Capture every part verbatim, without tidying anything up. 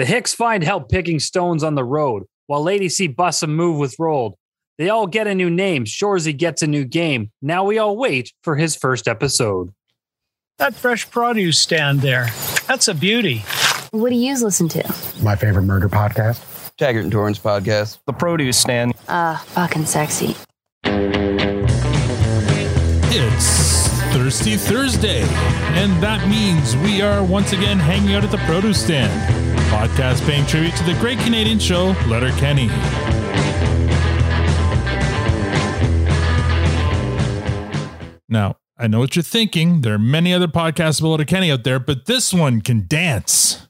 The Hicks find help picking stones on the road, while Lady C busts a move with Roald. They all get a new name. Shoresy gets a new game. Now we all wait for his first episode. That fresh produce stand there, that's a beauty. What do you listen to? My favorite murder podcast. Taggart and Torrance podcast. The produce stand. Ah, uh, fucking sexy. It's Thirsty Thursday, and that means we are once again hanging out at the produce stand. Podcast paying tribute to the great Canadian show, Letterkenny. Now, I know what you're thinking. There are many other podcasts about Letterkenny out there, but this one can dance.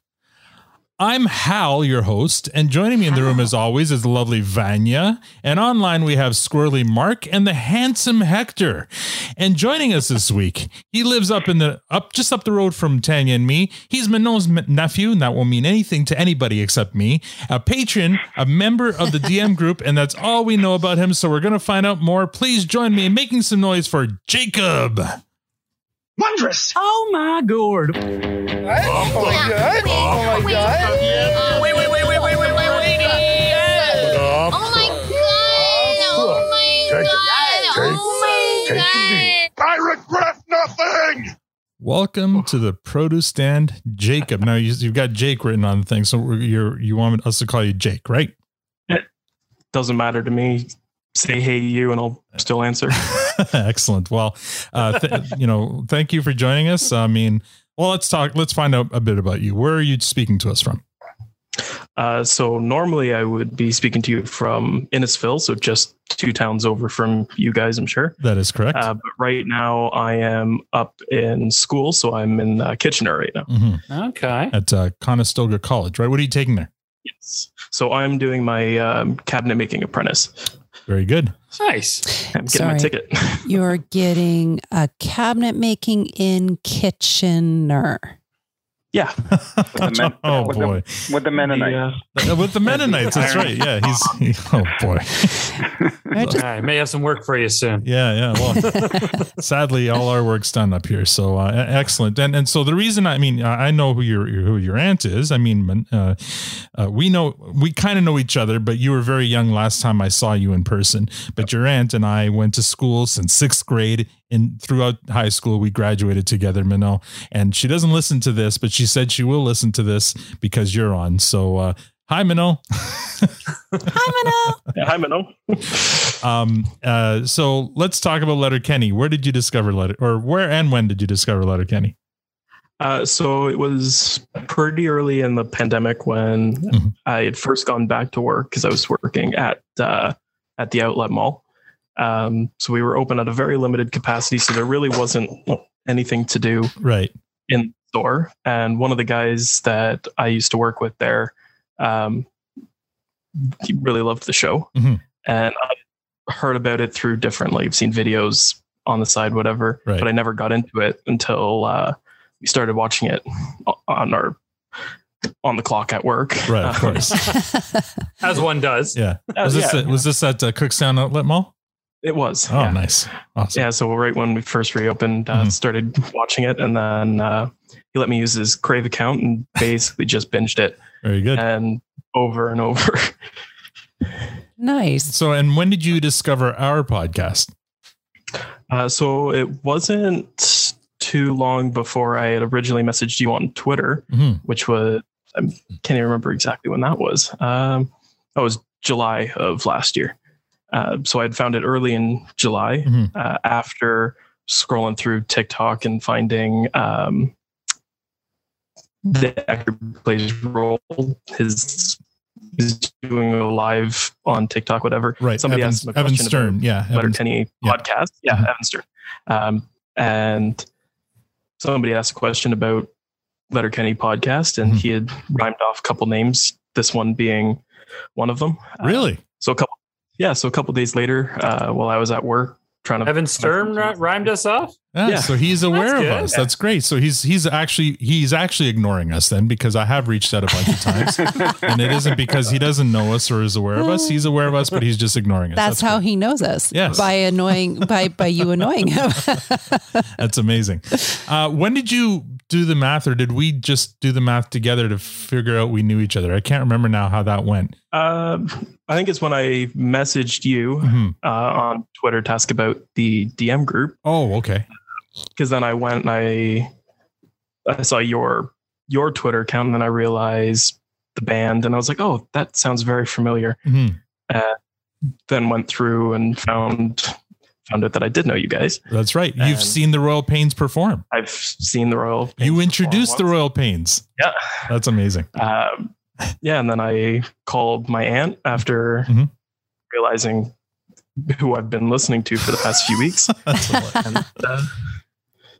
I'm Hal, your host, and joining me in the room as always is the lovely Vanya. And online we have Squirrely Mark and the handsome Hector. And joining us this week, he lives up in the up just up the road from Tanya and me. He's Manon's nephew, and that won't mean anything to anybody except me. A patron, a member of the D M group, and that's all we know about him. So we're gonna find out more. Please join me in making some noise for Jacob. Wondrous! Oh my gourd! Oh my god! Oh my god! Wait, wait, wait, wait, wait, wait, wait, wait! Oh my god! Oh my god! Oh my god! I regret nothing! Welcome to the produce stand, Jacob. Now you, you've got Jake written on the thing, so you're you want us to call you Jake, right? It doesn't matter to me. Say hey you and I'll still answer. Excellent. Well, uh, th- you know, thank you for joining us. I mean, well, let's talk. Let's find out a bit about you. Where are you speaking to us from? Uh, so normally I would be speaking to you from Innisfil. So just two towns over from you guys, I'm sure. That is correct. Uh, but right now I am up in school. So I'm in uh, Kitchener right now. Mm-hmm. Okay. At uh, Conestoga College, right? What are you taking there? Yes. So I'm doing my um, cabinet making apprentice. Very good. Nice. I'm getting Sorry. my ticket. You're getting a cabinet making in Kitchener. Yeah. With the men- oh, with boy. The, with the Mennonites. The, uh, with the Mennonites. That's right. Yeah. He's. He, oh, boy. I just, I may have some work for you soon. Yeah. Yeah. Well, sadly, all our work's done up here. So uh, excellent. And and so the reason, I mean, I know who your who your aunt is. I mean, uh, uh, we know, we kind of know each other, but you were very young last time I saw you in person. But your aunt and I went to school since sixth grade. And throughout high school, we graduated together, Minot. And she doesn't listen to this, but she said she will listen to this because you're on. So, uh, hi, Minot. Hi, Minot. Yeah, hi, Minot. um, uh, so let's talk about Letterkenny. Where did you discover Letter, or where and when did you discover Letterkenny? Uh, so it was pretty early in the pandemic when mm-hmm. I had first gone back to work because I was working at uh, at the outlet mall. Um, so we were open at a very limited capacity, so there really wasn't anything to do right in the store. And one of the guys that I used to work with there, um, he really loved the show, mm-hmm. and I heard about it through different, like I've seen videos on the side, whatever, right. But I never got into it until uh, we started watching it on our on the clock at work, right? Of course, as one does. Yeah. Was this yeah, a, yeah. was this at uh, Cookstown Outlet Mall? It was. Oh, yeah. Nice. Awesome. Yeah. So right when we first reopened, uh, mm-hmm. started watching it, and then uh, he let me use his Crave account and basically just binged it. Very good. And over and over. Nice. So, and when did you discover our podcast? Uh, so it wasn't too long before I had originally messaged you on Twitter, mm-hmm. which was, I can't even remember exactly when that was. Um, that was July of last year. Uh, so I'd found it early in July mm-hmm. uh, after scrolling through TikTok and finding um, the actor plays Roald. His is doing a live on TikTok, whatever. Right. Somebody Evan, asked him a Evan question Stern, about yeah, Letterkenny yeah. podcast. Yeah, mm-hmm. Evan Stern. Um, and somebody asked a question about Letterkenny podcast, and mm-hmm. he had rhymed off a couple names. This one being one of them. Really? Uh, so a couple. Yeah, so a couple of days later, uh, while I was at work trying to Evan Stern rhymed us off. Yeah, yeah. So he's aware of us. That's great. So he's he's actually he's actually ignoring us then, because I have reached out a bunch of times, and it isn't because he doesn't know us or is aware of us. He's aware of us, but he's just ignoring us. That's, That's how great. He knows us. Yes. by annoying by by you annoying him. That's amazing. Uh, when did you do the math, or did we just do the math together to figure out we knew each other? I can't remember now how that went. Uh, I think it's when I messaged you mm-hmm. uh, on Twitter to ask about the D M group. Oh, okay. Because then I went and I, I saw your your Twitter account, and then I realized the band, and I was like, oh, that sounds very familiar. Mm-hmm. Uh, then went through and found... found out that I did know you guys. That's right. And you've seen the Royal Pains perform. I've seen the Royal Pains. You introduced the Royal Pains. Yeah. That's amazing. Um, yeah. And then I called my aunt after mm-hmm. realizing who I've been listening to for the past few weeks. That's and, uh,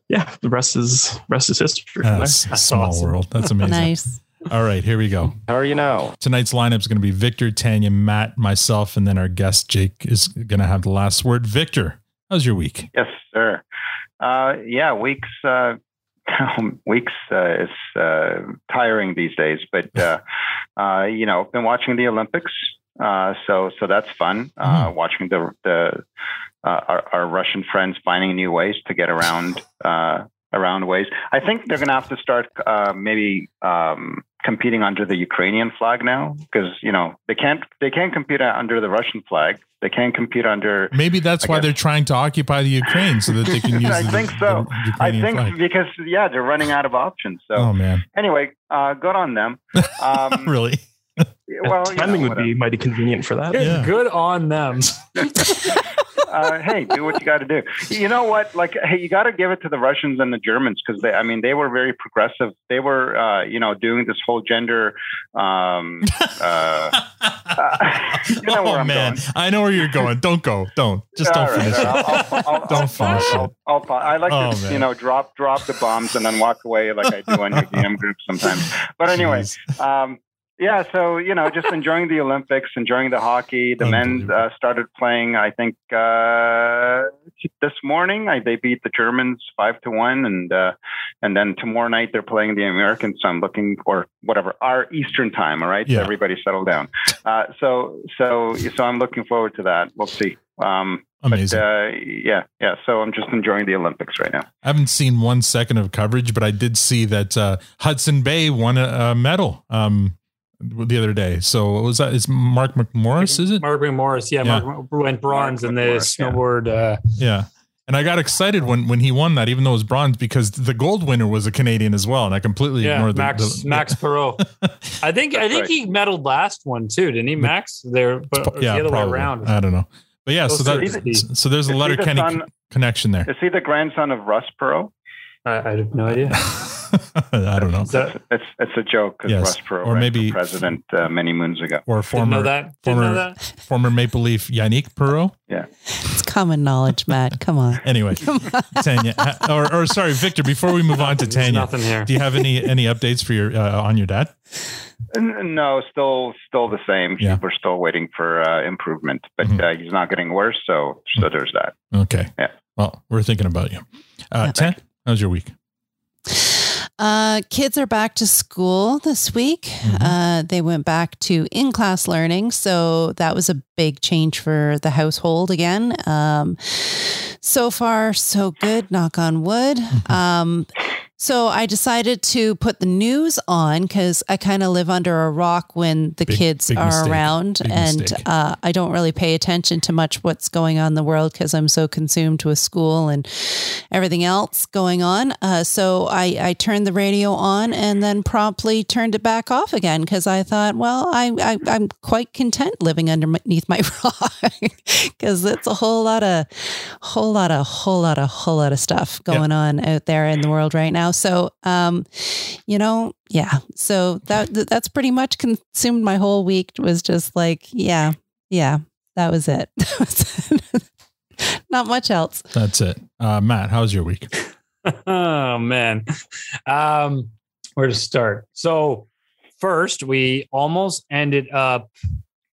yeah. The rest is, rest is history. Uh, that's that's small awesome. World. That's amazing. Nice. All right, here we go. How are you now? Tonight's lineup is going to be Victor, Tanya, Matt, myself, and then our guest, Jake, is going to have the last word. Victor, how's your week? Yes, sir. Uh, yeah, weeks uh, weeks uh, is uh, tiring these days, but, uh, uh, you know, I've been watching the Olympics, uh, so so that's fun, uh, mm. watching the, the uh, our, our Russian friends finding new ways to get around uh around ways. I think they're going to have to start uh, maybe um, competing under the Ukrainian flag now, because, you know, they can't, they can't compete under the Russian flag. They can't compete under. Maybe that's I why guess. They're trying to occupy the Ukraine so that they can use I the, think so. the Ukrainian I think flag. Because, yeah, they're running out of options. So oh, man. Anyway, uh, good on them. Um, really? Well, timing know, would be mighty convenient for that. Yeah. Good on them. Uh, hey, do what you got to do. You know what? Like, hey, you got to give it to the Russians and the Germans, because they, I mean, they were very progressive. They were, uh, you know, doing this whole gender. Um, uh, uh, you know oh, where I'm man. Going. I know where you're going. Don't go. Don't. Just All don't right, finish it. I'll, I'll, I'll, don't I'll, finish I'll, it. I'll, I'll, I like oh, to, man. you know, drop, drop the bombs and then walk away like I do on your D M group sometimes. But anyway, um, yeah, so, you know, just enjoying the Olympics, enjoying the hockey. The men uh, started playing, I think, uh, this morning. I, they beat the Germans five to one. And uh, and then tomorrow night, they're playing the Americans. So I'm looking for whatever, our Eastern time. All right. Yeah. So everybody settle down. Uh, so so so I'm looking forward to that. We'll see. Um, Amazing. But, uh, yeah. Yeah. So I'm just enjoying the Olympics right now. I haven't seen one second of coverage, but I did see that uh, Hudson Bay won a, a medal. Um the other day. So what was that? Is Mark McMorris, is it? Mark McMorris. Yeah. yeah. Mark went bronze Mark in the snowboard. Yeah. Uh, yeah. And I got excited when, when he won that, even though it was bronze, because the gold winner was a Canadian as well. And I completely yeah, ignored Max, the, the Max Perot. I think, I think right. he medaled last one too. Didn't he, Max? There, but yeah, the other probably. way around. I don't know. But yeah, so, so, that, so there's a Letterkenny the connection there. Is he the grandson of Russ Perot? I, I have no idea. I don't know. That, it's, it's a joke because yes. Russ Perot, or maybe president uh, many moons ago, or former that. former that. former Maple Leaf Yannick Perot. Yeah, it's common knowledge, Matt. Come on. Anyway, Come on. Tanya, or, or sorry, Victor. Before we move on to Tanya, do you have any any updates for your uh, on your dad? No, still still the same. Yeah. We're still waiting for uh, improvement, but mm-hmm. uh, he's not getting worse. So so mm-hmm. there's that. Okay. Yeah. Well, we're thinking about you. Uh, yeah, Tanya, how's your week? Uh, kids are back to school this week. Mm-hmm. Uh, they went back to in-class learning. So that was a big change for the household again. Um, so far, so good, knock on wood. Mm-hmm. Um, so I decided to put the news on because I kind of live under a rock when the big, kids big are mistake. around big and, uh, I don't really pay attention to much what's going on in the world because I'm so consumed with school and everything else going on. Uh, so I, I turned the radio on and then promptly turned it back off again because I thought, well, I, I, I'm quite content living underneath my rock because it's a whole lot of, whole lot of, whole lot of, whole lot of stuff going yep. on out there in the world right now. So, um, you know, yeah, so that, that's pretty much consumed my whole week. It was just like, yeah, yeah, that was it. Not much else. That's it. Uh, Matt, how's your week? Oh man. Um, where to start? So first we almost ended up,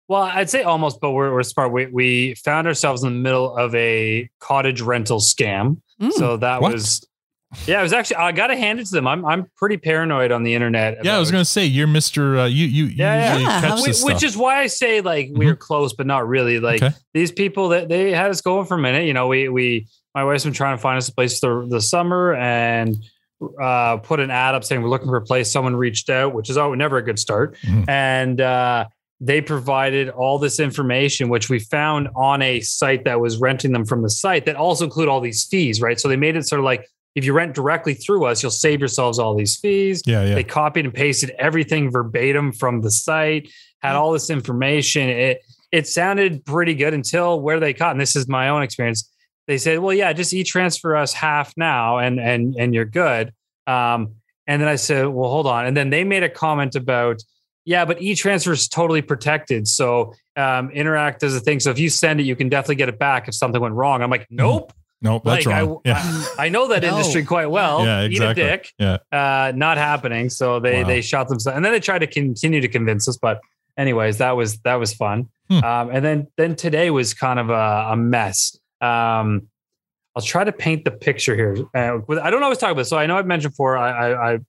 well, I'd say almost, but we're, we're smart. We, we found ourselves in the middle of a cottage rental scam. Mm, so that what? was, yeah, it was actually, I got to hand it to them. I'm, I'm pretty paranoid on the internet. About, yeah. I was going to say you're Mister Uh, you, you, yeah, you yeah. catch this stuff. Which is why I say like we're mm-hmm. close, but not really like okay. these people that they had us going for a minute. You know, we, we, my wife's been trying to find us a place for the summer, and uh, put an ad up saying, we're looking for a place. Someone reached out, which is oh, never a good start. Mm-hmm. And uh, they provided all this information, which we found on a site that was renting them from the site that also include all these fees, right? So they made it sort of like, if you rent directly through us, you'll save yourselves all these fees. Yeah, yeah. They copied and pasted everything verbatim from the site, had all this information. It it sounded pretty good until where they caught, and this is my own experience. They said, well, yeah, just e-transfer us half now and and and you're good. Um, and then I said, well, hold on. And then they made a comment about, yeah, but e-transfer is totally protected. So um, Interact does a thing. So if you send it, you can definitely get it back if something went wrong. I'm like, nope. Nope, that's like, wrong. I, yeah. I, I know that no. industry quite well. Yeah, exactly. Eat a dick. Yeah. Uh, not happening. So they wow. they shot themselves. And then they tried to continue to convince us. But anyways, that was that was fun. Hmm. Um, and then then today was kind of a, a mess. Um, I'll try to paint the picture here. Uh, with, I don't always talk about this. So I know I've mentioned before, I, I, I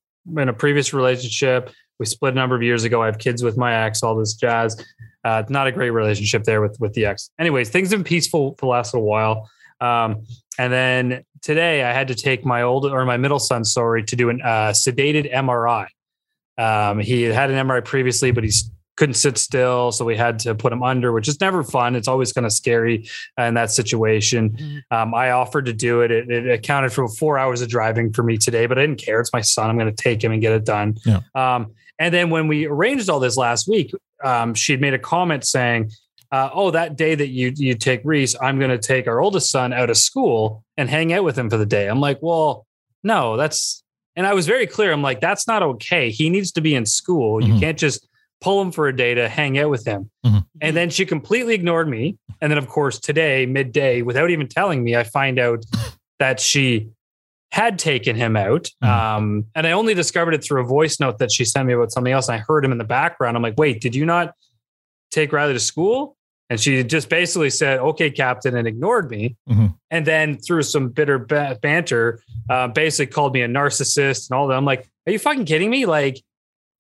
in a previous relationship, we split a number of years ago. I have kids with my ex, all this jazz. Uh, not a great relationship there with, with the ex. Anyways, things have been peaceful for the last little while. Um, and then today I had to take my old or my middle son, sorry, to do an, uh, sedated M R I. Um, he had had an M R I previously, but he couldn't sit still. So we had to put him under, which is never fun. It's always kind of scary uh, in that situation. Um, I offered to do it. It, it accounted for four hours of driving for me today, but I didn't care. It's my son. I'm going to take him and get it done. Yeah. Um, and then when we arranged all this last week, um, she'd made a comment saying, Uh, oh, that day that you you take Reese, I'm going to take our oldest son out of school and hang out with him for the day. I'm like, well, no, that's, and I was very clear. I'm like, that's not okay. He needs to be in school. Mm-hmm. You can't just pull him for a day to hang out with him. Mm-hmm. And then she completely ignored me. And then of course today, midday, without even telling me, I find out that she had taken him out. Mm-hmm. Um, and I only discovered it through a voice note that she sent me about something else. And I heard him in the background. I'm like, wait, did you not take Riley to school? And she just basically said, okay, Captain, and ignored me. Mm-hmm. And then through some bitter ba- banter, uh, basically called me a narcissist and all that. I'm like, are you fucking kidding me? Like,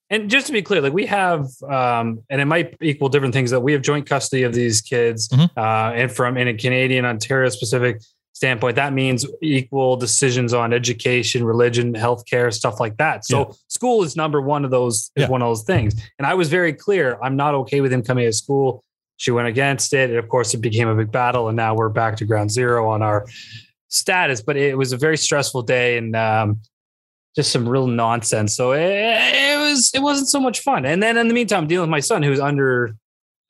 and just to be clear, like we have, um, and it might equal different things, that we have joint custody of these kids. Mm-hmm. Uh, and from in a Canadian, Ontario specific standpoint, that means equal decisions on education, religion, healthcare, stuff like that. So yeah. school is number one of those, is yeah. one of those things. And I was very clear. I'm not okay with him coming to school. She went against it. And of course, it became a big battle. And now we're back to ground zero on our status. But it was a very stressful day and um, just some real nonsense. So it, it was, it wasn't so much fun. And then in the meantime, I'm dealing with my son who's under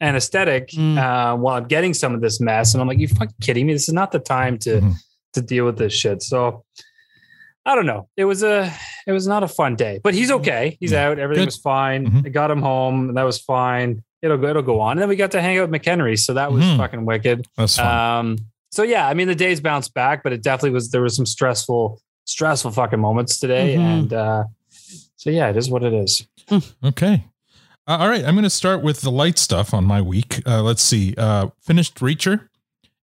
anesthetic mm. uh, while I'm getting some of this mess. And I'm like, you fucking kidding me? This is not the time to, mm. to deal with this shit. So I don't know. It was a, it was not a fun day, but he's okay. He's yeah. out. Everything Good. was fine. Mm-hmm. I got him home and that was fine. It'll go, it'll go on. And then we got to hang out with McHenry. So that was mm-hmm. fucking wicked. That's fun. Um, so yeah, I mean, the days bounced back, but it definitely was, there was some stressful, stressful fucking moments today. Mm-hmm. And uh, so yeah, it is what it is. Okay. Uh, all right. I'm going to start with the light stuff on my week. Uh, let's see. Uh, finished Reacher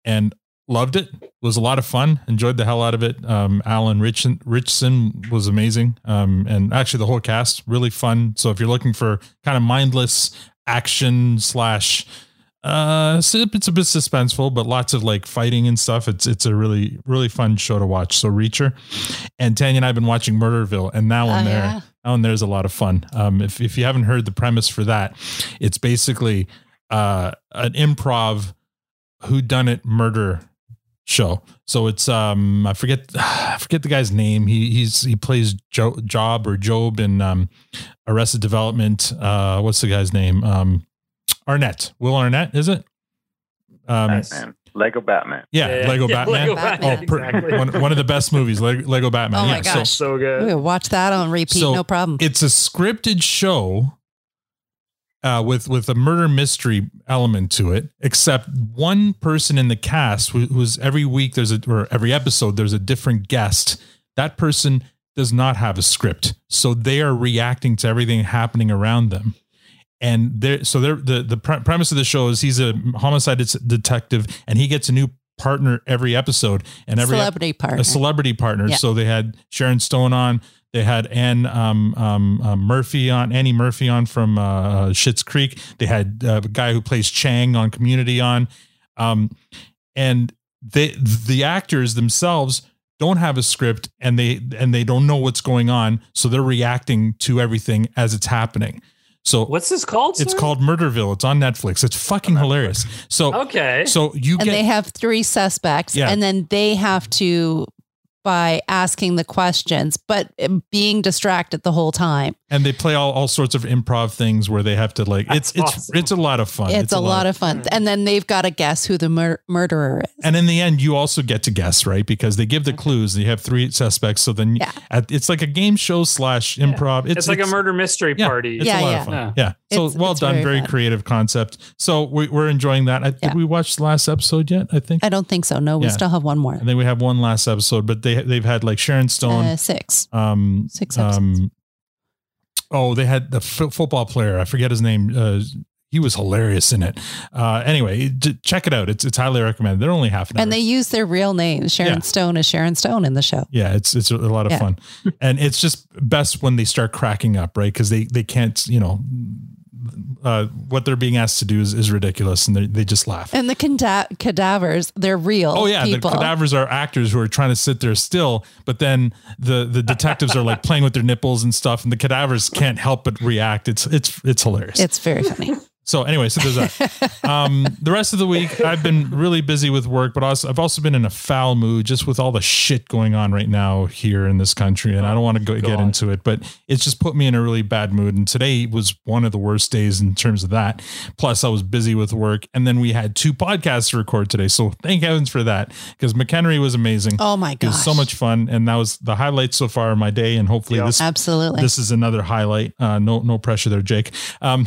and loved it. It was a lot of fun. Enjoyed the hell out of it. Um, Alan Ritchson, Ritchson was amazing. Um, and actually the whole cast really fun. So if you're looking for kind of mindless action slash uh it's a bit suspenseful, but lots of like fighting and stuff, it's it's a really really fun show to watch. So Reacher. And Tanya and I've been watching Murderville, and that one uh, there yeah. that one there's a lot of fun. um if, if you haven't heard the premise for that, it's basically uh an improv whodunit murder show. So it's um I forget I forget the guy's name. He he's he plays jo- Job or Job in um, Arrested Development. Uh, what's the guy's name? Um, Arnett. Will Arnett, is it? Um, Batman. Lego Batman. Yeah, yeah. Lego yeah, Batman. Lego Batman. Oh, exactly. one, one of the best movies, Lego, Lego Batman. Oh my yeah, gosh, so, so good. We'll watch that on repeat. So no problem. It's a scripted show. Uh, with with a murder mystery element to it, except one person in the cast who, who's every week there's a or every episode there's a different guest. That person does not have a script, so they are reacting to everything happening around them. And they're so they're the the pre- premise of the show is he's a homicide detective and he gets a new partner every episode, and every celebrity ep- partner, a celebrity partner. Yeah. So they had Sharon Stone on. They had Ann um, um, uh, Murphy on, Annie Murphy on from uh, Schitt's Creek. They had uh, a guy who plays Chang on Community on, um, and they the actors themselves don't have a script and they and they don't know what's going on, so they're reacting to everything as it's happening. So what's this called? It's sir? called Murderville. It's on Netflix. It's fucking on hilarious. Netflix. So okay, so you and get, they have three suspects, yeah. and then they have to by asking the questions, but being distracted the whole time. And they play all, all sorts of improv things where they have to like, That's it's, awesome. it's, it's a lot of fun. It's, it's a, a lot, lot of fun. And then they've got to guess who the mur- murderer is. And in the end, you also get to guess, right? Because they give the clues. You have three suspects. So then yeah. at, it's like a game show slash improv. Yeah. It's, it's like it's, a murder mystery yeah, party. It's yeah, a lot yeah. of fun. Yeah. yeah. So it's, well it's done. Very, very creative concept. So we, we're enjoying that. I, yeah. Did we watch the last episode yet? I think. I don't think so. No, we yeah. still have one more. And then we have one last episode, but they, They, they've had like Sharon Stone, uh, six, um, six, um, oh, they had the f- football player. I forget his name. Uh, he was hilarious in it. Uh, anyway, d- check it out. It's, it's highly recommended. They're only half an hour. And they use their real name. Sharon yeah. Stone is Sharon Stone in the show. Yeah. It's, it's a lot of yeah. fun. And it's just best when they start cracking up, right? Cause they, they can't, you know, Uh, what they're being asked to do is, is ridiculous, and they just laugh. And the cadav- cadavers, they're real. Oh yeah, people. The cadavers are actors who are trying to sit there still, but then the the detectives are like playing with their nipples and stuff, and the cadavers can't help but react. It's it's it's hilarious. It's very funny. So anyway, so there's that. Um, the rest of the week, I've been really busy with work, but also, I've also been in a foul mood just with all the shit going on right now here in this country. And I don't want to go, go get on. into it, but it's just put me in a really bad mood. And today was one of the worst days in terms of that. Plus, I was busy with work. And then we had two podcasts to record today. So thank heavens for that, because McHenry was amazing. Oh, my gosh. It was so much fun. And that was the highlight so far of my day. And hopefully yep. this, Absolutely. this is another highlight. Uh, no, no pressure there, Jake. Um,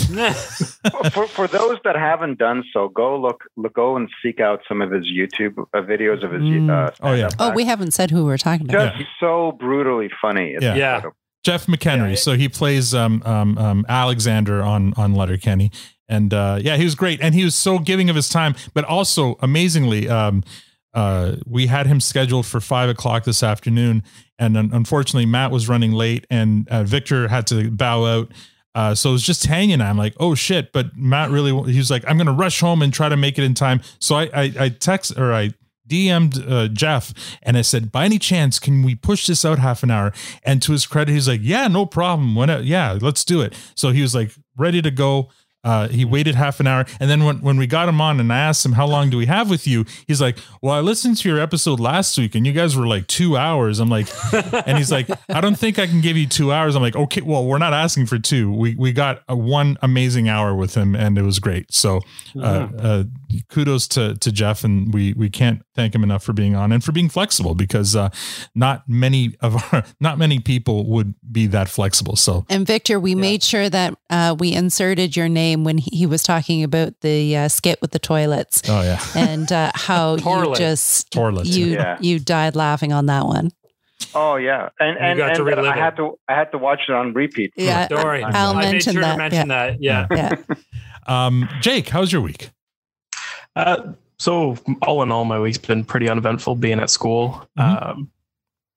For, for those that haven't done so, go look, look, go and seek out some of his YouTube uh, videos of his. Uh, oh yeah. Oh, we haven't said who we're talking about. Just yeah. so brutally funny. It's yeah. yeah. Jeff McHenry. Yeah. So he plays um, um, um, Alexander on on Letterkenny, and uh, yeah, he was great, and he was so giving of his time, but also amazingly. Um, Uh, we had him scheduled for five o'clock this afternoon, and un- unfortunately Matt was running late, and uh, Victor had to bow out. Uh, so it was just hanging. I'm like, oh shit. But Matt really, he was like, I'm going to rush home and try to make it in time. So I, I, I text or I D M'd uh, Jeff, and I said, by any chance, can we push this out half an hour? And to his credit, he's like, yeah, no problem. When, yeah, let's do it. So he was like ready to go. Uh, he waited half an hour. And then when, when we got him on and I asked him, how long do we have with you? He's like, well, I listened to your episode last week and you guys were like two hours. I'm like, and he's like, I don't think I can give you two hours. I'm like, okay, well, we're not asking for two. We, we got a one amazing hour with him and it was great. So, uh, yeah. uh, kudos to, to Jeff. And we, we can't thank him enough for being on and for being flexible, because, uh, not many of our, not many people would be that flexible. So, and Victor, we yeah. made sure that, uh, we inserted your name when he was talking about the uh, skit with the toilets. Oh yeah. And uh, how you just, Torlet. you, yeah. you died laughing on that one. Oh yeah. And, and, and, and I had to, I had to watch it on repeat. Yeah. Don't worry. I'll I mention made sure that. to mention yeah. that. Yeah. yeah. yeah. Um, Jake, how's your week? Uh, so all in all, my week's been pretty uneventful being at school. Mm-hmm. Um,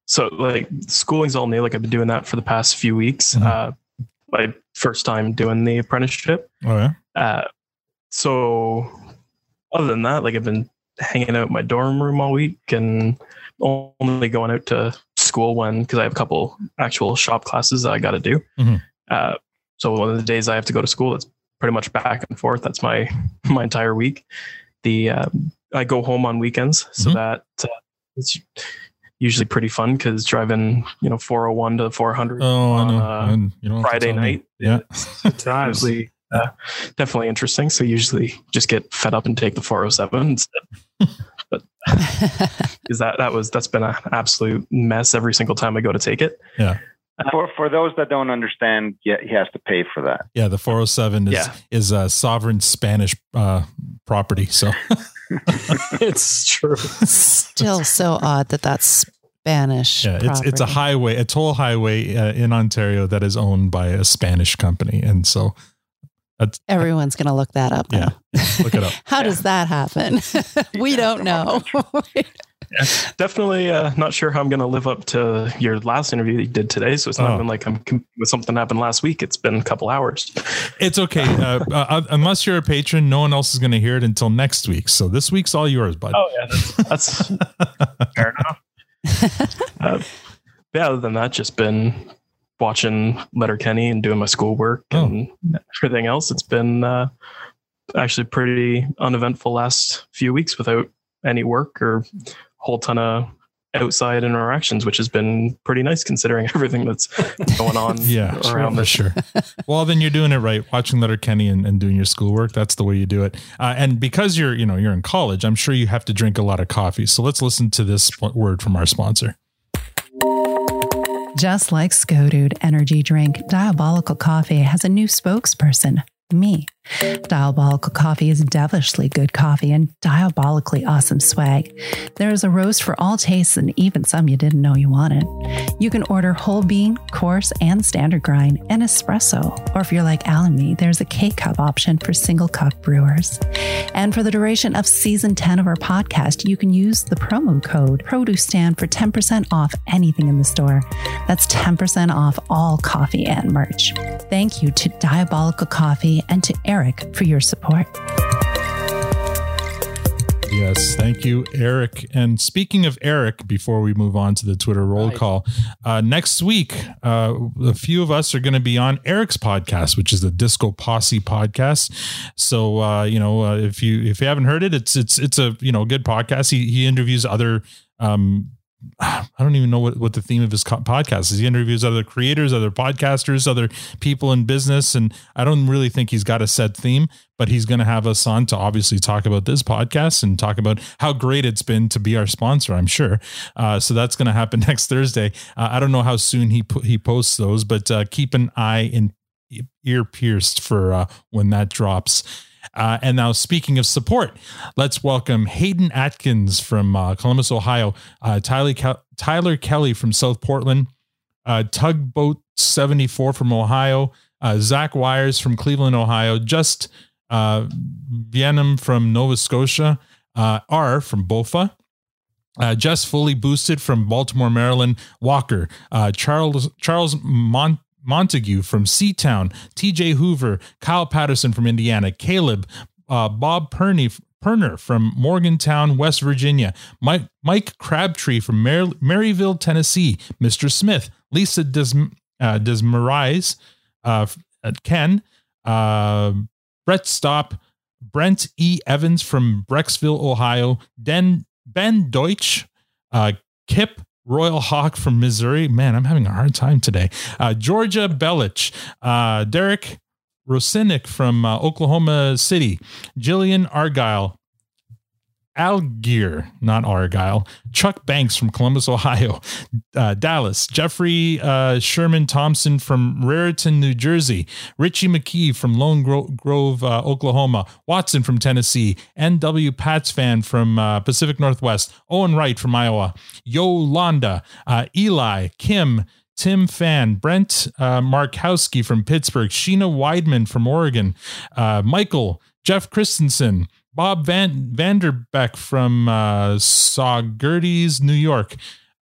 so like schooling's all new. Like I've been doing that for the past few weeks. Mm-hmm. Uh, my first time doing the apprenticeship. Oh yeah. Uh, so other than that, like I've been hanging out in my dorm room all week and only going out to school when, because I have a couple actual shop classes that I got to do. Mm-hmm. Uh, so one of the days I have to go to school, it's pretty much back and forth. That's my, my entire week. The, uh, I go home on weekends. So mm-hmm. that uh, it's usually pretty fun, because driving, you know, four oh one to four hundred oh, on uh, you know, Friday night. Yeah. Times. Usually, uh, definitely interesting. So usually just get fed up and take the four oh seven instead. But is that, that was, that's been an absolute mess every single time I go to take it. Yeah. For for those that don't understand, yeah, he has to pay for that. Yeah, the four oh seven is yeah. is a sovereign Spanish uh, property. So it's true. Still so odd that that's Spanish. Yeah, it's property. It's a highway, a toll highway uh, in Ontario that is owned by a Spanish company, and so that's, everyone's going to look that up. Now. Yeah, yeah, look it up. How yeah. does that happen? we yeah, don't know. Yeah, definitely uh, not sure how I'm going to live up to your last interview that you did today. So it's not oh. even like I'm with something happened last week. It's been a couple hours. It's okay. Uh, uh, unless you're a patron, no one else is going to hear it until next week. So this week's all yours, bud. Oh yeah, that's, that's fair enough. uh, but other than that, just been watching Letterkenny and doing my schoolwork oh. and everything else. It's been uh, actually pretty uneventful last few weeks without any work or a whole ton of outside interactions, which has been pretty nice considering everything that's going on yeah, around this. Sure. Well, then you're doing it right. Watching Letterkenny and, and doing your schoolwork. That's the way you do it. Uh, and because you're, you know, you're in college, I'm sure you have to drink a lot of coffee. So let's listen to this word from our sponsor. Just like Skodude Energy Drink, Diabolical Coffee has a new spokesperson, me. Diabolical Coffee is devilishly good coffee and diabolically awesome swag. There is a roast for all tastes and even some you didn't know you wanted. You can order whole bean, coarse, and standard grind, and espresso. Or if you're like Al and me, there's a K-Cup option for single cup brewers. And for the duration of season ten of our podcast, you can use the promo code PRODUCESTAND for ten percent off anything in the store. That's ten percent off all coffee and merch. Thank you to Diabolical Coffee and to Eric Eric for your support. Yes, thank you, Eric. And speaking of Eric, before we move on to the Twitter roll right. call, uh, next week, uh, a few of us are going to be on Eric's podcast, which is the Disco Posse podcast. So, uh, you know, uh, if you if you haven't heard it, it's it's it's a you know good podcast. He he interviews other. Um, I don't even know what, what the theme of his podcast is. He interviews other creators, other podcasters, other people in business. And I don't really think he's got a set theme, but he's going to have us on to obviously talk about this podcast and talk about how great it's been to be our sponsor, I'm sure. Uh, so that's going to happen next Thursday. Uh, I don't know how soon he he posts those, but uh, keep an eye and ear pierced for uh, when that drops. Uh, and now, speaking of support, let's welcome Hayden Atkins from uh, Columbus, Ohio, uh, Tyler, Ke- Tyler Kelly from South Portland, uh, Tugboat seventy-four from Ohio, uh, Zach Wires from Cleveland, Ohio, Just uh, Vienum from Nova Scotia, uh, R from Bofa, uh, Just Fully Boosted from Baltimore, Maryland, Walker, uh, Charles Charles Mont. Montague from Seatown, T J Hoover, Kyle Patterson from Indiana, Caleb, uh, Bob Perney, Perner from Morgantown, West Virginia, Mike, Mike Crabtree from Mar- Maryville, Tennessee, Mister Smith, Lisa Des, uh, Desmarais, uh, Ken, uh, Brett Stopp, Brent E. Evans from Brecksville, Ohio, Den, Ben Deutsch, uh, Kip Royal Hawk from Missouri. Man, I'm having a hard time today. Uh, Georgia Belich, uh, Derek Rosinick from uh, Oklahoma City, Jillian Argyle, Algear, not Argyle, Chuck Banks from Columbus, Ohio, uh, Dallas, Jeffrey uh, Sherman Thompson from Raritan, New Jersey, Richie McKee from Lone Gro- Grove, uh, Oklahoma, Watson from Tennessee, N W Pats fan from uh, Pacific Northwest, Owen Wright from Iowa, Yolanda, uh, Eli, Kim, Tim Fan, Brent uh, Markowski from Pittsburgh, Sheena Weidman from Oregon, uh, Michael, Jeff Christensen, Bob Van Vanderbeck from uh, Saugerties, New York.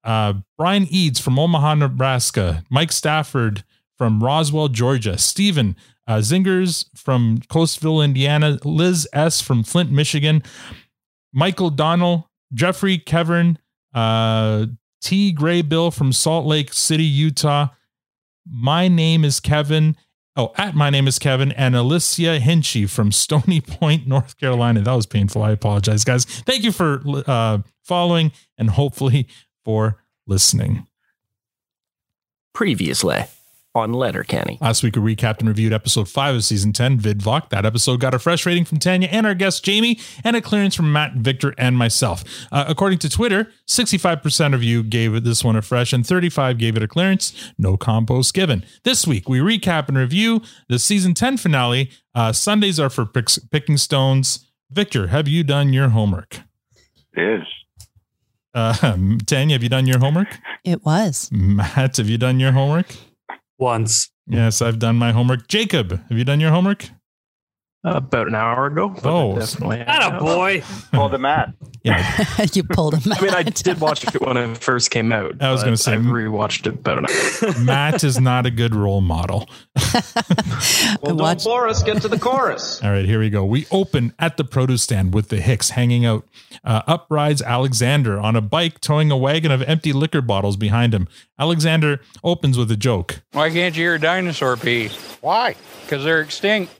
Uh, Brian Eads from Omaha, Nebraska. Mike Stafford from Roswell, Georgia. Stephen uh, Zingers from Coastville, Indiana. Liz S. from Flint, Michigan. Michael Donnell. Jeffrey Kevern. Uh, T. Gray Bill from Salt Lake City, Utah. My name is Kevin. Oh, at my name is Kevin and Alicia Hinchy from Stony Point, North Carolina. That was painful. I apologize, guys. Thank you for uh, following and hopefully for listening. Previously on Letterkenny. Last week, we recapped and reviewed episode five of season ten, VidVoc. That episode got a fresh rating from Tanya and our guest, Jamie, and a clearance from Matt, Victor, and myself. Uh, according to Twitter, sixty-five percent of you gave this one a fresh and thirty-five gave it a clearance. No combos given. This week, we recap and review the season ten finale. Uh, Sundays are for pick- picking stones. Victor, have you done your homework? Yes. Uh, Tanya, have you done your homework? It was. Matt, have you done your homework? Once. Yes, I've done my homework. Jacob, have you done your homework? About an hour ago. Oh, definitely. Not a boy. Call the Matt. you know, you pulled him. I mean, I did watch it when it first came out. I was going to say, I rewatched it about enough. Matt is not a good role model. Well, don't bore us. Get to the chorus. All right, here we go. We open at the produce stand with the Hicks hanging out. Uh, up rides Alexander on a bike, towing a wagon of empty liquor bottles behind him. Alexander opens with a joke. Why can't you hear a dinosaur pee? Why? Because they're extinct.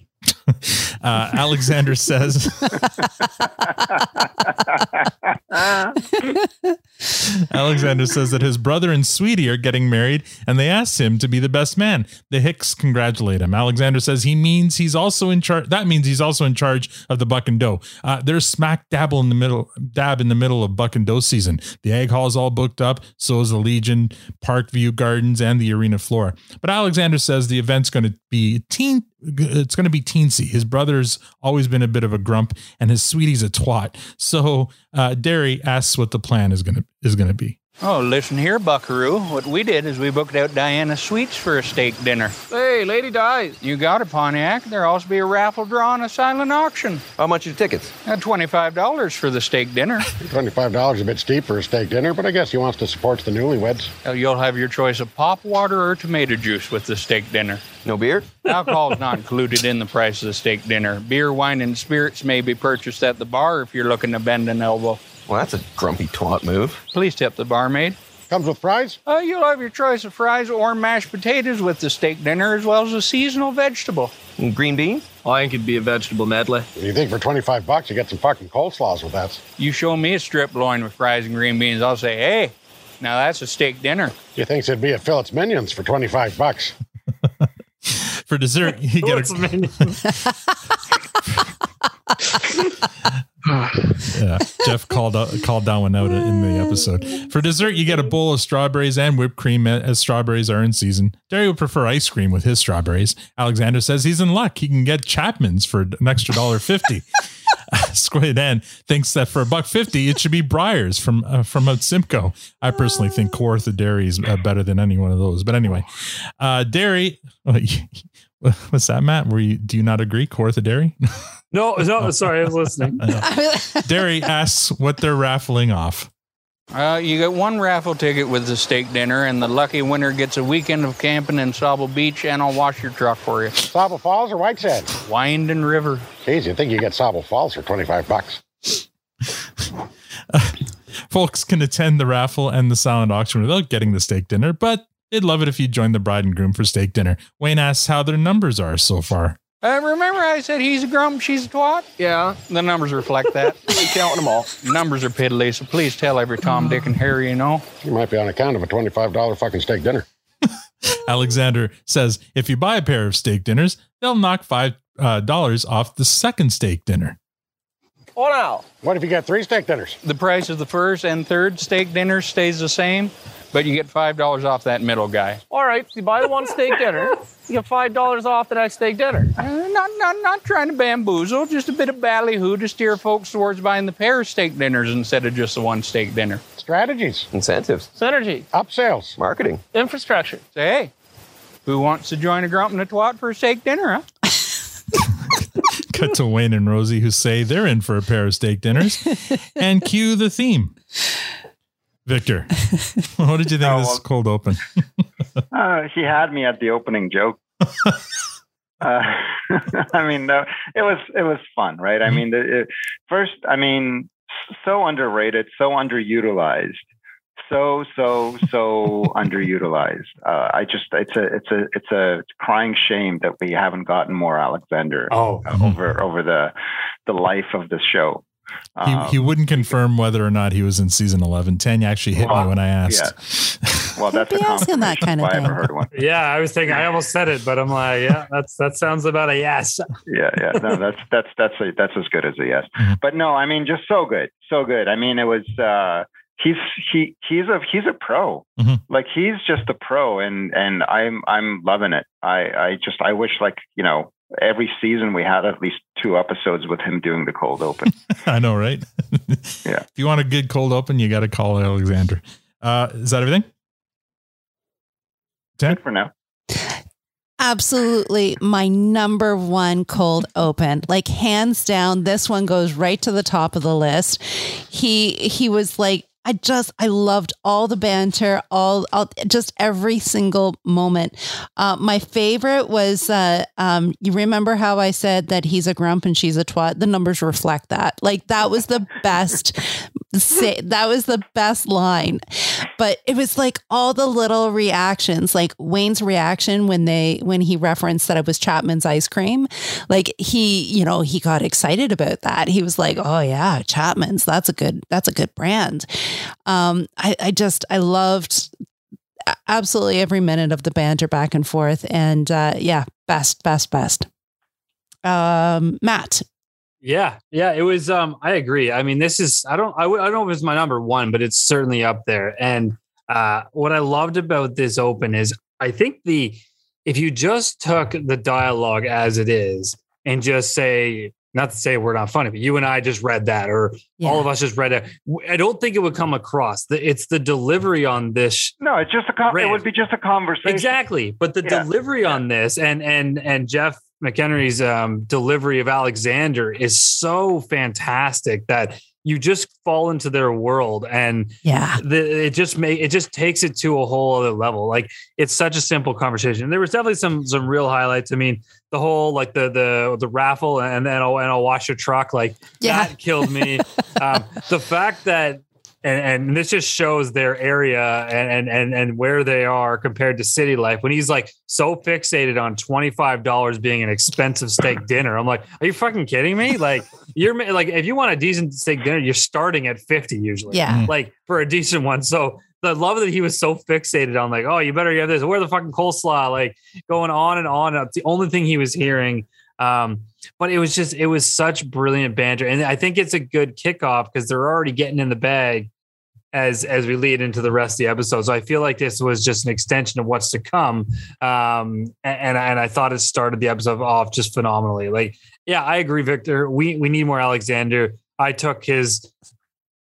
Uh, Alexander says Alexander says that his brother and sweetie are getting married and they asked him to be the best man. The Hicks congratulate him. Alexander says he means he's also in charge. That means he's also in charge of the Buck and Doe. Uh, they're smack dabble in the middle dab in the middle of Buck and Doe season. The Egg Hall is all booked up. So is the Legion, Parkview Gardens, and the arena floor. But Alexander says the event's going to be teen. It's going to be teensy. His brother's always been a bit of a grump and his sweetie's a twat. So uh, Derry asks what the plan is going to is going to be. Oh, listen here, Buckaroo. What we did is we booked out Diana Sweets for a steak dinner. Hey, Lady Dies. You got a Pontiac. There'll also be a raffle draw and a silent auction. How much are the tickets? Uh, twenty-five dollars for the steak dinner. twenty-five dollars is a bit steep for a steak dinner, but I guess he wants to support the newlyweds. Uh, you'll have your choice of pop water or tomato juice with the steak dinner. No beer? Alcohol's not included in the price of the steak dinner. Beer, wine, and spirits may be purchased at the bar if you're looking to bend an elbow. Well, that's a grumpy twat move. Please tip the barmaid. Comes with fries? Uh, you'll have your choice of fries or mashed potatoes with the steak dinner, as well as a seasonal vegetable. And green beans? I think it'd be a vegetable medley. You think for twenty-five bucks you get some fucking coleslaws with that? You show me a strip loin with fries and green beans, I'll say, hey, now that's a steak dinner. You think it'd be a Phillips Minions for twenty-five bucks? For dessert, you get a... Minions. Yeah, Jeff called out, called that one out in the episode. For dessert, you get a bowl of strawberries and whipped cream, as strawberries are in season. Derry would prefer ice cream with his strawberries. Alexander says he's in luck. He can get Chapman's for an extra one dollar fifty. Squid Ann thinks that for a buck fifty, it should be Briars from uh, from Simcoe. I personally think Kawartha Dairy is uh, better than any one of those. But anyway, uh, Derry. What's that, Matt? Were you? Do you not agree, Kawartha Dairy? No, no. Sorry, I was listening. I Derry asks what they're raffling off. Uh, you get one raffle ticket with the steak dinner, and the lucky winner gets a weekend of camping in Sauble Beach, and I'll wash your truck for you. Sauble Falls or White Sands? Winding River. Jeez, you think you get Sauble Falls for twenty-five bucks? uh, folks can attend the raffle and the silent auction without getting the steak dinner, but they'd love it if you joined the bride and groom for steak dinner. Wayne asks how their numbers are so far. Uh, remember I said he's a grump, she's a twat? Yeah. The numbers reflect that. We're counting them all. Numbers are piddly, so please tell every Tom, Dick, and Harry you know. You might be on account of a twenty-five dollars fucking steak dinner. Alexander says if you buy a pair of steak dinners, they'll knock five dollars uh, off the second steak dinner. Oh, no. What if you got three steak dinners? The price of the first and third steak dinner stays the same. But you get five dollars off that middle guy. All right, you buy the one steak dinner, you get five dollars off the next steak dinner. Uh, not, not, not trying to bamboozle, just a bit of ballyhoo to steer folks towards buying the pair of steak dinners instead of just the one steak dinner. Strategies. Incentives. Synergy. Upsales. Marketing. Infrastructure. Say, hey, who wants to join a grump and a twat for a steak dinner, huh? Cut to Wayne and Rosie, who say they're in for a pair of steak dinners. And cue the theme. Victor, what did you think oh, of this cold open? uh, she had me at the opening joke. uh, I mean, no, it was it was fun, right? I mean, the, it, first, I mean, so underrated, so underutilized, so so so underutilized. Uh, I just it's a it's a it's a crying shame that we haven't gotten more Alexander oh. uh, over over the the life of the show. He, um, he wouldn't confirm whether or not he was in season eleven. Tanya actually hit well, me when I asked. Yeah. Well, that's asking that kind of thing. Heard one. Yeah, I was thinking I almost said it, but I'm like, yeah, that's that sounds about a yes. Yeah, yeah, no, that's that's that's a, that's as good as a yes. But no, I mean, just so good, so good. I mean, it was uh, he's he he's a he's a pro, mm-hmm. like he's just a pro, and and I'm I'm loving it. I I just I wish like you know. Every season we had at least two episodes with him doing the cold open. I know, right? Yeah. If you want a good cold open, you got to call Alexander. Uh, is that everything? Good for now. absolutely my number one cold open. Like, hands down, this one goes right to the top of the list. He he was like, I just, I loved all the banter, all, all just every single moment. Uh, my favorite was, uh, um, you remember how I said that he's a grump and she's a twat? The numbers reflect that. Like, that was the best, say, that was the best line. But it was like all the little reactions, like Wayne's reaction when they, when he referenced that it was Chapman's ice cream, like he, you know, he got excited about that. He was like, oh yeah, Chapman's, that's a good, that's a good brand. Um, I, I just, I loved absolutely every minute of the banter back and forth, and, uh, yeah, best, best, best. Um, Matt. Yeah. Yeah. It was, um, I agree. I mean, this is, I don't, I, w- I don't know if it's my number one, but it's certainly up there. And, uh, what I loved about this open is I think the, if you just took the dialogue as it is and just say, not to say we're not funny, but you and I just read that, or yeah. all of us just read it. I don't think it would come across. It's the delivery on this. No, it's just a. Con- it would be just a conversation. Exactly, but the yeah. delivery yeah. on this, and and and Jeff McHenry's um, delivery of Alexander is so fantastic that you just fall into their world, and yeah, the, it just may, it just takes it to a whole other level. Like, it's such a simple conversation. There was definitely some some real highlights. I mean, the whole like the the the raffle and then I'll and I'll wash your truck. Like yeah. that killed me. um, the fact that and, and this just shows their area and and and where they are compared to city life. When he's like so fixated on twenty-five dollars being an expensive steak dinner, I'm like, are you fucking kidding me? Like. You're like, if you want a decent steak dinner, you're starting at fifty usually, yeah. like for a decent one. So the love that he was so fixated on, like, oh, you better have this. Where the fucking coleslaw? Like going on and on. It's the only thing he was hearing. Um, but it was just, it was such brilliant banter. And I think it's a good kickoff because they're already getting in the bag as, as we lead into the rest of the episode. So I feel like this was just an extension of what's to come. Um, and, and I thought it started the episode off just phenomenally. Like, yeah, I agree, Victor. We, we need more Alexander. I took his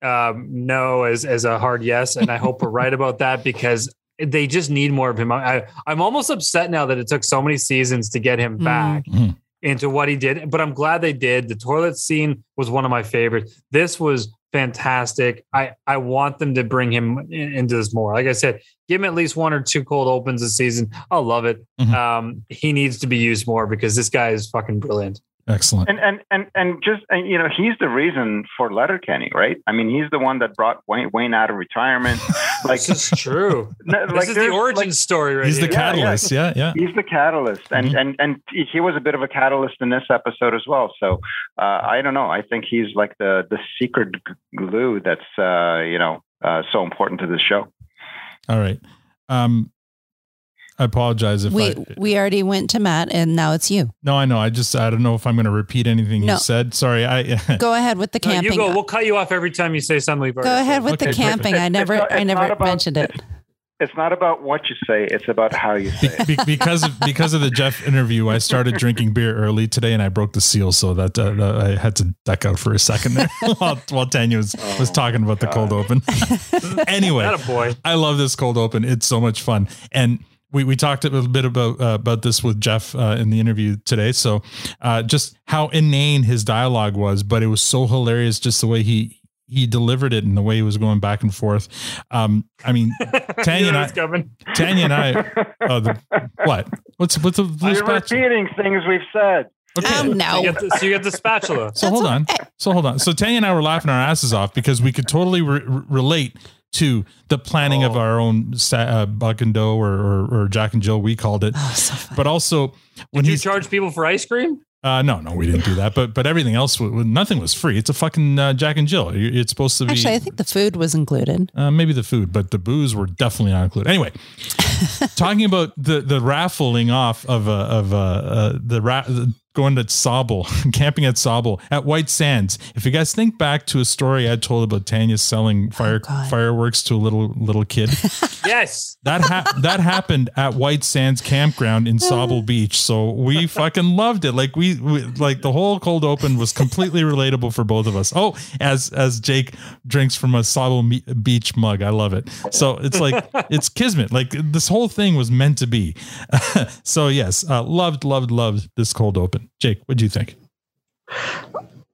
um, no as, as a hard yes. And I hope we're right about that because they just need more of him. I, I'm almost upset now that it took so many seasons to get him back mm-hmm. into what he did, but I'm glad they did. The toilet scene was one of my favorites. This was fantastic. I, I want them to bring him in, into this more. Like I said, give him at least one or two cold opens a season. I'll love it. Mm-hmm. Um, he needs to be used more because this guy is fucking brilliant. Excellent. And, and, and, and just, and, you know, he's the reason for Letterkenny, right? I mean, he's the one that brought Wayne, Wayne out of retirement. Like, this is true. No, this like, is the origin like, story, right? He's here. the catalyst. Yeah, yeah. yeah. He's the catalyst. And, mm-hmm. and, and he was a bit of a catalyst in this episode as well. So, uh, I don't know. I think he's like the, the secret glue that's, uh, you know, uh, so important to this show. All right. Um, I apologize if we, I, we already went to Matt and now it's you. No, I know. I just, I don't know if I'm going to repeat anything no. you said. Sorry. I Go ahead with the camping. No, you go. We'll cut you off every time you say something. Go ahead with okay, the camping. Perfect. I never, it's, it's I never about, mentioned it. It's, it's not about what you say. It's about how you say it. Be, be, because of, because of the Jeff interview, I started drinking beer early today and I broke the seal. So that uh, I had to duck out for a second there while, while Tanya was, oh, was talking about God. the cold open. Anyway, that a boy. I love this cold open. It's so much fun. And We we talked a little bit about uh, about this with Jeff uh, in the interview today. So uh, just how inane his dialogue was, but it was so hilarious just the way he he delivered it and the way he was going back and forth. Um, I mean, Tanya and I, Tanya and I, uh, the, what? What's what's the blue You're spatula? Repeating things we've said. Okay. Um, no. So you, get the, so you get the spatula. So That's hold on. Okay. So hold on. So Tanya and I were laughing our asses off because we could totally re- relate to the planning oh. of our own uh, Buck and Doe or, or, or Jack and Jill, we called it. Oh, so but also, when did you charge people for ice cream? Uh, no, no, we didn't do that. But but everything else, nothing was free. It's a fucking uh, Jack and Jill. It's supposed to be. Actually, I think the food was included. Uh, maybe the food, but the booze were definitely not included. Anyway, talking about the the raffling off of a, of a, uh, the ra- going to Sauble, camping at Sauble, at White Sands. If you guys think back to a story I told about Tanya selling fire oh fireworks to a little little kid. Yes. That ha- that happened at White Sands Campground in Sauble Beach. So we fucking loved it. Like we, we like the whole cold open was completely relatable for both of us. Oh, as as Jake drinks from a Sauble me- Beach mug. I love it. So it's like it's kismet. Like this whole thing was meant to be. So yes, uh, loved loved loved this cold open. Jake, what do you think?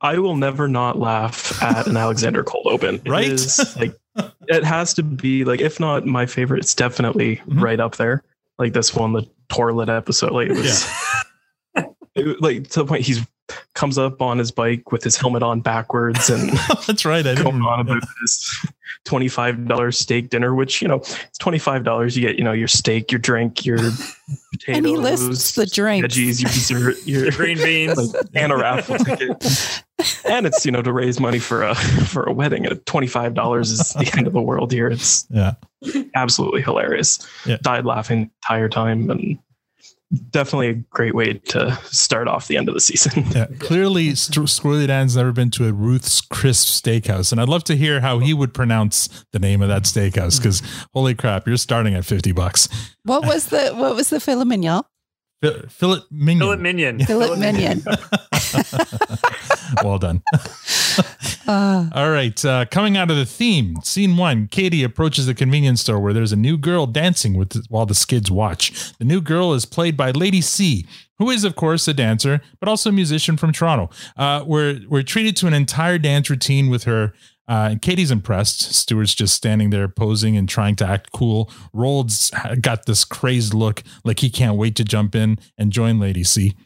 I will never not laugh at an Alexander cold open. Right? It is, like, it has to be like, if not my favorite, it's definitely mm-hmm. right up there. Like this one, the toilet episode, like it was yeah. it, like to the point he's comes up on his bike with his helmet on backwards and that's right. I going on about yeah. this twenty-five dollars steak dinner, which, you know, it's twenty-five dollars. You get, you know, your steak, your drink, your potatoes, and he lists the drinks, veggies, your dessert, your green beans, like, and a raffle ticket. And it's, you know, to raise money for a, for a wedding. At twenty-five dollars is the end of the world here. It's yeah. absolutely hilarious. Yeah. Died laughing the entire time. And definitely a great way to start off the end of the season. Yeah, clearly, St- Squirrely Dan's never been to a Ruth's Crisp Steakhouse, and I'd love to hear how he would pronounce the name of that steakhouse. Because holy crap, you're starting at fifty bucks. What was the What was the filet mignon? F- filet mignon. Filet mignon. Filet mignon. Well done. uh, All right. Uh, coming out of the theme, scene one, Katie approaches the convenience store where there's a new girl dancing with the, while the skids watch. The new girl is played by Lady C, who is, of course, a dancer, but also a musician from Toronto. Uh, we're, we're treated to an entire dance routine with her. Uh, and Katie's impressed. Stuart's just standing there posing and trying to act cool. Roald's got this crazed look like he can't wait to jump in and join Lady C.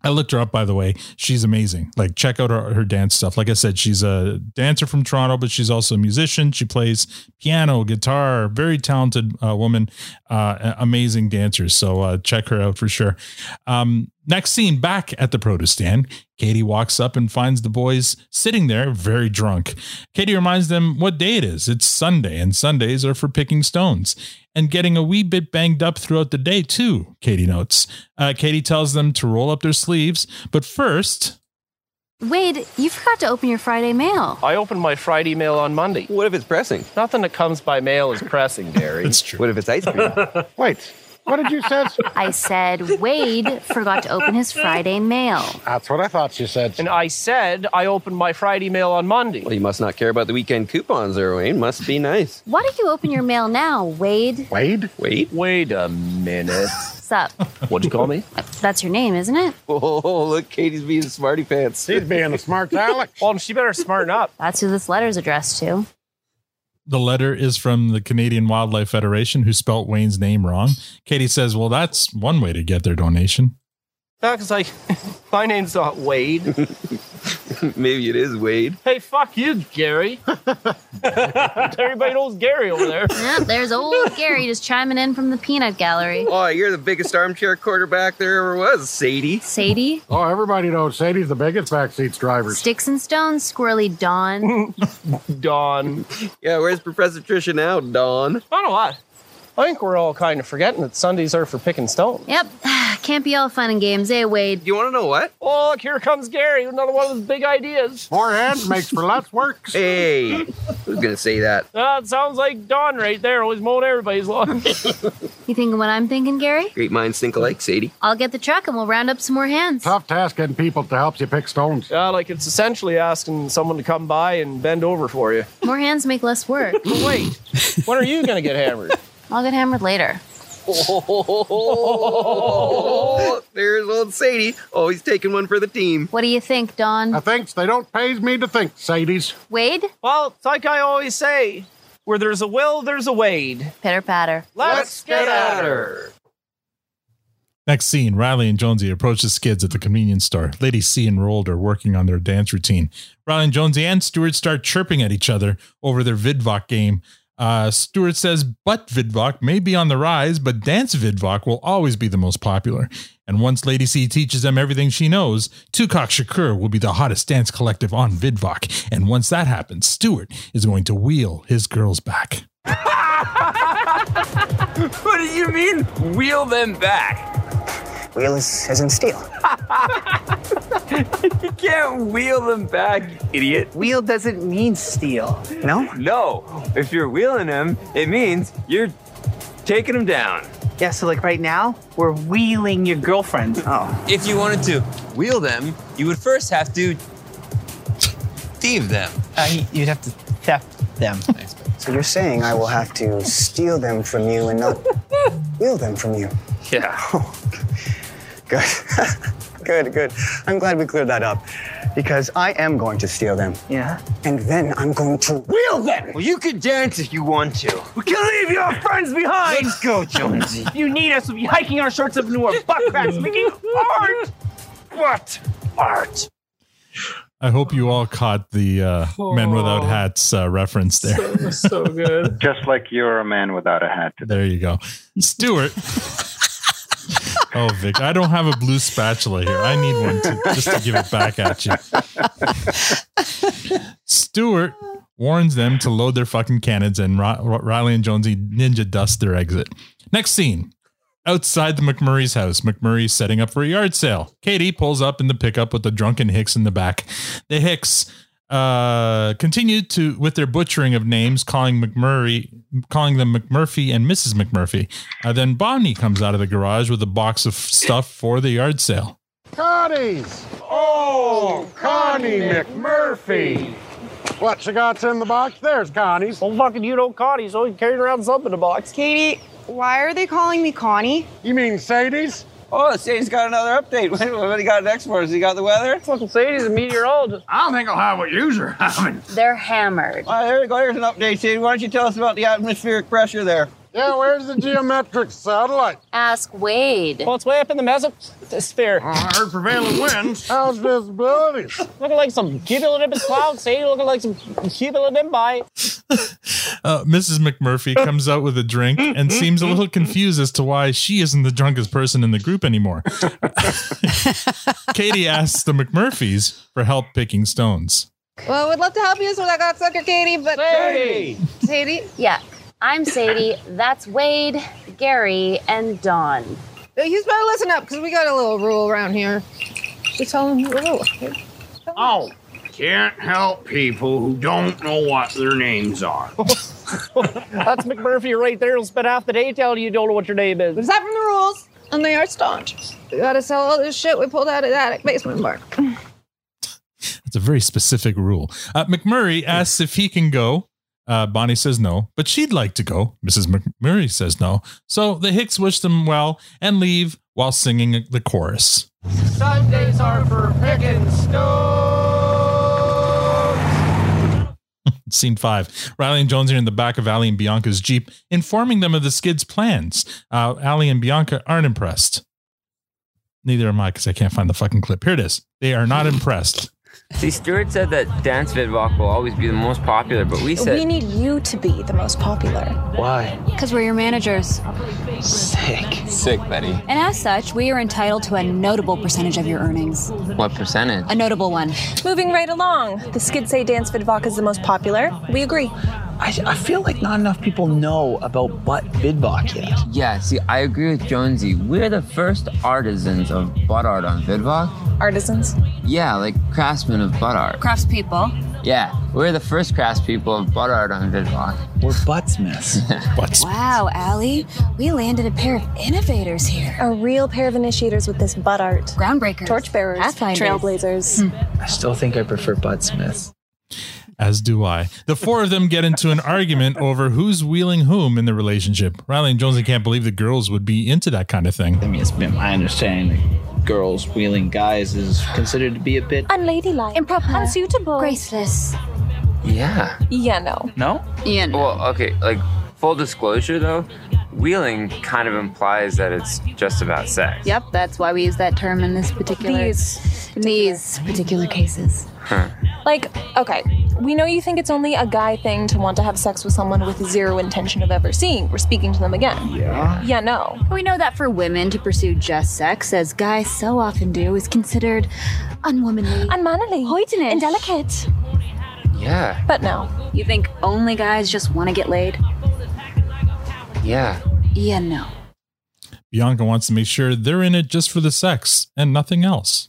I looked her up, by the way. She's amazing. Like, check out her, her dance stuff. Like I said, she's a dancer from Toronto, but she's also a musician. She plays piano, guitar, very talented uh, woman, uh, amazing dancer. So uh, check her out for sure. Um, next scene, back at the produce stand, Katie walks up and finds the boys sitting there very drunk. Katie reminds them what day it is. It's Sunday, and Sundays are for picking stones. And getting a wee bit banged up throughout the day too, Katie notes. Uh, Katie tells them to roll up their sleeves, but first... Wade, you forgot to open your Friday mail. I opened my Friday mail on Monday. What if it's pressing? Nothing that comes by mail is pressing, Gary. That's true. What if it's ice cream? Wait, what did you say? I said Wade forgot to open his Friday mail. That's what I thought you said. And I said I opened my Friday mail on Monday. Well, you must not care about the weekend coupons, there, Wade. Must be nice. Why don't you open your mail now, Wade? Wade? Wade? Wait a minute. What's up? What'd you call me? That's your name, isn't it? Oh, look, Katie's being smarty pants. She's being a smart aleck. Well, she better smarten up. That's who this letter's addressed to. The letter is from the Canadian Wildlife Federation, who spelt Wayne's name wrong. Katie says, well, that's one way to get their donation. That's like, my name's not Wade. Maybe it is Wade. Hey, fuck you, Gary. Everybody knows Gary over there. Yeah, there's old Gary just chiming in from the peanut gallery. Oh, you're the biggest armchair quarterback there ever was, Sadie. Sadie? Oh, everybody knows Sadie's the biggest backseats driver. Sticks and stones, Squirrely Don. Don. Yeah, where's Professor Trisha now, Don? Not a lot. I think we're all kind of forgetting that Sundays are for picking stones. Yep. Can't be all fun and games, eh, Wade? You want to know what? Oh, look, here comes Gary, another one of his big ideas. More hands makes for less work. Hey, who's going to say that? Uh, it sounds like Don right there, always mowing everybody's lawn. You thinking what I'm thinking, Gary? Great minds think alike, Sadie. I'll get the truck and we'll round up some more hands. Tough task getting people to help you pick stones. Yeah, uh, like it's essentially asking someone to come by and bend over for you. More hands make less work. But wait, when are you going to get hammered? I'll get hammered later. Oh, there's old Sadie. Oh, he's taking one for the team. What do you think, Don? I think they don't pay me to think, Sadies. Wade? Well, it's like I always say, where there's a will, there's a Wade. Pitter patter. Let's, Let's get at her. Next scene, Riley and Jonesy approach the skids at the convenience store. Lady C and Roald are working on their dance routine. Riley and Jonesy and Stuart start chirping at each other over their Vidvoc game. Uh, Stuart says, butt Vidvoc may be on the rise, but dance Vidvoc will always be the most popular. And once Lady C teaches them everything she knows, Tukak Shakur will be the hottest dance collective on Vidvoc. And once that happens, Stuart is going to wheel his girls back. What do you mean, wheel them back? Wheel is as in steel. You can't wheel them back, you idiot. Wheel doesn't mean steal, no? No. If you're wheeling them, it means you're taking them down. Yeah, so like right now, we're wheeling your girlfriend. Oh. If you wanted to wheel them, you would first have to thieve them. Uh, you'd have to theft them. So you're saying I will have to steal them from you and not wheel them from you? Yeah. Oh. Good. Good, good. I'm glad we cleared that up, because I am going to steal them. Yeah? And then I'm going to wheel them! Well, you can dance if you want to. We can leave your friends behind! Let's go, Jonesy. If you need us, we'll be hiking our shirts up into our butt cracks, making art! What? Art. I hope you all caught the uh, oh, Men Without Hats uh, reference there. So, so good. Just like you're a man without a hat today. There you go. Stuart. Oh, Vic, I don't have a blue spatula here. I need one to, just to give it back at you. Stuart warns them to load their fucking cannons, and R- R- Riley and Jonesy ninja dust their exit. Next scene, outside the McMurray's house. McMurray's setting up for a yard sale. Katie pulls up in the pickup with the drunken Hicks in the back. The Hicks uh, continue to with their butchering of names, calling McMurray... calling them McMurphy and Missus McMurphy. Uh, then Bonnie comes out of the garage with a box of stuff for the yard sale. Connie's! Oh, Connie McMurphy! What you got in the box? There's Connie's. Well, fucking you know Connie's, always carrying around something in the box. Katie, why are they calling me Connie? You mean Sadie's? Oh, Sadie's got another update. What do you got next for us? You got the weather? Fucking Sadie's a meteorologist. I don't think I'll have what yous are having. They're hammered. Well, there you go. Here's an update, Sadie. Why don't you tell us about the atmospheric pressure there? Yeah, where's the geometric satellite? Ask Wade. Well, it's way up in the mesosphere. I heard prevailing winds. How's visibility? Looking like some cumulonimbus cloud, Sadie. Looking like some cumulonimbus. Uh, Missus McMurphy comes out with a drink and seems a little confused as to why she isn't the drunkest person in the group anymore. Katie asks the McMurphys for help picking stones. Well, we'd love to help you, so I got sucker, Katie, but... Sadie! Sadie? Yeah. I'm Sadie, that's Wade, Gary, and Dawn. You better listen up, because we got a little rule around here. Just tell them the rule. Oh. Can't help people who don't know what their names are. That's McMurphy right there. He'll spend half the day telling you you don't know what your name is. But aside from the rules, and they are staunch. We gotta sell all this shit we pulled out of that basement bar. That's a very specific rule. Uh, McMurray asks if he can go. Uh, Bonnie says no, but she'd like to go. Missus McMurray says no. So the Hicks wish them well and leave while singing the chorus. Sundays are for picking stones. Scene five. Riley and Jonesy are in the back of Allie and Bianca's Jeep, informing them of the skid's plans. Uh, Allie and Bianca aren't impressed. Neither am I, because I can't find the fucking clip. Here it is. They are not impressed. See, Stuart said that Dance Vid Walk will always be the most popular, but we said... We need you to be the most popular. Why? Because we're your managers. Sick. Sick, Betty. And as such, we are entitled to a notable percentage of your earnings. What percentage? A notable one. Moving right along. The skids say Dance Vid Walk is the most popular. We agree. I, I feel like not enough people know about butt vidvoc yet. Yeah, see, I agree with Jonesy. We're the first artisans of butt art on vidvoc. Artisans? Yeah, like craftsmen of butt art. Craftspeople. Yeah, we're the first craftspeople of butt art on vidvoc. We're buttsmiths. Buttsmiths. Wow, Allie, we landed a pair of innovators here. A real pair of initiators with this butt art. Groundbreakers. Torchbearers. Trailblazers. Hmm. I still think I prefer buttsmiths. As do I. The four of them get into an argument over who's wheeling whom in the relationship. Riley and Jonesy can't believe the girls would be into that kind of thing. I mean, it's been my understanding that girls wheeling guys is considered to be a bit... unladylike. Improper. Unsuitable. Graceless. Yeah. Yeah, no. No? Yeah, no. Well, okay, like, full disclosure, though, wheeling kind of implies that it's just about sex. Yep, that's why we use that term in this particular... These. These particular cases. Huh. Like, okay... We know you think it's only a guy thing to want to have sex with someone with zero intention of ever seeing or speaking to them again. Yeah. Yeah, no. We know that for women to pursue just sex, as guys so often do, is considered unwomanly, unmanly, hoidenish, indelicate. Yeah. But no. You think only guys just want to get laid? Yeah. Yeah, no. Bianca wants to make sure they're in it just for the sex and nothing else.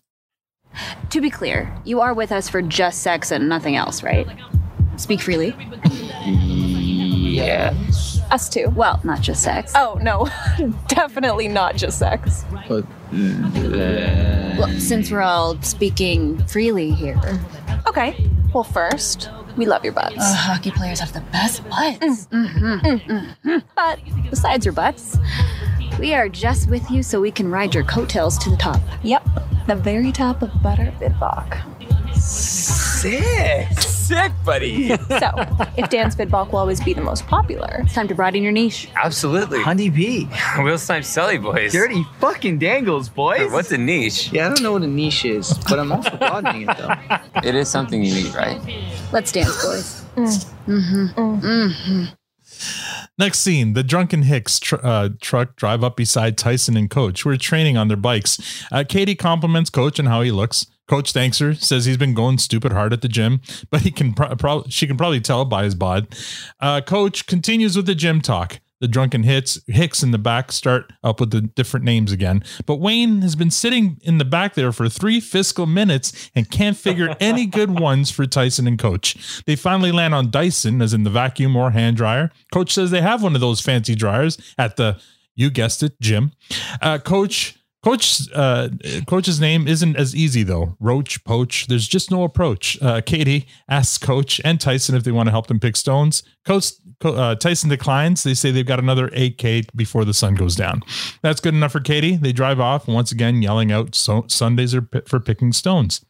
To be clear, you are with us for just sex and nothing else, right? Speak freely. Yeah. Us too. Well, not just sex. Oh, no. Definitely not just sex. But, uh, well, since we're all speaking freely here. Okay. Well, first, we love your butts. Uh, hockey players have the best butts. Mm-hmm. Mm-hmm. Mm-hmm. But besides your butts, we are just with you so we can ride your coattails to the top. Yep. The very top of Butter Bidbach. Sick. Sick, buddy. So, if Dan's Bidbach will always be the most popular, it's time to broaden your niche. Absolutely. Honey Bee. We'll snipe Sully, boys. Dirty fucking dangles, boys. What's a niche? Yeah, I don't know what a niche is, but I'm also broadening it, though. It is something unique, right? Let's dance, boys. Mm-hmm. Mm-hmm. Next scene, the drunken Hicks tr- uh, truck drive up beside Tyson and Coach, who are training on their bikes. Uh, Katie compliments Coach on how he looks. Coach thanks her, says he's been going stupid hard at the gym, but he can pro- pro- she can probably tell by his bod. Uh, Coach continues with the gym talk. The drunken hits, Hicks in the back start up with the different names again. But Wayne has been sitting in the back there for three fiscal minutes and can't figure any good ones for Tyson and Coach. They finally land on Dyson, as in the vacuum or hand dryer. Coach says they have one of those fancy dryers at the, you guessed it, gym. Uh, Coach... Coach, uh, Coach's name isn't as easy, though. Roach, Poach, there's just no approach. Uh, Katie asks Coach and Tyson if they want to help them pick stones. Coach, uh, Tyson declines. They say they've got another eight K before the sun goes down. That's good enough for Katie. They drive off, once again yelling out, so Sundays are p- for picking stones.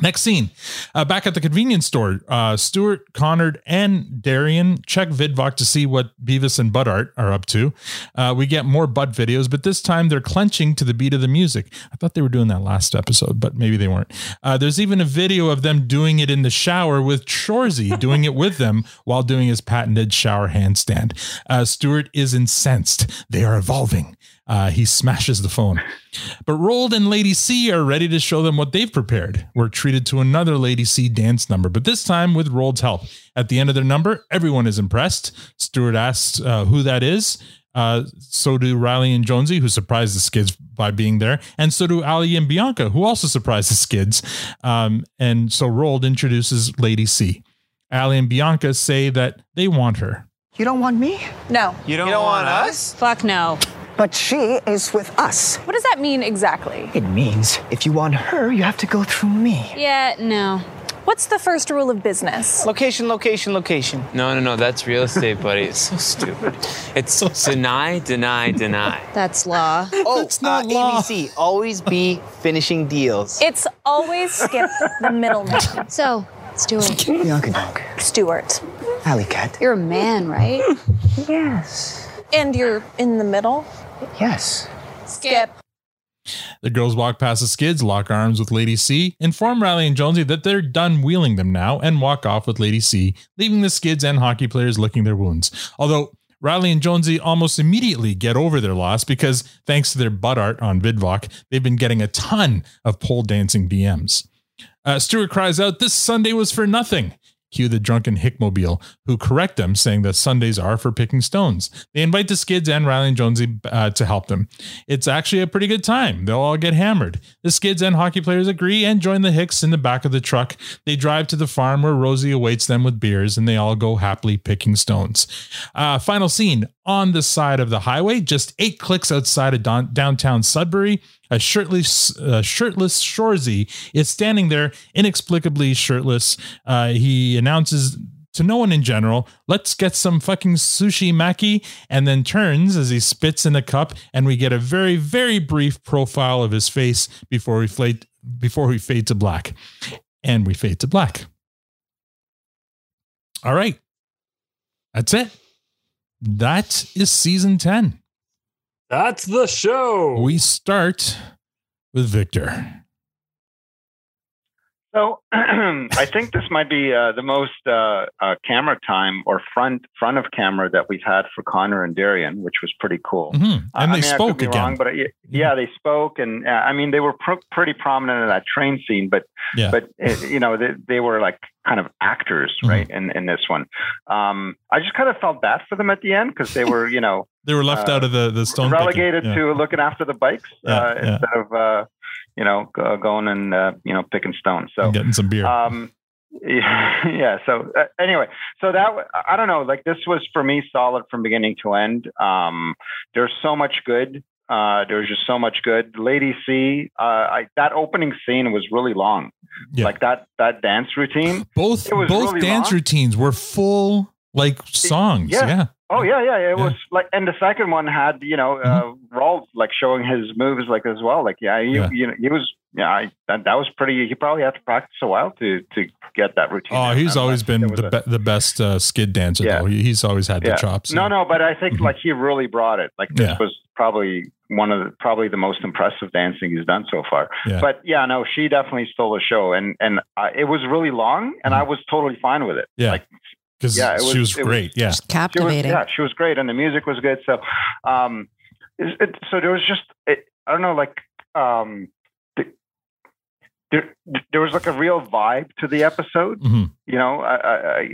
Next scene, uh, back at the convenience store, uh, Stuart, Connard, and Darian check Vidvoc to see what Beavis and Buttart are up to. Uh, we get more butt videos, but this time they're clenching to the beat of the music. I thought they were doing that last episode, but maybe they weren't. Uh, there's even a video of them doing it in the shower with Shoresy doing it with them while doing his patented shower handstand. Uh, Stuart is incensed. They are evolving. Uh, he smashes the phone. But Roald and Lady C are ready to show them what they've prepared. We're treated to another Lady C dance number, but this time with Roald's help. At the end of their number, everyone is impressed. Stuart asks uh, who that is. Uh, so do Riley and Jonesy, who surprised the skids by being there. And so do Ali and Bianca, who also surprised the skids. Um, and so Roald introduces Lady C. Ali and Bianca say that they want her. You don't want me? No. You don't, you don't want, want us? Fuck no. But she is with us. What does that mean exactly? It means if you want her, you have to go through me. Yeah, no. What's the first rule of business? Location, location, location. No, no, no. That's real estate, buddy. It's so stupid. It's so deny, deny, deny. That's law. Oh, it's not uh, law. A B C. Always be finishing deals. It's always skip the middleman. So, Stuart. Bianca Dog. Stuart. Alley Cat. You're a man, right? Yes. And you're in the middle? Yes. Skip. The girls walk past the skids, lock arms with Lady C, inform Riley and Jonesy that they're done wheeling them now, and walk off with Lady C, leaving the skids and hockey players licking their wounds. Although Riley and Jonesy almost immediately get over their loss because, thanks to their butt art on Vidvoc, they've been getting a ton of pole dancing D Ms. Uh, Stuart cries out, "This Sunday was for nothing." Cue the drunken Hickmobile, who correct them, saying that Sundays are for picking stones. They invite the skids and Riley and Jonesy uh, to help them. It's actually a pretty good time. They'll all get hammered. The skids and hockey players agree and join the Hicks in the back of the truck. They drive to the farm where Rosie awaits them with beers, and they all go happily picking stones. Uh, final scene. On the side of the highway, just eight clicks outside of don- downtown Sudbury, a shirtless, uh, shirtless Shoresy is standing there, inexplicably shirtless. Uh, he announces to no one in general, "Let's get some fucking sushi maki," and then turns as he spits in a cup, and we get a very, very brief profile of his face before we fade, before we fade to black. And we fade to black. All right. That's it. That is season ten. That's the show. We start with Victor. So I think this might be uh, the most uh, uh, camera time or front front of camera that we've had for Connor and Darian, which was pretty cool. Mm-hmm. And uh, they I mean, spoke I could be again. Wrong, but I, yeah, yeah, they spoke, and uh, I mean they were pr- pretty prominent in that train scene, but yeah. but it, you know they, they were like kind of actors, mm-hmm. right? In in this one, um, I just kind of felt bad for them at the end because they were, you know, they were left uh, out of the the stone relegated yeah. to looking after the bikes yeah, uh, yeah. instead of. Uh, you know, uh, going and, uh, you know, picking stones. So and getting some beer. Um, yeah. yeah so uh, anyway, so that, I don't know, like this was for me solid from beginning to end. Um, there's so much good. Uh, there was just so much good. Lady C, uh, I, that opening scene was really long. Yeah. Like that, that dance routine. Both, both really dance long. routines were full like songs. Yeah. yeah. Oh yeah, yeah, it yeah. was like, and the second one had, you know, mm-hmm. uh, Roald like showing his moves like as well, like yeah, he, yeah. you know, he was yeah, I, that, that was pretty. He probably had to practice a while to to get that routine. Oh, he's always been the a, be, the best uh, skid dancer. Yeah. though. He's always had yeah. the chops. So. No, no, but I think mm-hmm. like he really brought it. Like this yeah. was probably one of the, probably the most impressive dancing he's done so far. Yeah. But yeah, no, she definitely stole the show, and and uh, it was really long, and I was totally fine with it. Yeah. Like, Because yeah, she was great. Was, yeah, was captivating. She was, yeah, she was great, and the music was good. So, um, it, it, so there was just it, I don't know, like um, the, there there was like a real vibe to the episode. Mm-hmm. You know, I, I, I,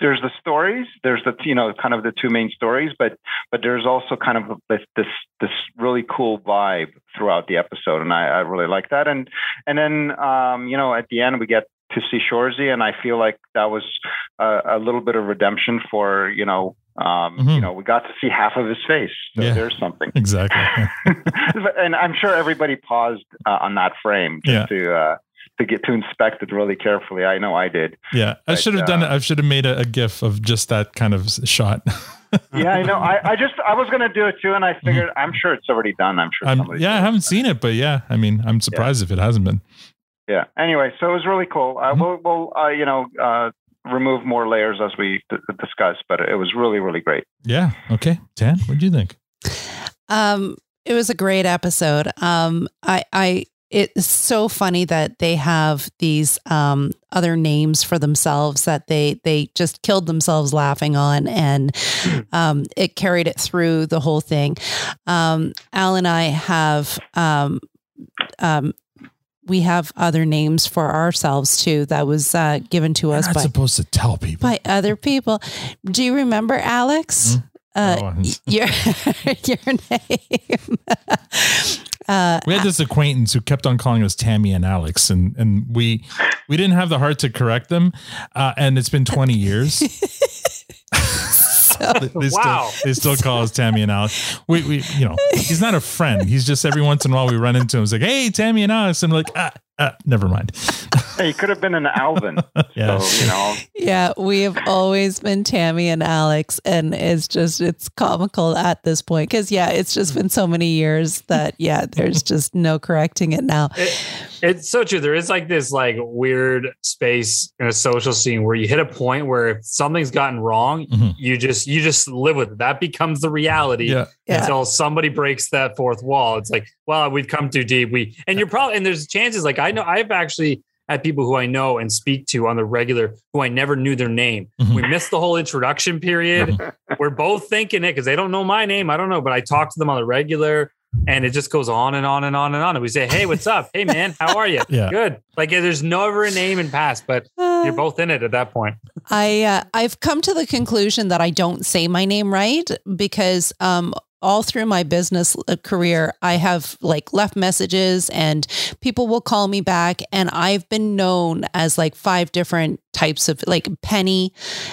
there's the stories, there's the you know kind of the two main stories, but but there's also kind of this this, this really cool vibe throughout the episode, and I, I really like that. And and then um, you know at the end we get to see Shoresy, and I feel like that was a, a little bit of redemption for, you know, um, mm-hmm. you know, we got to see half of his face. So yeah, there's something. Exactly. And I'm sure everybody paused uh, on that frame just yeah. to, uh, to get to inspect it really carefully. I know I did. Yeah. I but, should have uh, done it. I should have made a, a GIF of just that kind of shot. Yeah, I know. I, I just, I was going to do it too. And I figured, mm-hmm. I'm sure it's already done. I'm sure. Um, yeah. I haven't seen it, but yeah, I mean, I'm surprised yeah. if it hasn't been. Yeah. Anyway, so it was really cool. Uh, we'll, we'll uh, you know, uh, remove more layers as we d- discuss, but it was really, really great. Yeah. Okay. Dan, what do you think? Um, it was a great episode. Um, I, I, it's so funny that they have these um, other names for themselves that they, they just killed themselves laughing on, and um, it carried it through the whole thing. Um, Al and I have, um, um, we have other names for ourselves too. That was uh, given to You're us. Not by, supposed to tell people by other people. Do you remember, Alex? Mm-hmm. Uh, oh. your your name. uh, we had this acquaintance who kept on calling us Tammy and Alex, and and we we didn't have the heart to correct them. Uh, and it's been twenty years. So, they, still, wow. they still call us Tammy and Alex. We, we, you know, he's not a friend. He's just every once in a while we run into him. He's like, "Hey, Tammy and Alex," and I'm like, ah, ah, never mind. Hey, he could have been an Alvin. yeah. So, you know. Yeah, we have always been Tammy and Alex, and it's just it's comical at this point because yeah, it's just been so many years that yeah, there's just no correcting it now. It, it's so true. There is like this like weird space in a social scene where you hit a point where if something's gotten wrong, mm-hmm. you just you just live with it. That becomes the reality yeah. Yeah. until somebody breaks that fourth wall. It's like, well, we've come too deep. We and you're probably and there's chances like I know I've actually. At people who I know and speak to on the regular, who I never knew their name. Mm-hmm. We missed the whole introduction period. Mm-hmm. We're both thinking it because they don't know my name. I don't know, but I talk to them on the regular and it just goes on and on and on and on. And we say, "Hey, what's up? Hey, man, how are you?" Yeah. Good. Like there's never a name in past, but you're both in it at that point. I, uh, I've come to the conclusion that I don't say my name right because, um, all through my business career, I have like left messages and people will call me back. And I've been known as like five different types of like Penny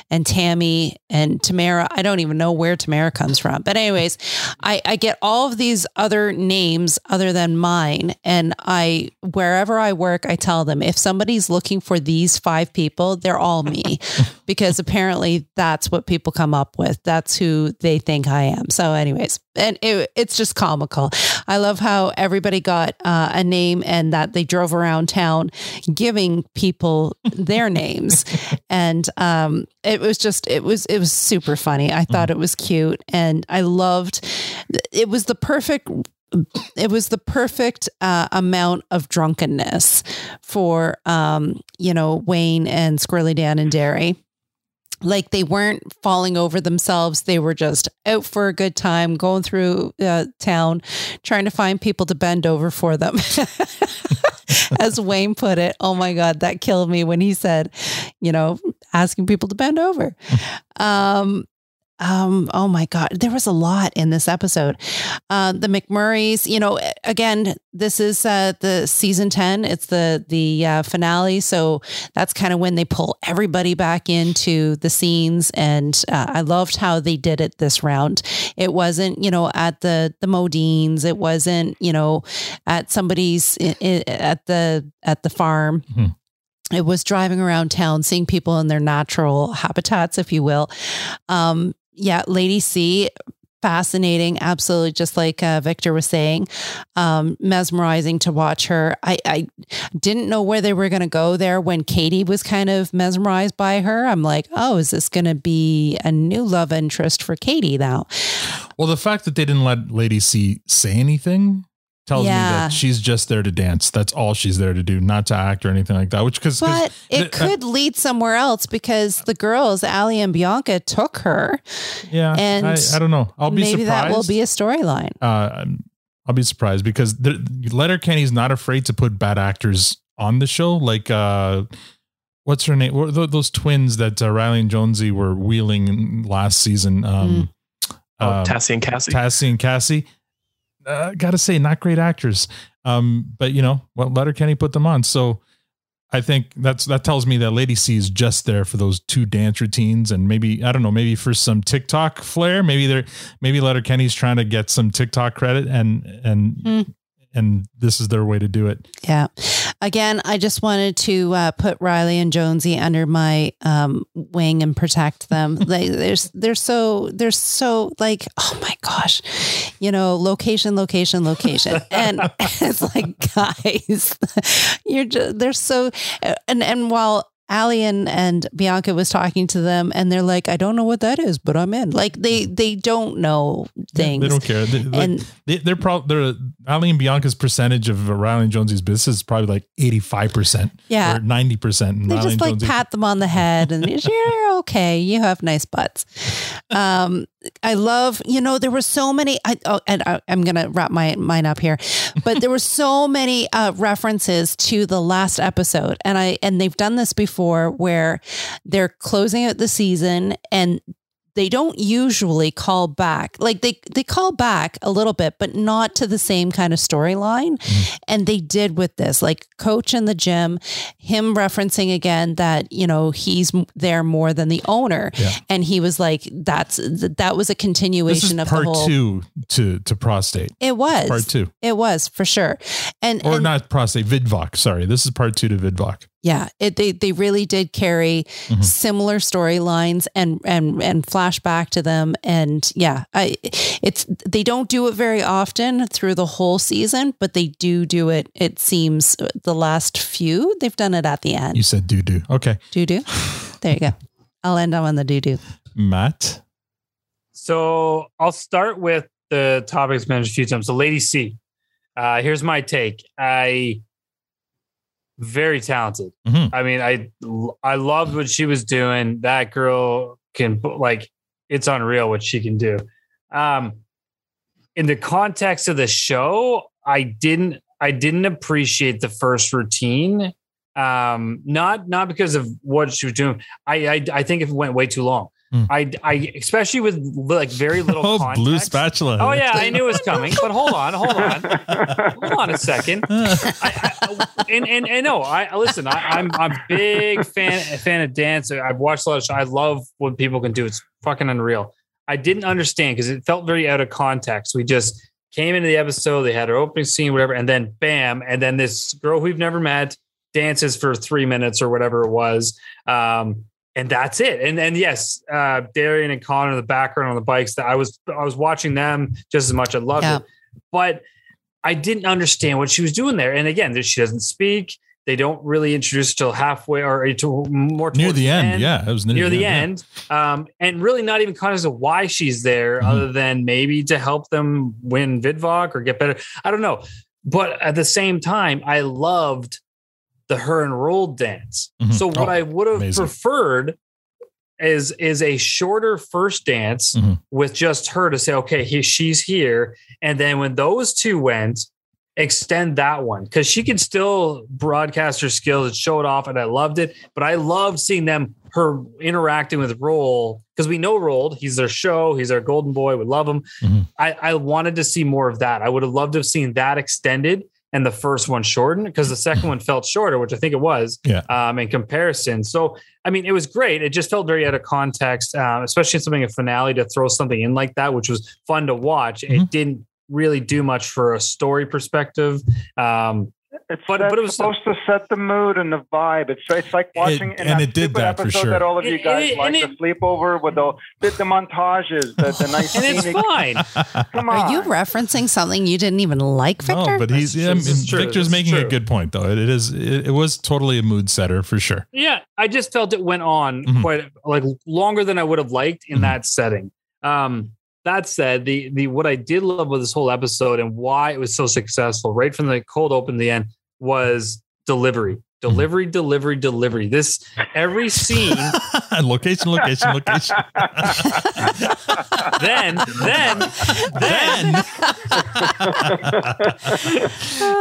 and Tammy and Tamara. I don't even know where Tamara comes from. But anyways, I, I get all of these other names other than mine. And I, wherever I work, I tell them if somebody's looking for these five people, they're all me because apparently that's what people come up with. That's who they think I am. So anyways, and it, it's just comical. I love how everybody got uh, a name and that they drove around town giving people their names. And, um, it was just, it was, it was super funny. I thought it was cute and I loved, it was the perfect it was the perfect uh, amount of drunkenness for, um, you know, Wayne and Squirrely Dan and Derry. Like, they weren't falling over themselves. They were just out for a good time, going through uh, town, trying to find people to bend over for them. As Wayne put it, oh my God, that killed me when he said, you know, asking people to bend over. Um, um, oh my God, there was a lot in this episode. Uh, the McMurrays, you know, again, this is uh, the season ten. It's the, the uh, finale. So that's kind of when they pull everybody back into the scenes. And uh, I loved how they did it this round. It wasn't, you know, at the, the Modine's. It wasn't, you know, at somebody's I- I- at the, at the farm. Mm-hmm. It was driving around town, seeing people in their natural habitats, if you will. Um, yeah. Lady C, fascinating. Absolutely. Just like uh, Victor was saying, um, mesmerizing to watch her. I, I didn't know where they were going to go there when Katie was kind of mesmerized by her. I'm like, oh, is this going to be a new love interest for Katie now? Well, the fact that they didn't let Lady C say anything tells yeah. me that she's just there to dance. That's all she's there to do, not to act or anything like that. Which, because but cause, it th- could uh, lead somewhere else, because the girls, Ali and Bianca, took her. Yeah, and I, I don't know. I'll be maybe surprised. Maybe that will be a storyline. Uh, I'll be surprised, because the, Letterkenny's not afraid to put bad actors on the show. Like, uh, what's her name? What, those twins that uh, Riley and Jonesy were wheeling last season. Um, mm. oh, uh, Tassie and Cassie. Tassie and Cassie. Uh, gotta say, not great actors. Um, but you know what, Letterkenny put them on. So I think that's, that tells me that Lady C is just there for those two dance routines. And maybe, I don't know, maybe for some TikTok flair, maybe they're, maybe Letterkenny's trying to get some TikTok credit, and, and, mm. and this is their way to do it. Yeah. Again, I just wanted to uh, put Riley and Jonesy under my um, wing and protect them. Like, there's, they're so, they're so like, oh my gosh, you know, location, location, location. And it's like, guys, you're just, they're so, and, and while Ali and, and Bianca was talking to them, and they're like, I don't know what that is, but I'm in. Like, they, they don't know things. Yeah, they don't care. They, and like, they, they're probably, Ali and Bianca's percentage of Riley and Jonesy's business is probably like eighty-five percent yeah. or ninety percent. And they Riley just like Jonesy. Pat them on the head and you're okay. You have nice butts. Um, I love, you know, there were so many, I, oh, and I, I'm going to wrap my mine up here, but there were so many uh, references to the last episode. And I, and they've done this before, for where they're closing out the season and they don't usually call back. Like, they, they call back a little bit, but not to the same kind of storyline. Mm-hmm. And they did with this, like Coach in the gym, him referencing again that, you know, he's there more than the owner. Yeah. And he was like, that's, that was a continuation of part the whole, two to, to prostate. It was part two. It was for sure. And, or and, not prostate, Vidvoc. Sorry. This is part two to Vidvoc. Yeah, it, they they really did carry mm-hmm. similar storylines and and and flashback to them, and yeah, I it's they don't do it very often through the whole season, but they do do it. It seems the last few they've done it at the end. You said doo doo, okay? Doo doo. There you go. I'll end on the doo doo. Matt. So I'll start with the topics mentioned a few times. So Lady C, uh, here's my take. I. Very talented. Mm-hmm. I mean, I I loved what she was doing. That girl can, like, it's unreal what she can do. Um, in the context of the show, I didn't I didn't appreciate the first routine. Um, not not because of what she was doing. I I, I think it went way too long. Mm. I I especially with like very little oh, context. Blue spatula. Oh yeah, I knew it was coming. But hold on, hold on, hold on a second. I, I, and and and no, I listen. I, I'm I'm big fan fan of dance. I've watched a lot of shows. I love what people can do. It's fucking unreal. I didn't understand because it felt very out of context. We just came into the episode. They had our opening scene, whatever, and then bam, and then this girl we've never met dances for three minutes or whatever it was. Um, And that's it. And and yes, uh, Darian and Connor in the background on the bikes, that I was I was watching them just as much. I loved yeah. it. But I didn't understand what she was doing there. And again, she doesn't speak. They don't really introduce it till halfway or to more near the end. end. Yeah, it was near, near the end. end. Yeah. Um, and really not even conscious of why she's there, mm-hmm. other than maybe to help them win VidVoc or get better. I don't know. But at the same time, I loved the her and Roald dance. Mm-hmm. So what oh, I would have amazing. preferred is is a shorter first dance mm-hmm. with just her to say, okay, he, she's here. And then when those two went, extend that one, because she could still broadcast her skills and show it off, and I loved it. But I loved seeing them her interacting with Roald, because we know Roald, he's their show, he's our golden boy, we love him. Mm-hmm. I, I wanted to see more of that. I would have loved to have seen that extended and the first one shortened, because the second one felt shorter, which I think it was yeah. um, in comparison. So, I mean, it was great. It just felt very out of context, um, especially something a finale to throw something in like that, which was fun to watch. Mm-hmm. It didn't really do much for a story perspective. Um, it's but, but it was supposed so, to set the mood and the vibe. It's, it's like watching it, an and it did that for sure. That all of you guys it, it, like the it, sleepover with the the montages, the, the nice. And it's fine. Come on. Are you referencing something you didn't even like, Victor? No, but he's yeah, Victor's making a good point though. It, it is it, it was totally a mood setter for sure. Yeah, I just felt it went on mm-hmm. quite like longer than I would have liked in mm-hmm. that setting. Um, That said, the the what I did love with this whole episode and why it was so successful right from the cold open to the end was delivery, delivery, delivery, delivery. This every scene, location, location, location. then, then, then,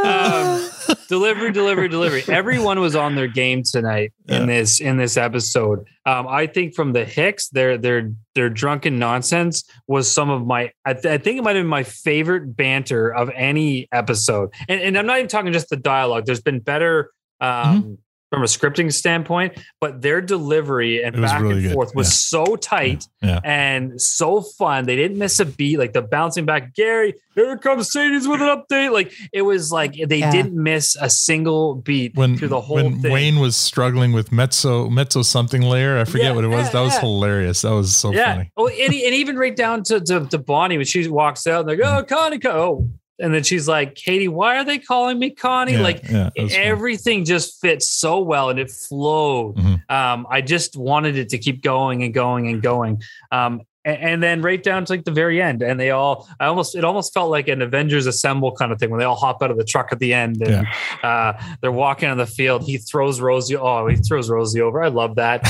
um, delivery, delivery, delivery. Everyone was on their game tonight in yeah. this in this episode. Um, I think from the Hicks, their their their drunken nonsense was some of my. I, th- I think it might have been my favorite banter of any episode, and, and I'm not even talking just the dialogue. There's been better um, mm-hmm. from a scripting standpoint, but their delivery and back really and good. forth was yeah. so tight yeah. Yeah. and so fun. They didn't miss a beat. Like the bouncing back, Gary, here comes Sadie's with an update. Like it was like they yeah. didn't miss a single beat when, through the whole when thing. When Wayne was struggling with mezzo mezzo something layer, I forget yeah, what it was. Yeah, that was yeah. hilarious. That was so yeah. funny. Oh, and, and even right down to, to to Bonnie when she walks out and like, oh, Connie, oh. And then she's like, Katie, why are they calling me Connie? Yeah, like yeah, everything cool. just fits so well and it flowed. Mm-hmm. Um, I just wanted it to keep going and going and going. Um, and, and then right down to like the very end. And they all, I almost, it almost felt like an Avengers Assemble kind of thing when they all hop out of the truck at the end and yeah. uh, they're walking on the field. He throws Rosie. Oh, he throws Rosie over. I love that.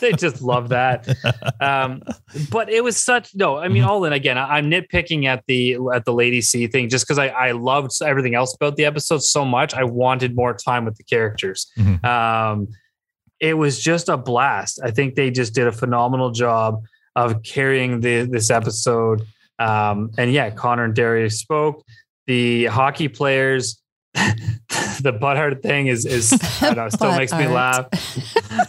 They just love that. Um, but it was such, no, I mean, all in again, I, I'm nitpicking at the, at the Lady C thing, just cause I, I loved everything else about the episode so much. I wanted more time with the characters. Mm-hmm. Um, it was just a blast. I think they just did a phenomenal job of carrying the, this episode. Um, and yeah, Connor and Darius spoke. The hockey players, the butthard thing is, is I don't know, still makes me laugh.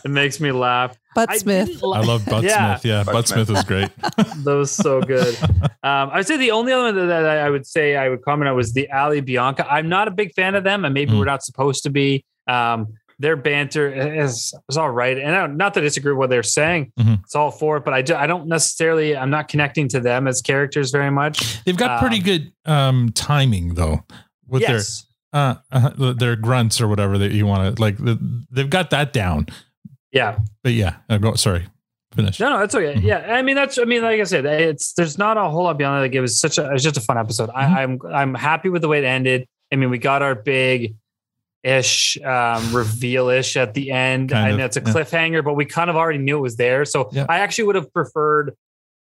It makes me laugh. Bud Smith. I, I love Bud yeah. Smith. Yeah, Bud, Bud Smith was great. That was so good. Um, I would say the only other one that I would say I would comment on was the Ali Bianca. I'm not a big fan of them, and maybe mm. we're not supposed to be. Um, Their banter is, is all right. And I not that I disagree with what they're saying. Mm-hmm. It's all for it, but I, do, I don't necessarily, I'm not connecting to them as characters very much. They've got um, pretty good um, timing though. With yes. their, uh, uh, their grunts or whatever that you want to like, the, they've got that down. Yeah. But yeah, I go, sorry. Finish. No, no, that's okay. Mm-hmm. Yeah. I mean, that's, I mean, like I said, it's, there's not a whole lot beyond that. Like it was such a, it was just a fun episode. Mm-hmm. I, I'm, I'm happy with the way it ended. I mean, we got our big, ish um reveal ish at the end. Kind I know it's a cliffhanger, yeah. but we kind of already knew it was there. So yeah. I actually would have preferred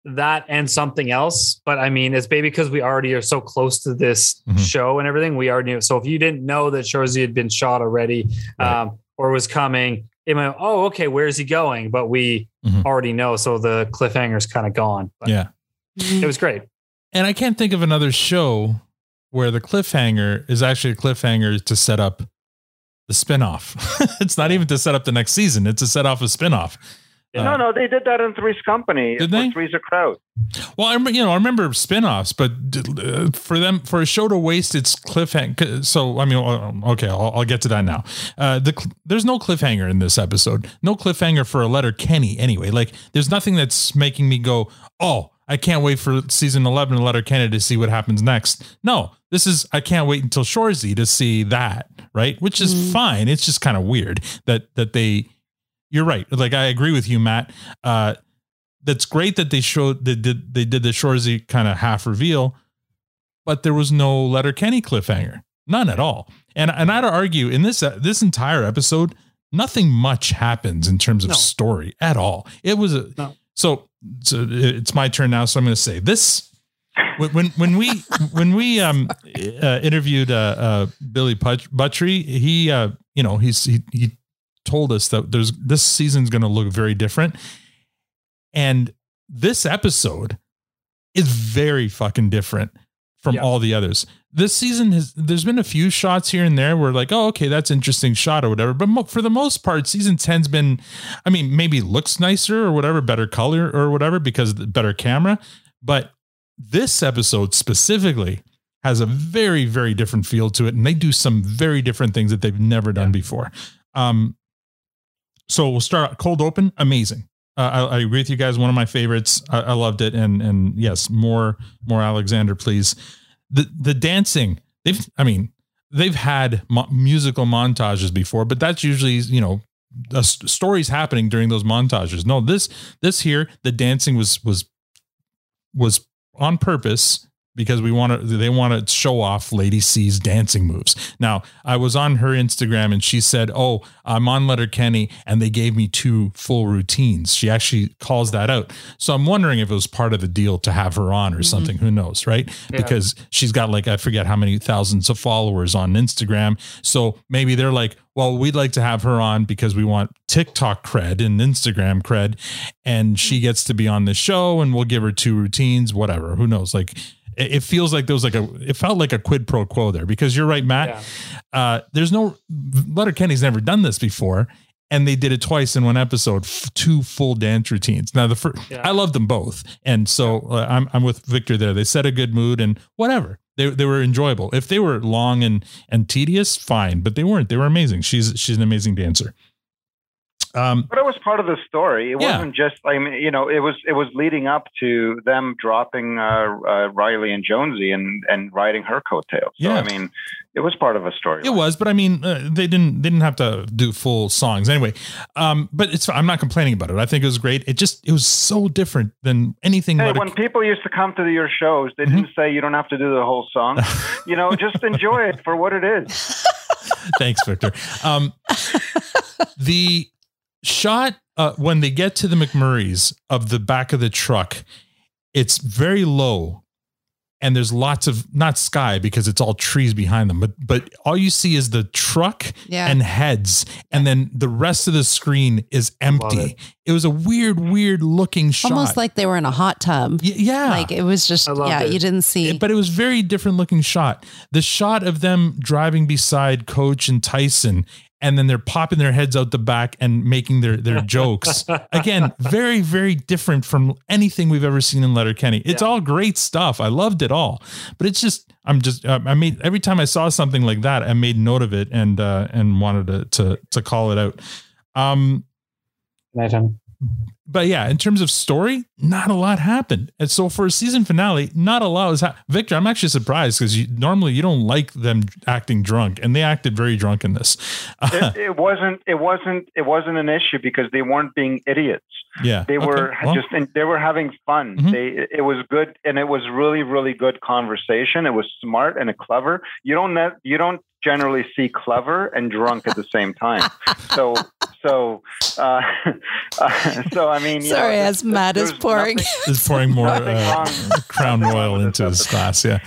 that and something else. But I mean, it's maybe because we already are so close to this mm-hmm. show and everything, we already knew. So if you didn't know that Shoresy had been shot already right. um or was coming, it might, oh, okay, where is he going? But we mm-hmm. already know. So the cliffhanger's kind of gone. But yeah. It was great. And I can't think of another show where the cliffhanger is actually a cliffhanger to set up the spinoff. It's not even to set up the next season. It's to set off a spinoff. No, uh, no, they did that in Three's Company. Did they? Three's a crowd. Well, I you know I remember spinoffs, but uh, for them for a show to waste its cliffhanger. So I mean, okay, I'll, I'll get to that now. Uh, the there's no cliffhanger in this episode. No cliffhanger for a Letterkenny anyway. Like there's nothing that's making me go, oh, I can't wait for season eleven of Letterkenny to see what happens next. No, this is, I can't wait until Shoresy to see that, right? Which is mm-hmm. fine. It's just kind of weird that, that they, you're right. Like, I agree with you, Matt. Uh, that's great that they showed, they did, they did the Shoresy kind of half reveal, but there was no Letterkenny cliffhanger, none at all. And, and I'd argue in this, uh, this entire episode, nothing much happens in terms of no. story at all. It was a, no. so, So it's my turn now. So I'm going to say this. When when we when we um, uh, interviewed uh, uh, Billy Butchery, he uh, you know he's he, he told us that there's this season's going to look very different, and this episode is very fucking different from yeah. all the others. This season has there's been a few shots here and there where like, oh, okay, that's interesting shot or whatever. But mo- for the most part, season ten's been, I mean, maybe looks nicer or whatever, better color or whatever, because of the better camera. But this episode specifically has a very, very different feel to it. And they do some very different things that they've never done yeah. before. Um, so we'll start cold open. Amazing. Uh, I, I agree with you guys. One of my favorites. I, I loved it. And, and yes, more, more Alexander, please. The the dancing, they've I mean they've had mo- musical montages before, but that's usually, you know, a st- stories happening during those montages. No, this this here the dancing was was was on purpose because we want to they want to show off Lady C's dancing moves. Now, I was on her Instagram and she said, "Oh, I'm on Letterkenny and they gave me two full routines." She actually calls that out. So I'm wondering if it was part of the deal to have her on or mm-hmm. something, who knows, right? Yeah. Because she's got like I forget how many thousands of followers on Instagram. So maybe they're like, "Well, we'd like to have her on because we want TikTok cred and Instagram cred and she gets to be on the show and we'll give her two routines, whatever." Who knows? Like it feels like there was like a, it felt like a quid pro quo there because you're right, Matt. Yeah. Uh, there's no Letterkenny's never done this before. And they did it twice in one episode, f- two full dance routines. Now the first, yeah. I love them both. And so uh, I'm, I'm with Victor there. They set a good mood and whatever they, they were enjoyable. If they were long and, and tedious, fine, but they weren't, they were amazing. She's, she's an amazing dancer. Um, but it was part of the story. It yeah. wasn't just, I mean, you know, it was, it was leading up to them dropping, uh, uh Riley and Jonesy and, and riding her coattails. So, yeah. I mean, it was part of a story. It was, but I mean, uh, they didn't, they didn't have to do full songs anyway. Um, but it's, I'm not complaining about it. I think it was great. It just, it was so different than anything. Hey, when people used to come to your shows, they mm-hmm. didn't say you don't have to do the whole song, you know, just enjoy it for what it is. Thanks, Victor. Um, the, shot uh, when they get to the McMurrays of the back of the truck, it's very low and there's lots of not sky because it's all trees behind them, but but all you see is the truck yeah. and heads and then the rest of the screen is empty. It. it was a weird, weird looking shot. Almost like they were in a hot tub. Y- yeah. Like it was just, yeah, it. you didn't see. It, but it was very different looking shot. The shot of them driving beside Coach and Tyson and then they're popping their heads out the back and making their, their jokes. Again, very, very different from anything we've ever seen in Letterkenny. It's yeah. all great stuff. I loved it all, but it's just, I'm just, I made, every time I saw something like that, I made note of it and, uh, and wanted to, to, to call it out. Um, but yeah, in terms of story, not a lot happened. And so for a season finale, not a lot was ha- Victor, I'm actually surprised because you, normally you don't like them acting drunk and they acted very drunk in this. it, it wasn't, it wasn't, it wasn't an issue because they weren't being idiots. Yeah. They were okay. well, just, and they were having fun. Mm-hmm. They, it was good. And it was really, really good conversation. It was smart and clever. You don't, ne- you don't generally see clever and drunk at the same time. So, So, uh, uh, so I mean, sorry, yeah, as Matt is pouring, is pouring more uh, Crown Royal into his glass. Yeah,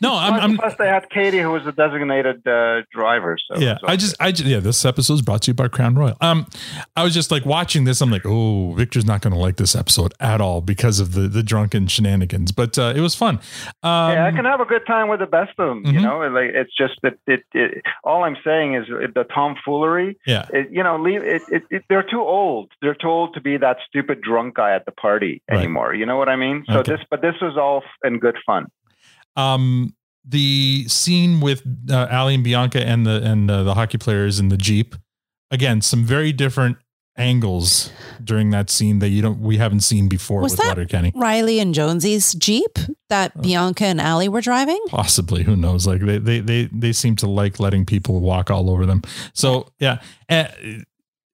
no, I'm, I'm. Plus, they had Katie, who was the designated uh, driver. So yeah, I just, I just, yeah, this episode is brought to you by Crown Royal. Um, I was just like watching this. I'm like, oh, Victor's not going to like this episode at all because of the the drunken shenanigans. But uh, it was fun. Um, yeah, I can have a good time with the best of them. Mm-hmm. You know, like it's just that it, it, it. All I'm saying is the tomfoolery. Yeah, it, you know, leave. It, it, it, they're too old. They're too old to be that stupid drunk guy at the party anymore. Right. You know what I mean? So okay. this, but this was all in good fun. Um, the scene with uh, Ali and Bianca and the and uh, the hockey players in the Jeep, again, some very different angles during that scene that you don't we haven't seen before was with that Letterkenny. Riley and Jonesy's Jeep that uh, Bianca and Allie were driving? Possibly, who knows? Like they they they they seem to like letting people walk all over them. So yeah. Uh,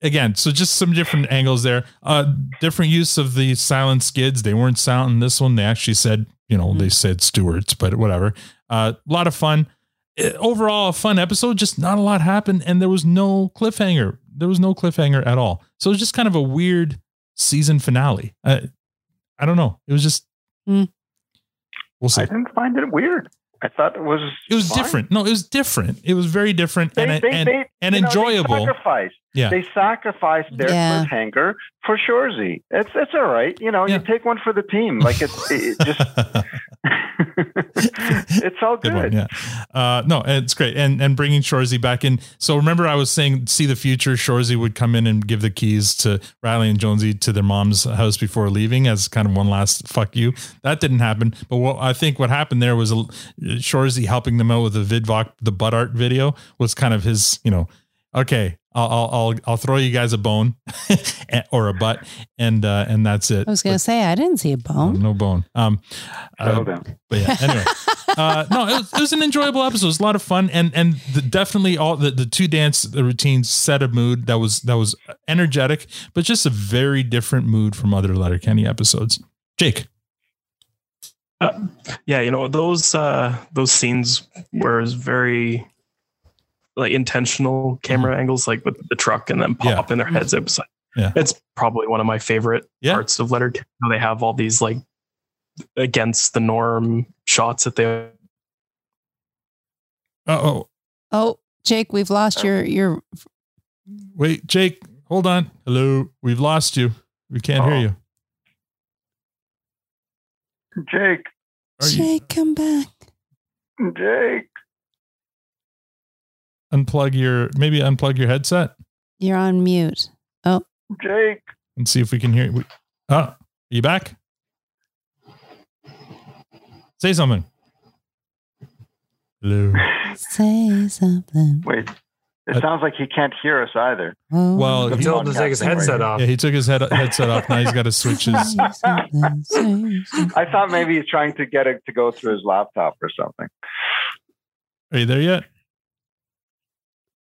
Again, so just some different angles there. Uh, different use of the silent skids. They weren't silent in this one. They actually said, you know, mm-hmm. they said stewards, but whatever. Uh, a lot of fun. It, overall, a fun episode. Just not a lot happened, and there was no cliffhanger. There was no cliffhanger at all. So it was just kind of a weird season finale. Uh, I don't know. It was just. Mm. We'll see. I didn't find it weird. I thought it was. It was fine. different. No, it was different. It was very different they, and they, and, they, and enjoyable. Know, they sacrificed. Yeah. They sacrificed their yeah. cliffhanger for Shoresy. It's it's all right. You know, yeah. you take one for the team. Like it's it just it's all good. good one, yeah. Uh, no, it's great. And and bringing Shoresy back in. So remember, I was saying, see the future. Shoresy would come in and give the keys to Riley and Jonesy to their mom's house before leaving, as kind of one last fuck you. That didn't happen. But what I think what happened there was a. Shoresy helping them out with the vidvoc, the butt art video was kind of his, you know, okay, I'll, I'll, I'll, I'll throw you guys a bone or a butt. And, uh, and that's it. I was going to say, I didn't see a bone. No, no bone. Um, uh, down. But yeah, anyway, uh, no, it was, it was an enjoyable episode. It was a lot of fun. And, and the, definitely all the, the two dance, the routines set a mood that was, that was energetic, but just a very different mood from other Letterkenny episodes. Jake. Uh, yeah, you know, those uh, those scenes were very like intentional camera angles, like with the truck and then pop in yeah. their heads up. Yeah. It's probably one of my favorite yeah. parts of Letterkenny. They have all these like against the norm shots that they. Uh oh! Oh, Jake, we've lost your your. Wait, Jake, hold on. Hello, we've lost you. We can't oh. hear you. Jake. Are Jake, you? Come back. Jake. Unplug your, maybe unplug your headset. You're on mute. Oh. Jake. And see if we can hear you. Oh, are you back? Say something. Hello. Say something. Wait. It uh, sounds like he can't hear us either. Oh. Well, he told him to take his headset right off. Yeah, he took his head, headset off. Now he's got to switch his. I thought maybe he's trying to get it to go through his laptop or something. Are you there yet?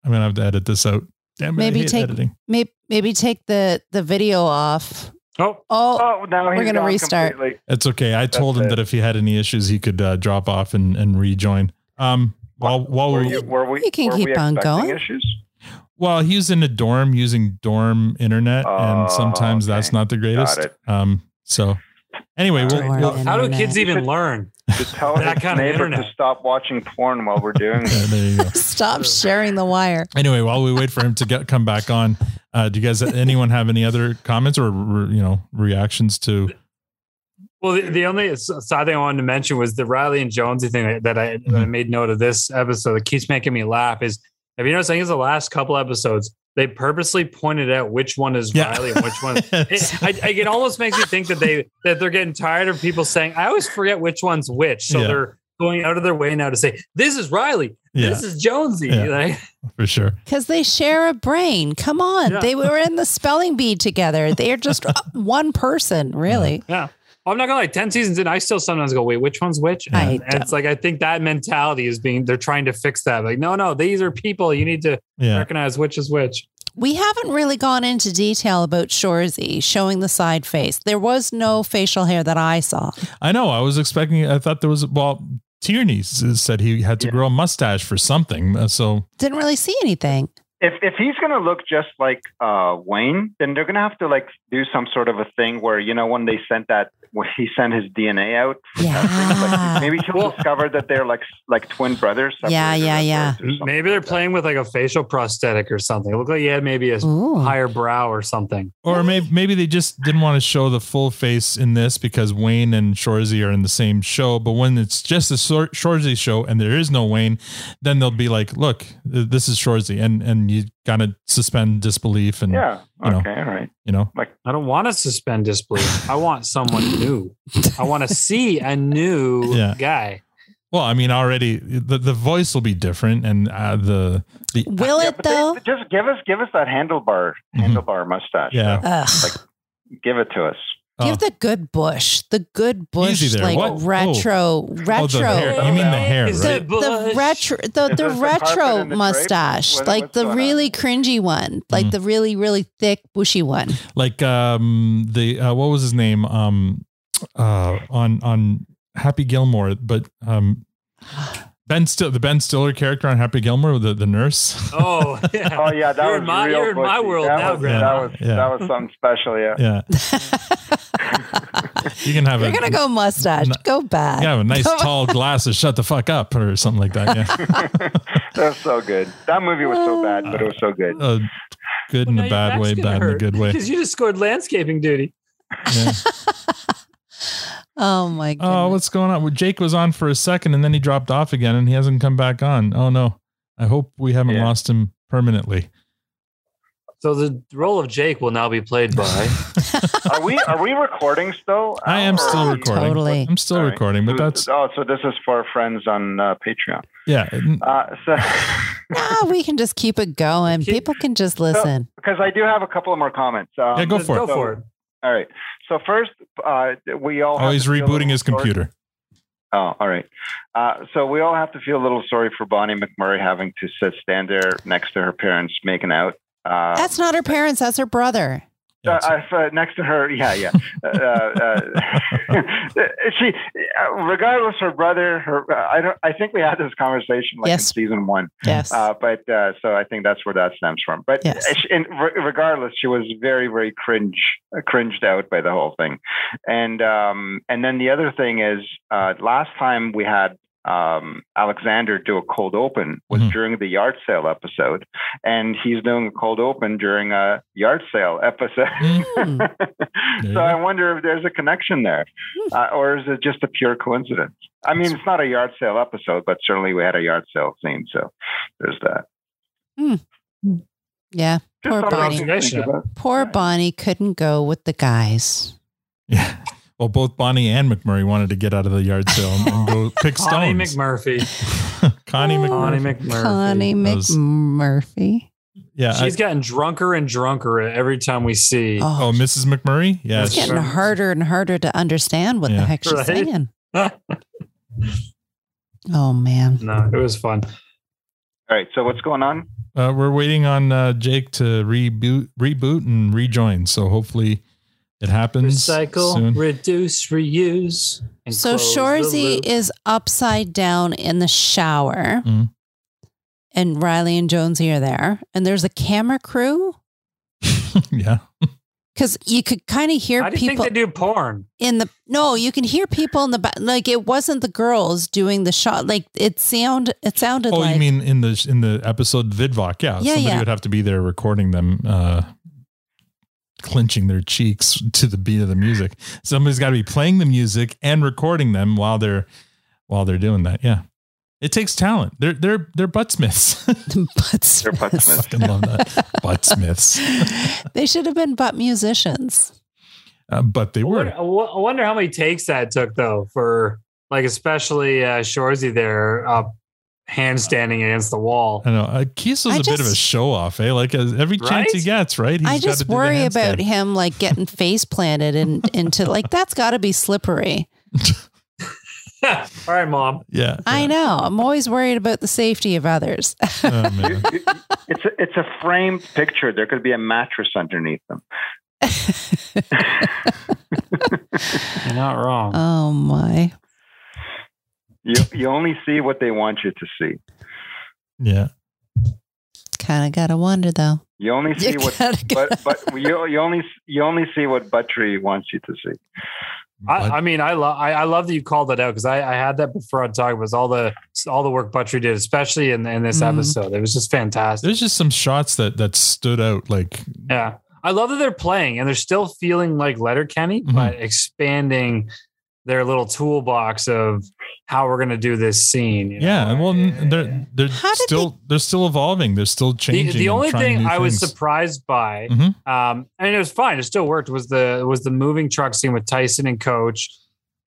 I'm gonna have to edit this out. Damn, maybe take editing. Maybe maybe take the, the video off. Oh, oh, oh now we're gonna restart. Completely. It's okay. I That's told him it. that if he had any issues, he could uh, drop off and, and rejoin. Um. While, while were you, were we, you can were keep we on going. Issues? Well, he's in a dorm using dorm internet, uh, and sometimes okay. that's not the greatest. Um, so, anyway, we'll, we'll, how internet. do kids even learn to tell that kind of internet to stop watching porn while we're doing this? There you go. Stop sharing the wire. Anyway, while we wait for him to get come back on, uh, do you guys anyone have any other comments or you know reactions to? Well, the, the only side thing I wanted to mention was the Riley and Jonesy thing that I, that I made note of this episode that keeps making me laugh is, have you noticed, I think it's the last couple episodes, they purposely pointed out which one is yeah. Riley and which one. It, I, I, it almost makes me think that, they, that they're getting tired of people saying, I always forget which one's which. So yeah. they're going out of their way now to say, this is Riley. Yeah. This is Jonesy. Yeah. Like, for sure. Because they share a brain. Come on. Yeah. They were in the spelling bee together. They're just one person, really. Yeah. yeah. I'm not gonna lie, ten seasons in, I still sometimes go, wait, which one's which? And, and it's like, I think that mentality is being, they're trying to fix that. Like, no, no, these are people. You need to yeah. recognize which is which. We haven't really gone into detail about Shoresy showing the side face. There was no facial hair that I saw. I know. I was expecting, I thought there was, well, Tierney said he had to yeah. grow a mustache for something. So didn't really see anything. If if he's going to look just like uh, Wayne, then they're going to have to like do some sort of a thing where, you know, when they sent that, when he sent his D N A out, yeah. thing, like, maybe he'll discover that they're like like twin brothers. Yeah, yeah, yeah. Maybe they're like playing that. with like a facial prosthetic or something. It looked like he had maybe a Ooh. higher brow or something. Or maybe maybe they just didn't want to show the full face in this because Wayne and Shoresy are in the same show. But when it's just a Shoresy show and there is no Wayne, then they'll be like, look, this is Shoresy. And, and you kind of suspend disbelief and yeah you know, okay all right you know like I don't want to suspend disbelief. I want someone new. I want to see a new yeah. guy. Well, I mean, already the, the voice will be different, and uh, the the will yeah, it though. They, just give us give us that handlebar mm-hmm. handlebar mustache. Yeah, like, give it to us. Give oh. the good bush, the good bush, like what? retro, oh. retro. Oh, you mean the hair, right? The, the retro, the, the retro the mustache, what, like the really on? cringy one, like mm. the really, really thick, bushy one. Like um, the uh, what was his name um, uh, on on Happy Gilmore, but um, Ben Still the Ben Stiller character on Happy Gilmore, the the nurse. Oh, yeah. oh yeah, that you're was in my, real you're in my world that now, was, yeah. That was yeah. that was something special, yeah. Yeah. You can have You're a, gonna go mustache. N- go back. Yeah, a nice tall glasses. Shut the fuck up, or something like that. Yeah, that's so good. That movie was so bad, but it was so good. Uh, good well, in a bad way, bad in a good way. Because you just scored landscaping duty. Yeah. Oh my god. Oh, what's going on? Well, Jake was on for a second, and then he dropped off again, and he hasn't come back on. Oh no! I hope we haven't yeah. lost him permanently. So the role of Jake will now be played by. Are we are we recording still? I am still recording. Totally. I'm still Sorry. recording, but that's oh, so this is for our friends on uh, Patreon. Yeah. Uh, so no, we can just keep it going. Keep... People can just listen. So, because I do have a couple of more comments. Um, yeah, go for so, it. Go for it. All right. So first, uh, we all. Oh, he's rebooting his sorry. computer. Oh, all right. Uh, so we all have to feel a little sorry for Bonnie McMurray having to sit stand there next to her parents making out. Uh, that's not her parents. That's her brother. Uh, uh, next to her. Yeah, yeah. Uh, uh, she, regardless, her brother. Her. Uh, I don't. I think we had this conversation like yes. in season one. Yes. Uh, but uh, so I think that's where that stems from. But yes. she, in, re- regardless, she was very, very cringe, uh, cringed out by the whole thing. And um, and then the other thing is, uh, last time we had. Um, Alexander do a cold open was mm-hmm. during the yard sale episode, and he's doing a cold open during a yard sale episode. Mm. So I wonder if there's a connection there, uh, or is it just a pure coincidence? I mean, it's not a yard sale episode, but certainly we had a yard sale scene, so there's that. Mm. Yeah, just poor Bonnie. Poor Bonnie couldn't go with the guys. Yeah. Well, both Bonnie and McMurray wanted to get out of the yard sale and go pick stones. Connie McMurphy. Connie McMurphy. Connie McMurphy. Connie McMurphy. Yeah. She's I, gotten drunker and drunker every time we see. Oh, oh Missus McMurray? Yeah. It's getting harder and harder to understand what yeah. the heck she's right? saying. Oh, man. No, it was fun. All right. So what's going on? Uh, we're waiting on uh, Jake to reboot, reboot and rejoin. So hopefully... It happens. Recycle, soon. reduce, reuse. And so Shoresy is upside down in the shower, mm-hmm. and Riley and Jonesy are there, and there's a camera crew. Yeah, because you could kind of hear. How do you people think they do porn in the no. You can hear people in the back. Like it wasn't the girls doing the shot. Like it sound. It sounded. Oh, like, you mean in the in the episode Vidvoc? Yeah, yeah, somebody yeah. would have to be there recording them. Uh, clenching their cheeks to the beat of the music. Somebody's got to be playing the music and recording them while they're, while they're doing that. Yeah. It takes talent. They're, they're, they're buttsmiths. Buttsmiths. They're buttsmiths. I fucking love that. Buttsmiths. They should have been butt musicians. Uh, but they were. I wonder how many takes that took though for like, especially uh, Shoresy there up, uh, handstanding against the wall. I know. Uh, Kiesel's I a just, bit of a show off, eh? Like uh, every right? chance he gets, right? He's I just worry about him like getting face planted and into like, that's gotta be slippery. All right, mom. Yeah. I yeah. know. I'm always worried about the safety of others. Oh, man. It's a, it's a framed picture. There could be a mattress underneath them. You're not wrong. Oh my. You you only see what they want you to see. Yeah. Kind of gotta wonder though. You only see you what, but, but you you only you only see what Buttrey wants you to see. I, I mean, I love I, I love that you called that out because I, I had that before on talking about all the all the work Buttrey did, especially in in this mm-hmm. episode. It was just fantastic. There's just some shots that that stood out. Like yeah, I love that they're playing and they're still feeling like Letterkenny, mm-hmm. but expanding their little toolbox of how we're going to do this scene. You know? Yeah. Well, they're, they're still, they, they're still evolving. They're still changing. The, the only thing I things. was surprised by, mm-hmm. um, and it was fine. It still worked was the, was the moving truck scene with Tyson and Coach.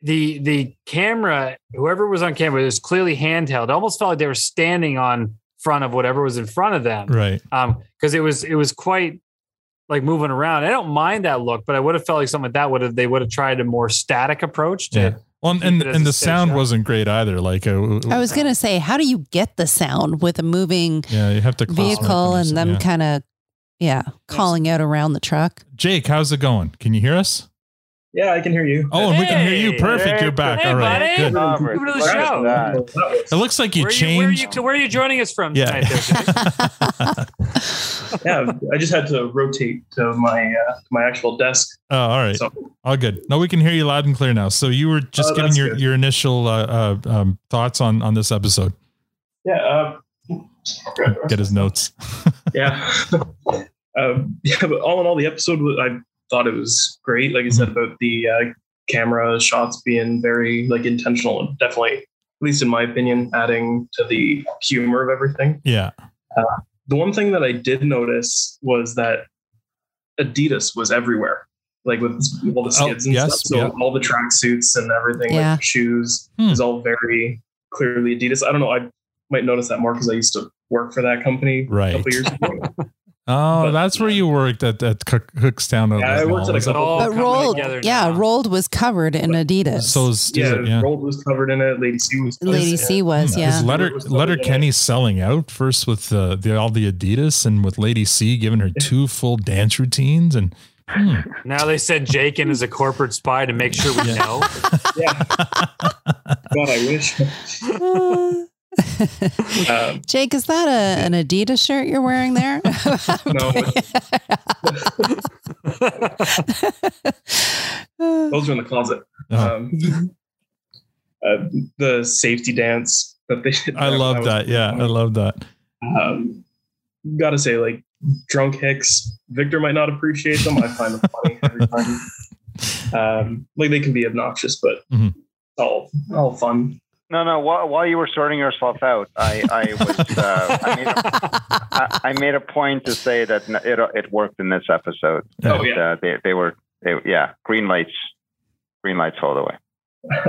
the the camera, whoever was on camera, it was clearly handheld. It almost felt like they were standing on front of whatever was in front of them. Right. Um, because it was it was quite like moving around. I don't mind that look, but I would have felt like something like that would have, they would have tried a more static approach to yeah. Well, and, and the sound wasn't great either. Like a, I was going to say, how do you get the sound with a moving yeah, you have to vehicle and them yeah. kind of, yeah, calling out around the truck? Jake, how's it going? Can you hear us? Yeah, I can hear you. Oh, and hey, we can hear you. Perfect. Hey, you're back. Hey, all right. Good. Robert, to the show. It looks like you where changed. You, where, are you, where are you joining us from? Yeah. Tonight, yeah, I just had to rotate to my uh, my actual desk. Oh, all right. So. All good. No, we can hear you loud and clear now. So you were just uh, giving your, your initial uh, uh, um, thoughts on, on this episode. Yeah. Uh, Get his notes. yeah. um, yeah, but all in all, the episode, was, I thought it was great. Like I said, about the uh, camera shots being very like intentional and definitely, at least in my opinion, adding to the humor of everything. Yeah. Uh, the one thing that I did notice was that Adidas was everywhere, like with all the skids oh, and yes, stuff. So yeah. all the tracksuits and everything, yeah. like shoes hmm. is all very clearly Adidas. I don't know. I might notice that more because I used to work for that company right. a couple years ago. Oh, but, that's where you worked at at Cookstown. Yeah, I worked at a couple. But Roald, yeah, now. Roald was covered in but, Adidas. So was, yeah, it, yeah, Roald was covered in it. Lady C was. Lady C was, yeah. yeah. Letter Letterkenny selling out first with uh, the all the Adidas and with Lady C giving her two full dance routines and. Hmm. Now they said Jake in as a corporate spy to make sure we yeah. know. yeah. God, I wish. uh, um, Jake, is that a an Adidas shirt you're wearing there? No. Those are in the closet. Oh. Um, uh, the safety dance that they did. I love that. Yeah, I love that. Um, gotta say, like drunk hicks, Victor might not appreciate them. I find them funny every time. Um, like they can be obnoxious, but mm-hmm. all all fun. No, no. While, while you were sorting yourself out, I, I was uh, I, made a, I, I made a point to say that it it worked in this episode. Oh and, yeah, uh, they they were they, yeah green lights, green lights all the way.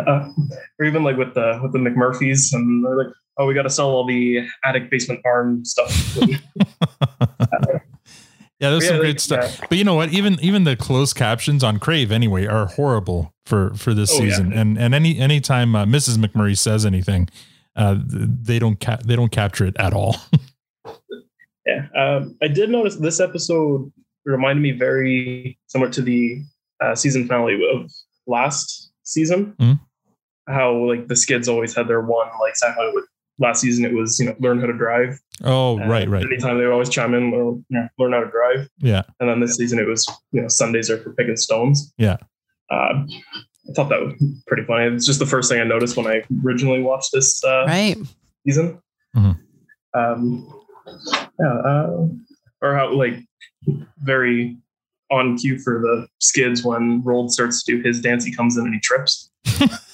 Uh, or even like with the with the McMurphys, and they're like, oh, we got to sell all the attic basement farm stuff. Yeah, there's yeah, some great stuff. That. But you know what? Even even the closed captions on Crave anyway are horrible for, for this oh, season. Yeah. And and any anytime uh, Missus McMurray says anything, uh, they don't ca- they don't capture it at all. yeah, um, I did notice this episode reminded me very similar to the uh, season finale of last season. Mm-hmm. How like the skids always had their one like sci-fi with. Last season, it was, you know, learn how to drive. Oh, and right, right. Anytime they would always chime in, learn, yeah. learn how to drive. Yeah. And then this season, it was, you know, Sundays are for picking stones. Yeah. Uh, I thought that was pretty funny. It's just the first thing I noticed when I originally watched this uh, right. season. Mm-hmm. Um, yeah. Uh, or how, like, very on cue for the skids when Roald starts to do his dance, he comes in and he trips.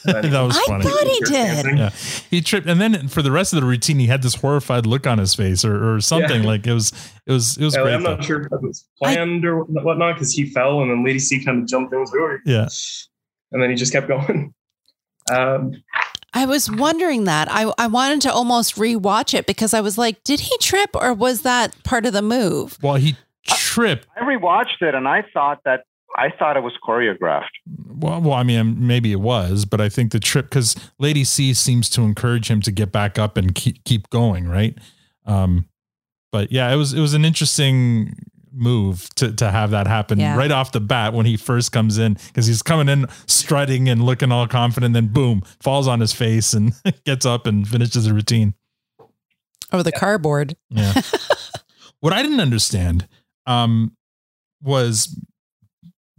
That was funny. I thought he did. Yeah. He tripped, and then for the rest of the routine, he had this horrified look on his face, or, or something yeah. like it was, it was, it was. Yeah, great I'm though. Not sure if that was planned I, or whatnot because he fell, and then Lady C kind of jumped in and was like, yeah, and then he just kept going. Um, I was wondering that. I I wanted to almost rewatch it because I was like, did he trip or was that part of the move? Well, he tripped. I rewatched it, and I thought that. I thought it was choreographed. Well, well, I mean, maybe it was, but I think the trip, because Lady C seems to encourage him to get back up and keep keep going, right? Um, but yeah, it was it was an interesting move to to have that happen yeah. right off the bat when he first comes in, because he's coming in strutting and looking all confident, then boom, falls on his face and gets up and finishes the routine. Oh, the yeah. cardboard. Yeah. What I didn't understand um, was.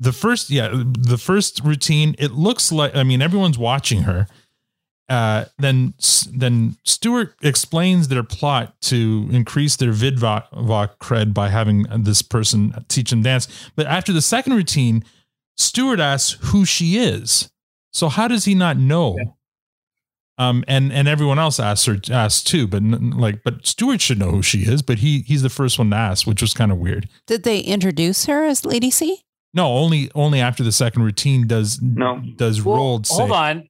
The first, yeah, the first routine, it looks like, I mean, everyone's watching her. Uh, then, then Stuart explains their plot to increase their VidVoc cred by having this person teach them dance. But after the second routine, Stuart asks who she is. So how does he not know? Yeah. Um, and, and everyone else asks her, asks too, but like, but Stuart should know who she is, but he, he's the first one to ask, which was kind of weird. Did they introduce her as Lady C? No, only only after the second routine does no does well, Roald say. Hold on,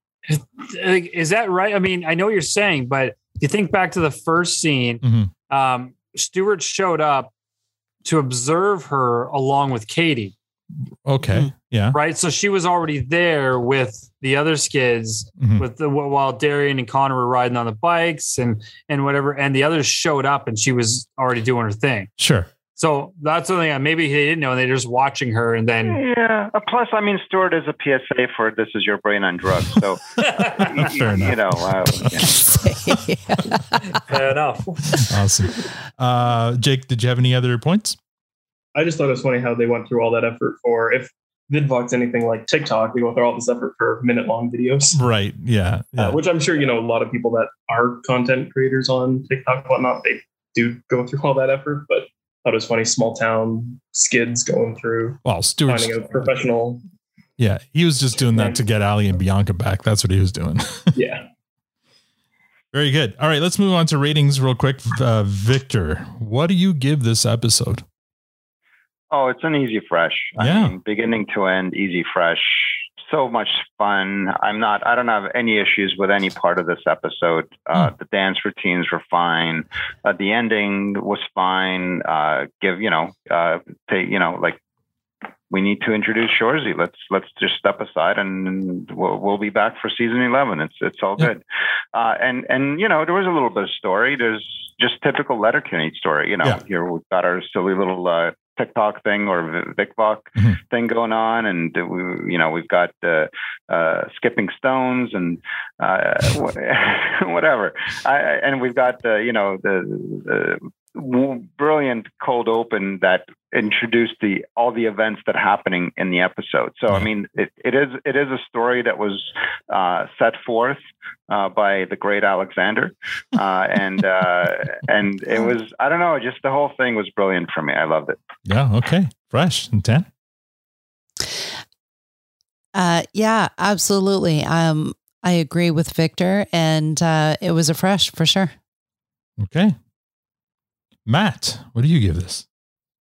is that right? I mean, I know what you're saying, but if you think back to the first scene, mm-hmm. um, Stuart showed up to observe her along with Katie. Okay. Yeah. Right. So she was already there with the other skids, mm-hmm. with the, while Darian and Connor were riding on the bikes and and whatever, and the others showed up, and she was already doing her thing. Sure. So that's something that maybe they didn't know, and they're just watching her, and then yeah. Plus, I mean, Stuart is a P S A for "This is your brain on drugs." So fair enough. You know. Uh, yeah. Fair enough. Awesome. Uh, Jake, did you have any other points? I just thought it was funny how they went through all that effort for, if VidVlog's anything like TikTok, we go through all this effort for minute-long videos. Right, yeah. yeah. Uh, which I'm sure, you know, a lot of people that are content creators on TikTok and whatnot, they do go through all that effort, but I thought it was funny, small-town skids going through, well, Stuart's, finding a professional... Yeah, he was just doing that to get Ali and Bianca back. That's what he was doing. Yeah. Very good. All right, let's move on to ratings real quick. Uh, Victor, what do you give this episode? Oh, it's an easy fresh. Yeah. I mean, beginning to end, easy fresh. So much fun. I'm not, I don't have any issues with any part of this episode. Uh, mm. The dance routines were fine. Uh, the ending was fine. Uh, give, you know, uh, pay, you know, like, we need to introduce Shoresy. Let's let's just step aside, and we'll, we'll be back for season eleven. It's it's all good, yeah. uh, and and you know there was a little bit of story. There's just typical Letterkenny story. You know, yeah. Here we've got our silly little uh, TikTok thing or VicVoc mm-hmm. thing going on, and we, you know we've got uh, uh, skipping stones and uh, whatever, I, and we've got uh, you know the. the brilliant cold open that introduced the all the events that are happening in the episode. So I mean, it, it is it is a story that was uh, set forth uh, by the great Alexander, uh, and uh, and it was I don't know, just the whole thing was brilliant for me. I loved it. Yeah. Okay. Fresh and ten. Uh, yeah. Absolutely. Um, I agree with Victor, and uh, it was a fresh for sure. Okay. Matt, what do you give this?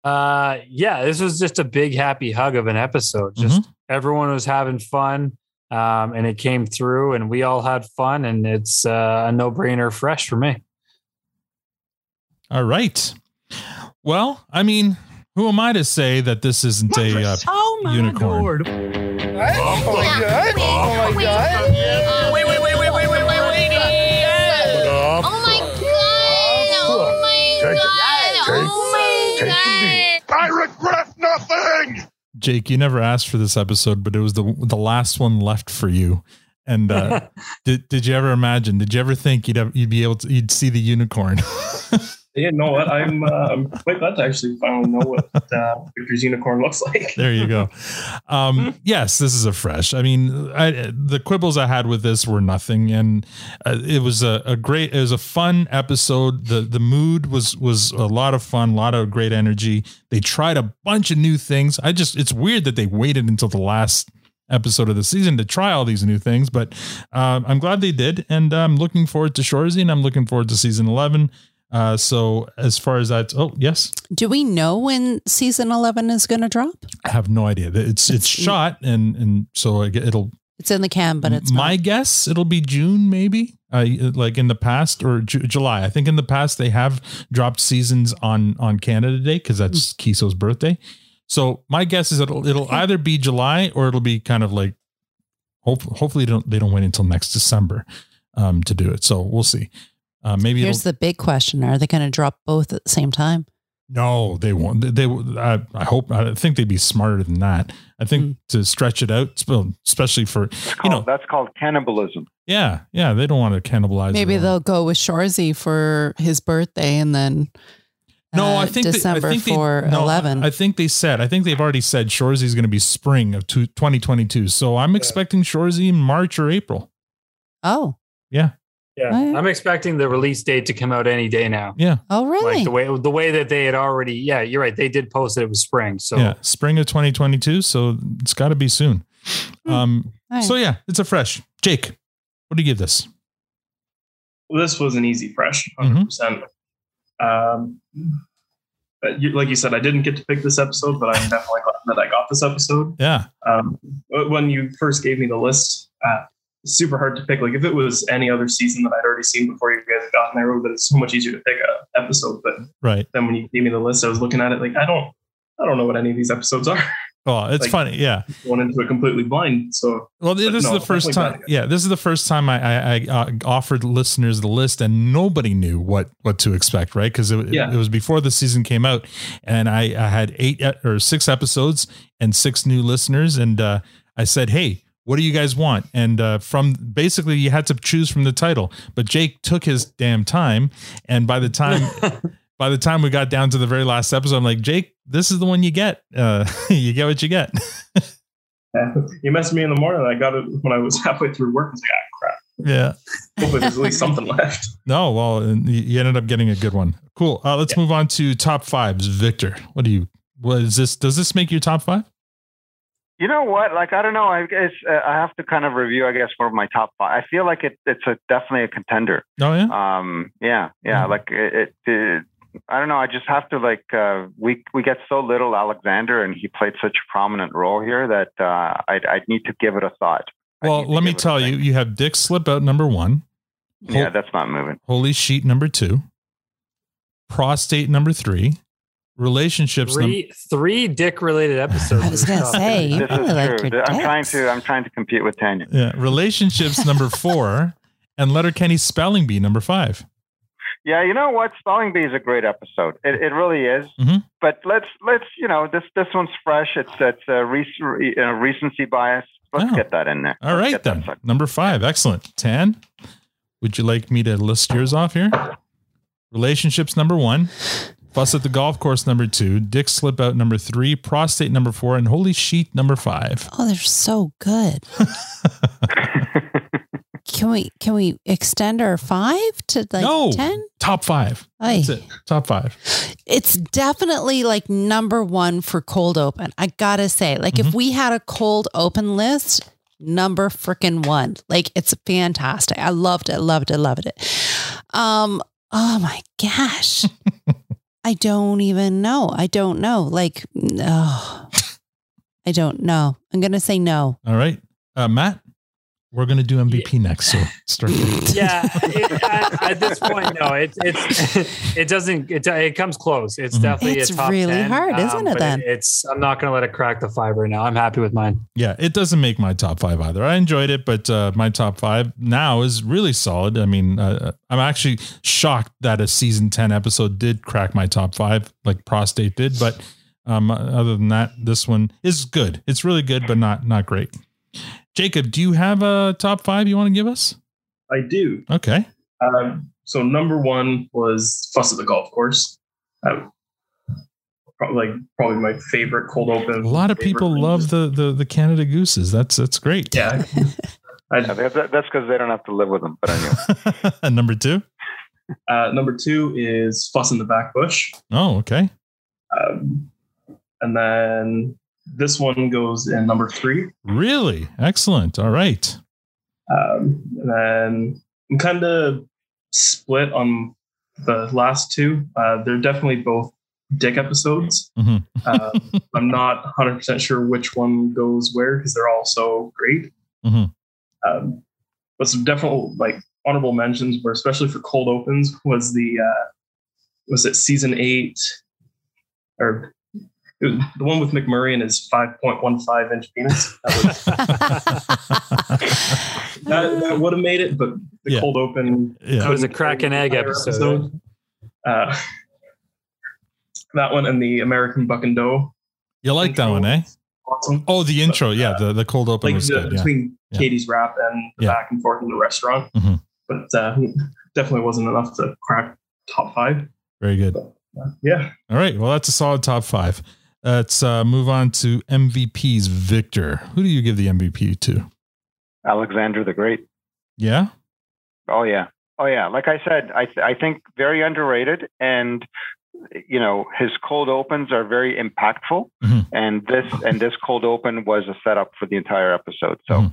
Uh, yeah, this was just a big happy hug of an episode. Just mm-hmm. everyone was having fun, um, and it came through, and we all had fun, and it's uh, a no-brainer fresh for me. All right. Well, I mean, who am I to say that this isn't a uh, oh my unicorn? Lord. Oh my God! Oh my God! Wait, wait, wait, wait, wait, wait, wait, wait! Oh my. Take, God, take, oh my take God. I regret nothing. Jake, you never asked for this episode, but it was the the last one left for you. And uh, did did you ever imagine? Did you ever think you'd have, you'd be able to you'd see the unicorn? Yeah, you know what? I'm uh, I'm quite glad to actually finally know what uh, Victor's unicorn looks like. There you go. Um, yes, this is a fresh. I mean, I, the quibbles I had with this were nothing, and uh, it was a, a great. It was a fun episode. the The mood was was a lot of fun, a lot of great energy. They tried a bunch of new things. I just it's weird that they waited until the last episode of the season to try all these new things, but um, I'm glad they did, and I'm looking forward to Shoresy, and I'm looking forward to season eleven. Uh, so as far as that, oh yes. Do we know when season eleven is going to drop? I have no idea. It's, it's, it's shot. And, and so it'll, it's in the can, but it's my not. guess. It'll be June, maybe uh, like in the past or Ju- July. I think in the past they have dropped seasons on, on Canada Day, cause that's mm. Kiso's birthday. So my guess is it'll, it'll okay. either be July or it'll be kind of like, hope, hopefully they don't, they don't wait until next December um, to do it. So we'll see. Uh, maybe here's the big question: are they going to drop both at the same time? No, they won't. They, they I, I hope. I think they'd be smarter than that. I think mm. to stretch it out, especially for that's called, you know, that's called cannibalism. Yeah, yeah. They don't want to cannibalize. Maybe they'll go with Shoresy for his birthday, and then no, uh, I think December they, I think for they, no, eleven. I think they said. I think they've already said Shoresy is going to be spring of twenty twenty-two. So I'm yeah. expecting Shoresy in March or April. Oh, yeah. Yeah, right. I'm expecting the release date to come out any day now. Yeah. Oh, really? Like the way the way that they had already. Yeah, you're right. They did post that it was spring. So yeah, spring of twenty twenty-two. So it's got to be soon. Hmm. Um. Right. So yeah, it's a fresh. Jake, what do you give this? Well, this was an easy fresh, one hundred percent. Mm-hmm. Um, you, like you said, I didn't get to pick this episode, but I'm definitely glad that I got this episode. Yeah. Um, when you first gave me the list, uh, super hard to pick. Like if it was any other season that I'd already seen before you guys had gotten there, but it's so much easier to pick an episode. But right. Then when you gave me the list, I was looking at it like I don't, I don't know what any of these episodes are. Oh, it's like, funny. Yeah. Going into it completely blind. So, well, this no, is the first time. Yeah. This is the first time I, I, I uh, offered listeners the list and nobody knew what, what to expect. Right. Cause it, yeah. it was before the season came out and I, I had eight or six episodes and six new listeners. And, uh, I said, hey, what do you guys want? And, uh, from basically you had to choose from the title, but Jake took his damn time. And by the time, by the time we got down to the very last episode, I'm like, Jake, this is the one you get. Uh, you get what you get. Yeah, you messaged me in the morning. I got it when I was halfway through work. I was like, ah, crap. Yeah. Hopefully there's at least something left. No, well, you ended up getting a good one. Cool. Uh, let's yeah. move on to top fives. Victor, what do you, what is this? Does this make your top five? You know what? Like, I don't know. I guess uh, I have to kind of review, I guess, more of my top five. I feel like it, it's a, definitely a contender. Oh, yeah. Um, yeah. Yeah. Mm-hmm. Like it, it, it I don't know. I just have to like, uh, we, we get so little Alexander and he played such a prominent role here that, uh, I, I need to give it a thought. Well, let me tell you, you have Dick Slip Out number one. Hol- yeah, that's not moving. Holy Sheet number two, Prostate number three, Relationships. Three, num- three dick related episodes. I was going to say, you really like your dicks. I'm trying to, I'm trying to compete with Tanya. Yeah. Relationships number four and Letterkenny Spelling Bee number five. Yeah, you know what? Spelling Bee is a great episode. It it really is. Mm-hmm. But let's let's you know this this one's fresh. It's it's a rec- you know, recency bias. Let's oh. get that in there. All let's right then. Number five, excellent. Tan, would you like me to list yours off here? Relationships number one, Fuss at the Golf Course number two, Dick Slip Out number three, Prostate number four, and Holy Sheet number five. Oh, they're so good. Can we can we extend our five to like no, ten? Top five. Aye. That's it. Top five. It's definitely like number one for cold open. I gotta say, like mm-hmm. if we had a cold open list, number freaking one. Like it's fantastic. I loved it. Loved it. Loved it. Um. Oh my gosh. I don't even know. I don't know. Like, oh, I don't know. I'm gonna say no. All right, uh, Matt. We're going to do M V P yeah. next. So start. Yeah. It, at, at this point, no, it, it's, it doesn't, it, it comes close. It's mm-hmm. definitely it's a top really ten, hard, um, isn't it then? It, it's, I'm not going to let it crack the five right now. I'm happy with mine. Yeah. It doesn't make my top five either. I enjoyed it, but uh, my top five now is really solid. I mean, uh, I'm actually shocked that a season ten episode did crack my top five, like Prostate did. But um, other than that, this one is good. It's really good, but not, not great. Jacob, do you have a top five you want to give us? I do. Okay. Um, so number one was Fuss at the Golf Course. Um, probably, like, probably my favorite cold open. A lot of people love the, the the Canada Gooses. That's that's great. Yeah. I, that's because they don't have to live with them. But anyway. And number two? Uh, number two is Fuss in the Back Bush. Oh, okay. Um, and then... This one goes in number three. Really? Excellent. All right. Um, and then I'm kind of split on the last two. Uh, they're definitely both dick episodes. Mm-hmm. uh, I'm not one hundred percent sure which one goes where because they're all so great. Mm-hmm. Um, but some definite like honorable mentions were especially for cold opens was the uh, was it season eight or. It was the one with McMurray and his five point one five inch penis. That, was, that, that would have made it, but the yeah. cold open. Yeah. It was a crack and egg episode. episode. Uh, that one and the American Buck and Doe. You like intro. That one, eh? Awesome. Oh, the intro. But, uh, yeah. The, the cold open like was the, good. Between yeah. Katie's rap and the yeah. back and forth in the restaurant. Mm-hmm. But uh, definitely wasn't enough to crack top five. Very good. But, uh, yeah. All right. Well, that's a solid top five. Let's uh, move on to M V Ps. Victor, who do you give the M V P to? Alexander the Great. Yeah. Oh yeah. Oh yeah. Like I said, I th- I think very underrated, and you know his cold opens are very impactful, mm-hmm. and this and this cold open was a setup for the entire episode. So mm-hmm.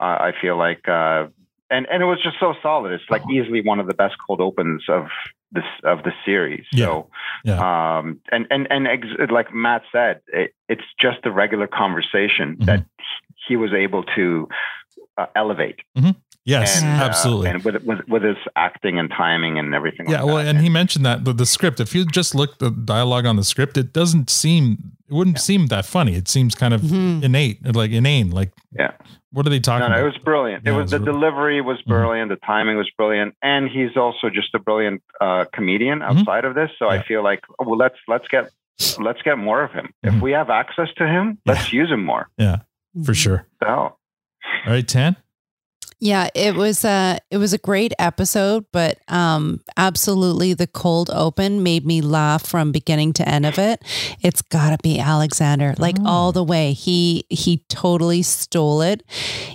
uh, I feel like uh, And and it was just so solid. It's like easily one of the best cold opens of this of the series. Yeah. So, yeah. Um, and and and ex like Matt said, it, it's just a regular conversation mm-hmm. that he was able to uh, elevate. Mm-hmm. Yes, and, absolutely. Uh, and with, with with his acting and timing and everything. Yeah, like well, that. and he mentioned that the, the script. If you just look the dialogue on the script, it doesn't seem. It wouldn't yeah. seem that funny. It seems kind of mm-hmm. innate, like inane. Like, yeah, what are they talking no, no, about? It was brilliant. Yeah, it was, it was the really... delivery was brilliant. Mm-hmm. The timing was brilliant. And he's also just a brilliant uh, comedian outside mm-hmm. of this. So yeah. I feel like, oh, well, let's, let's get, let's get more of him. Mm-hmm. If we have access to him, yeah. let's use him more. Yeah, for sure. So. All right, Tan. Yeah, it was a, it was a great episode, but um, absolutely the cold open made me laugh from beginning to end of it. It's gotta be Alexander, like oh. all the way. He, he totally stole it,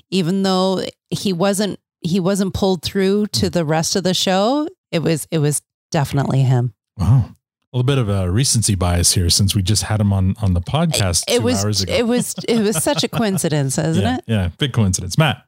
even though he wasn't, he wasn't pulled through to the rest of the show. It was, it was definitely him. Wow. A little bit of a recency bias here since we just had him on, on the podcast it two was, hours ago. It was, it was such a coincidence, isn't yeah, it? Yeah. Big coincidence. Matt.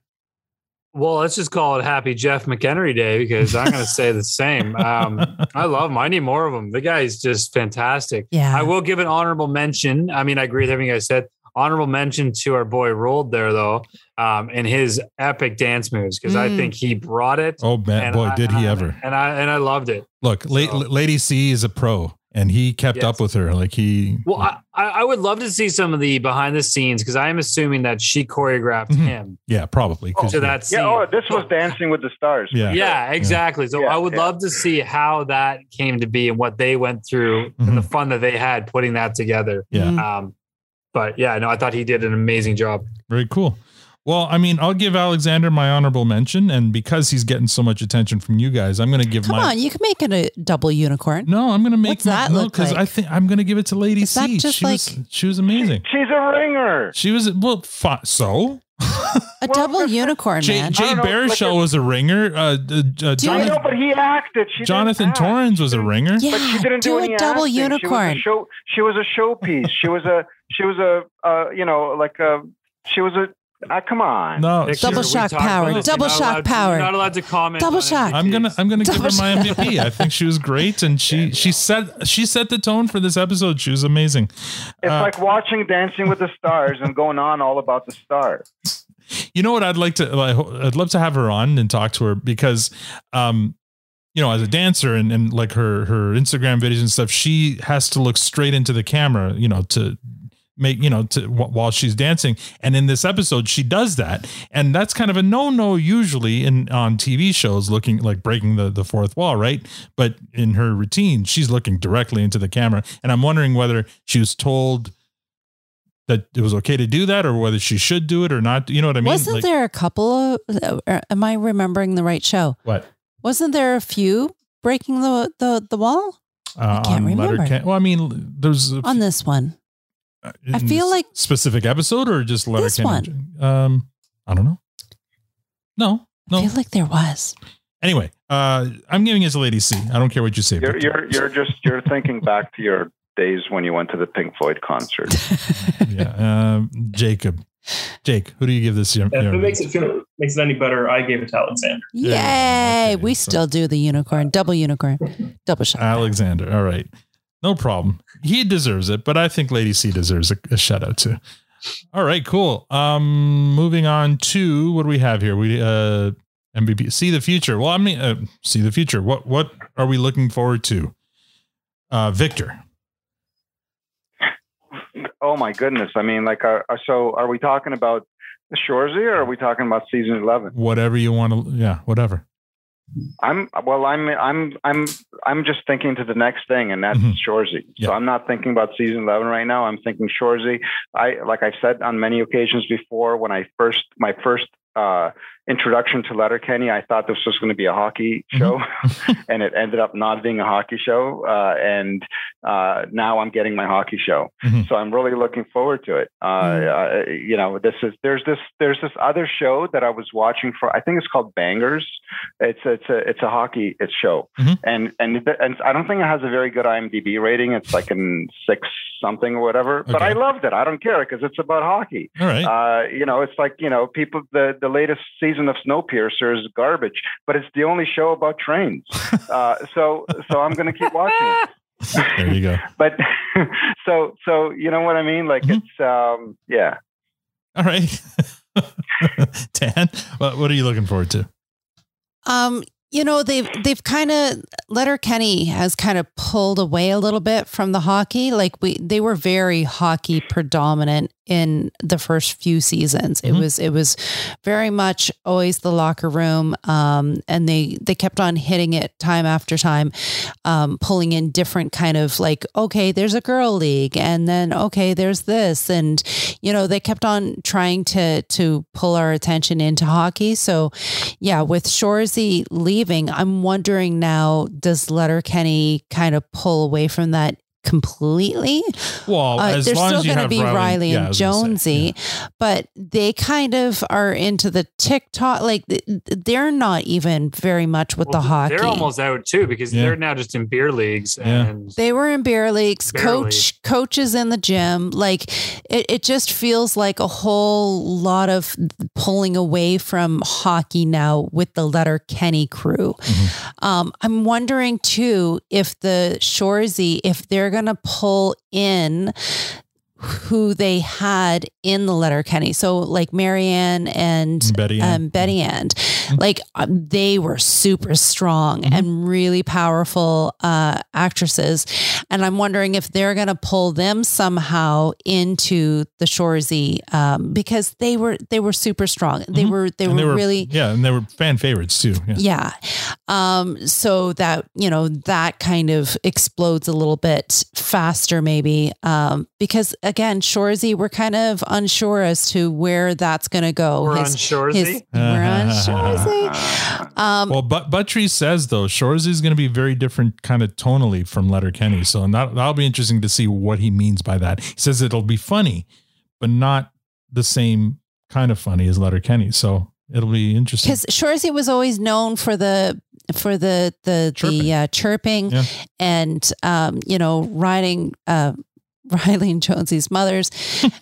Well, let's just call it Happy Jeff McHenry Day because I'm going to say the same. Um, I love him. I need more of him. The guy is just fantastic. Yeah. I will give an honorable mention. I mean, I agree with everything I said. Honorable mention to our boy Roald there, though, um, and his epic dance moves because mm. I think he brought it. Oh, man, boy, I, did he ever. And I and I loved it. Look, so. Lady C is a pro. And he kept yes. up with her. Like he, well, I, I would love to see some of the behind the scenes. Cause I am assuming that she choreographed mm-hmm. him. Yeah, probably. Oh, to that scene. Yeah, oh, this was Dancing with the Stars. Yeah, yeah exactly. So yeah, I would yeah. love to see how that came to be and what they went through mm-hmm. and the fun that they had putting that together. Yeah. Um, but yeah, no, I thought he did an amazing job. Very cool. Well, I mean, I'll give Alexander my honorable mention, and because he's getting so much attention from you guys, I'm going to give. Come my, on, you can make it a double unicorn. No, I'm going to make my, that no, look because like? I think I'm going to give it to Lady Is C. Just she, like, was, she was amazing. She's a ringer. She was well, fought, so. A well, double unicorn, Jay, man. Jay Baruchel like was a ringer. Uh, uh, uh, Jonathan, no, but he acted. She Jonathan act. Torrens was a ringer. Yeah, but she didn't do, do any a double acting. Unicorn. She was a, show, she was a showpiece. she was a. She was a. Uh, you know, like a. She was a. Uh, come on! No, Picture, double shock power. This, double shock to, power. Not allowed to comment. Double shock. It, I'm gonna, I'm gonna double give her my M V P. I think she was great, and she, yeah, she yeah. set, she set the tone for this episode. She was amazing. It's uh, like watching Dancing with the Stars and going on all about the stars. You know what? I'd like to, I'd love to have her on and talk to her because, um, you know, as a dancer and, and like her, her Instagram videos and stuff, she has to look straight into the camera, you know, to. Make you know to, w while she's dancing, and in this episode she does that, and that's kind of a no-no usually in on T V shows, looking like breaking the the fourth wall, right? But in her routine, she's looking directly into the camera, and I'm wondering whether she was told that it was okay to do that, or whether she should do it or not. You know what I mean? Wasn't like, there a couple of? Am I remembering the right show? What wasn't there a few breaking the the the wall? Uh, I can't remember. Letterkenny. Well, I mean, there's a on this one. In I feel like specific episode or just letter this one. Um, I don't know. No, no. I feel like there was. Anyway, uh, I'm giving it to Lady C. I don't care what you say. You're you're, you're just you're thinking back to your days when you went to the Pink Floyd concert. yeah, um, Jacob, Jake, who do you give this? Your, your if it makes it feel makes it any better, I gave it to Alexander. Yay! Okay, we so. still do the unicorn, double unicorn, double shot. Alexander. All right. No problem. He deserves it, but I think Lady C deserves a, a shout out too. All right, cool. Um, moving on to what do we have here? We uh, M V P see the future. Well, I mean, uh, see the future. What what are we looking forward to? Uh, Victor. Oh my goodness! I mean, like, are, so are we talking about Shoresy or are we talking about season eleven? Whatever you want to, yeah, whatever. I'm well. I'm I'm I'm I'm just thinking to the next thing, and that's mm-hmm. Shoresy. Yeah. So I'm not thinking about season eleven right now. I'm thinking Shoresy. I like I've said on many occasions before. When I first my first uh, introduction to Letterkenny, I thought this was going to be a hockey show, mm-hmm. and it ended up not being a hockey show. Uh, and uh, now I'm getting my hockey show, mm-hmm. so I'm really looking forward to it. Uh, mm-hmm. uh, you know, this is there's this there's this other show that I was watching for. I think it's called Bangers. It's it's a it's a hockey it's show, mm-hmm. and and and I don't think it has a very good I M D B rating. It's like an six something or whatever. Okay. But I loved it. I don't care because it's about hockey. All right. Uh, you know, it's like you know people the the latest season season of Snowpiercer is garbage, but it's the only show about trains. uh, so so I'm going to keep watching it. There you go. But so so you know what I mean? Like mm-hmm. it's um, yeah. All right. Dan, what, what are you looking forward to? Um, you know, they've they've kind of Letterkenny has kind of pulled away a little bit from the hockey. Like we they were very hockey predominant in the first few seasons. Mm-hmm. It was it was very much always the locker room. Um, and they, they kept on hitting it time after time, um, pulling in different kind of like, okay, there's a girl league and then, okay, there's this. And, you know, they kept on trying to, to pull our attention into hockey. So yeah, with Shoresy leaving, I'm wondering now, does Letterkenny kind of pull away from that completely? Well, uh, as they're long still going to be Riley, Riley and yeah, Jonesy, say, yeah. but they kind of are into the TikTok. Like they're not even very much with well, the hockey. They're almost out too, because yeah. they're now just in beer leagues. Yeah. And they were in beer leagues, barely. coach, coaches in the gym. Like it, it just feels like a whole lot of pulling away from hockey now with the Letterkenny crew. Mm-hmm. Um, I'm wondering too, if the Shoresy, if they're going to pull in who they had in the Letterkenny. So like Marianne and Betty Ann, um, Betty Ann. like um, they were super strong mm-hmm. and really powerful uh, actresses. And I'm wondering if they're going to pull them somehow into the Shoresy um, because they were, they were super strong. They mm-hmm. were, they and were, they were really, yeah. And they were fan favorites too. Yeah. yeah. Um, so that, you know, that kind of explodes a little bit faster maybe um, because again, Shoresy, we're kind of unsure as to where that's going to go. We're his, on Shoresy. His, we're on Shoresy. Um, well, but Buttry says though, Shoresy is going to be very different kind of tonally from Letterkenny. So that, that'll be interesting to see what he means by that. He says it'll be funny, but not the same kind of funny as Letterkenny. So it'll be interesting. Because Shoresy was always known for the for the the chirping, the, uh, chirping yeah. and um, you know, riding. Uh, Riley and Jonesy's mothers,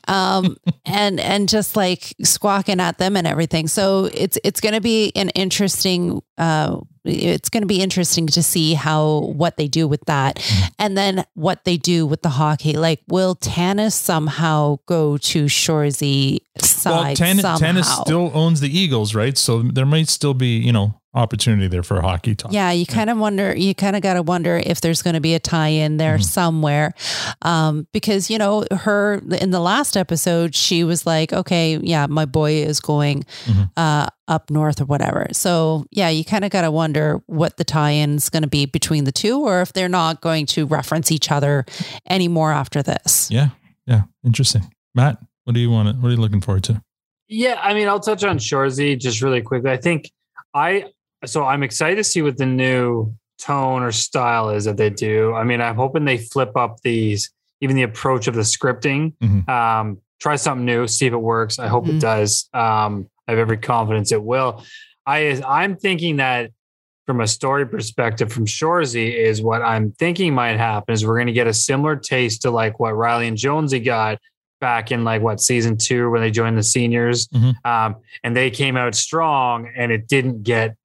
um, and, and just like squawking at them and everything. So it's, it's going to be an interesting, uh, it's going to be interesting to see how, what they do with that. And then what they do with the hockey, like will Tannis somehow go to Shoresy side? Well, Tannis still owns the Eagles, right? So there might still be, you know, opportunity there for hockey talk. Yeah. You kind of yeah. wonder, you kind of got to wonder if there's going to be a tie in there mm-hmm. somewhere. Um, because you know, her in the last episode, she was like, okay, yeah, my boy is going, mm-hmm. uh, up north or whatever. So yeah, you kind of got to wonder what the tie-in is going to be between the two, or if they're not going to reference each other anymore after this. Yeah. Yeah. Interesting. Matt, what do you want to, what are you looking forward to? Yeah. I mean, I'll touch on Shoresy just really quickly. I think I, So I'm excited to see what the new tone or style is that they do. I mean, I'm hoping they flip up these, even the approach of the scripting, mm-hmm. um, try something new, see if it works. I hope mm-hmm. it does. Um, I have every confidence it will. I, I'm thinking that from a story perspective from Shoresy is what I'm thinking might happen is we're going to get a similar taste to like what Riley and Jonesy got back in like what season two, when they joined the seniors mm-hmm. um, and they came out strong and it didn't get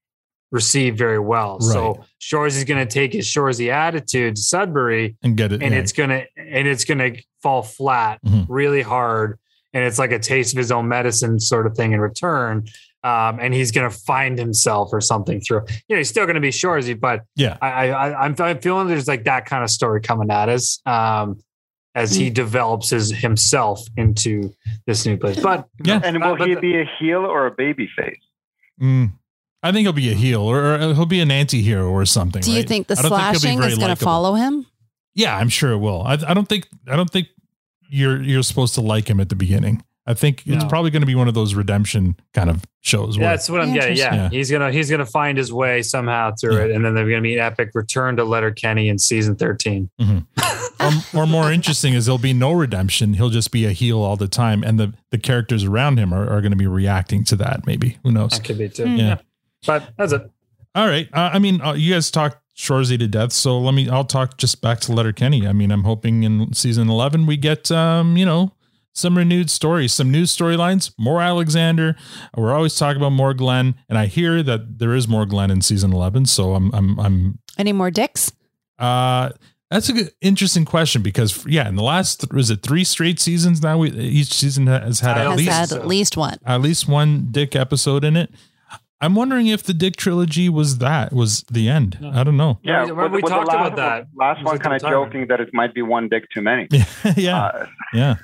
received very well. Right. So Shoresy is going to take his Shoresy attitude to Sudbury and get it. And yeah. it's going to, and it's going to fall flat mm-hmm. really hard. And it's like a taste of his own medicine sort of thing in return. Um, and he's going to find himself or something through, you know, he's still going to be Shoresy, but yeah, I, I, I'm, I'm feeling there's like that kind of story coming at us um, as he develops his himself into this new place. But yeah. but, and will but, he but, be a heel or a baby face? Mm. I think he'll be a heel or, or he'll be an anti-hero or something. Do you right? think the slashing is going to follow him? Yeah, I'm sure it will. I, I don't think, I don't think you're, you're supposed to like him at the beginning. I think no. it's probably going to be one of those redemption kind of shows. Yeah, that's what I'm getting. Yeah. yeah. He's going to, he's going to find his way somehow through yeah. it. And then there's going to be an epic return to Letterkenny in season thirteen. Mm-hmm. or, or more interesting is there'll be no redemption. He'll just be a heel all the time. And the, the characters around him are, are going to be reacting to that. Maybe who knows? That could be too. Mm, yeah. yeah. But that's it. All right. Uh, I mean, uh, you guys talked Shoresy to death. So let me, I'll talk just back to Letterkenny. I mean, I'm hoping in season eleven, we get, um, you know, some renewed stories, some new storylines, more Alexander. We're always talking about more Glenn, and I hear that there is more Glenn in season eleven. So I'm, I'm, I'm. Any more dicks? Uh, that's a good, interesting question because yeah, in the last was it three straight seasons now? We each season has had at, has least, had at least one, at least one dick episode in it. I'm wondering if the Dick trilogy was that was the end. No. I don't know. Yeah, we, we, we talked last, about that. Last one, kind of joking that it might be one dick too many. yeah, uh. yeah.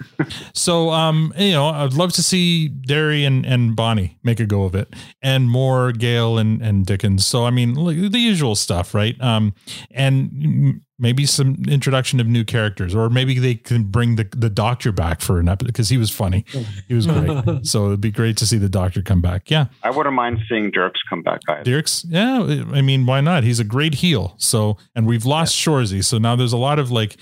So, um, you know, I'd love to see Derry and, and Bonnie make a go of it, and more Gale and, and Dickens. So, I mean, the usual stuff, right? Um, and maybe some introduction of new characters, or maybe they can bring the the doctor back for an episode because he was funny, he was great. So it'd be great to see the doctor come back. Yeah, I wouldn't mind seeing Dirks come back either. Dirks, yeah, I mean, why not? He's a great heel. So, and we've lost yeah. Shoresy, so now there's a lot of like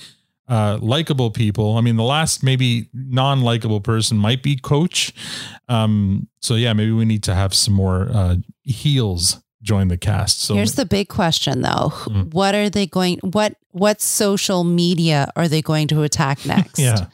uh likable people. I mean, the last maybe non-likable person might be Coach. Um, so yeah, maybe we need to have some more uh heels join the cast. So here's the big question though. Mm. What are they going what what social media are they going to attack next? yeah.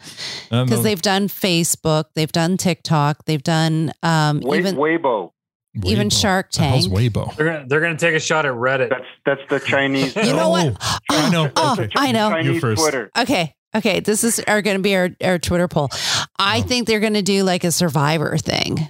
Because they've done Facebook, they've done TikTok, they've done um Wait, even Weibo. Weibo. Even Shark Tank. Weibo. They're gonna, they're gonna take a shot at Reddit. That's that's the Chinese. you know what? Oh, I know. Oh, okay. I know. Chinese first. Twitter. Okay. Okay. This is are gonna be our, our Twitter poll. I oh. think they're gonna do like a Survivor thing.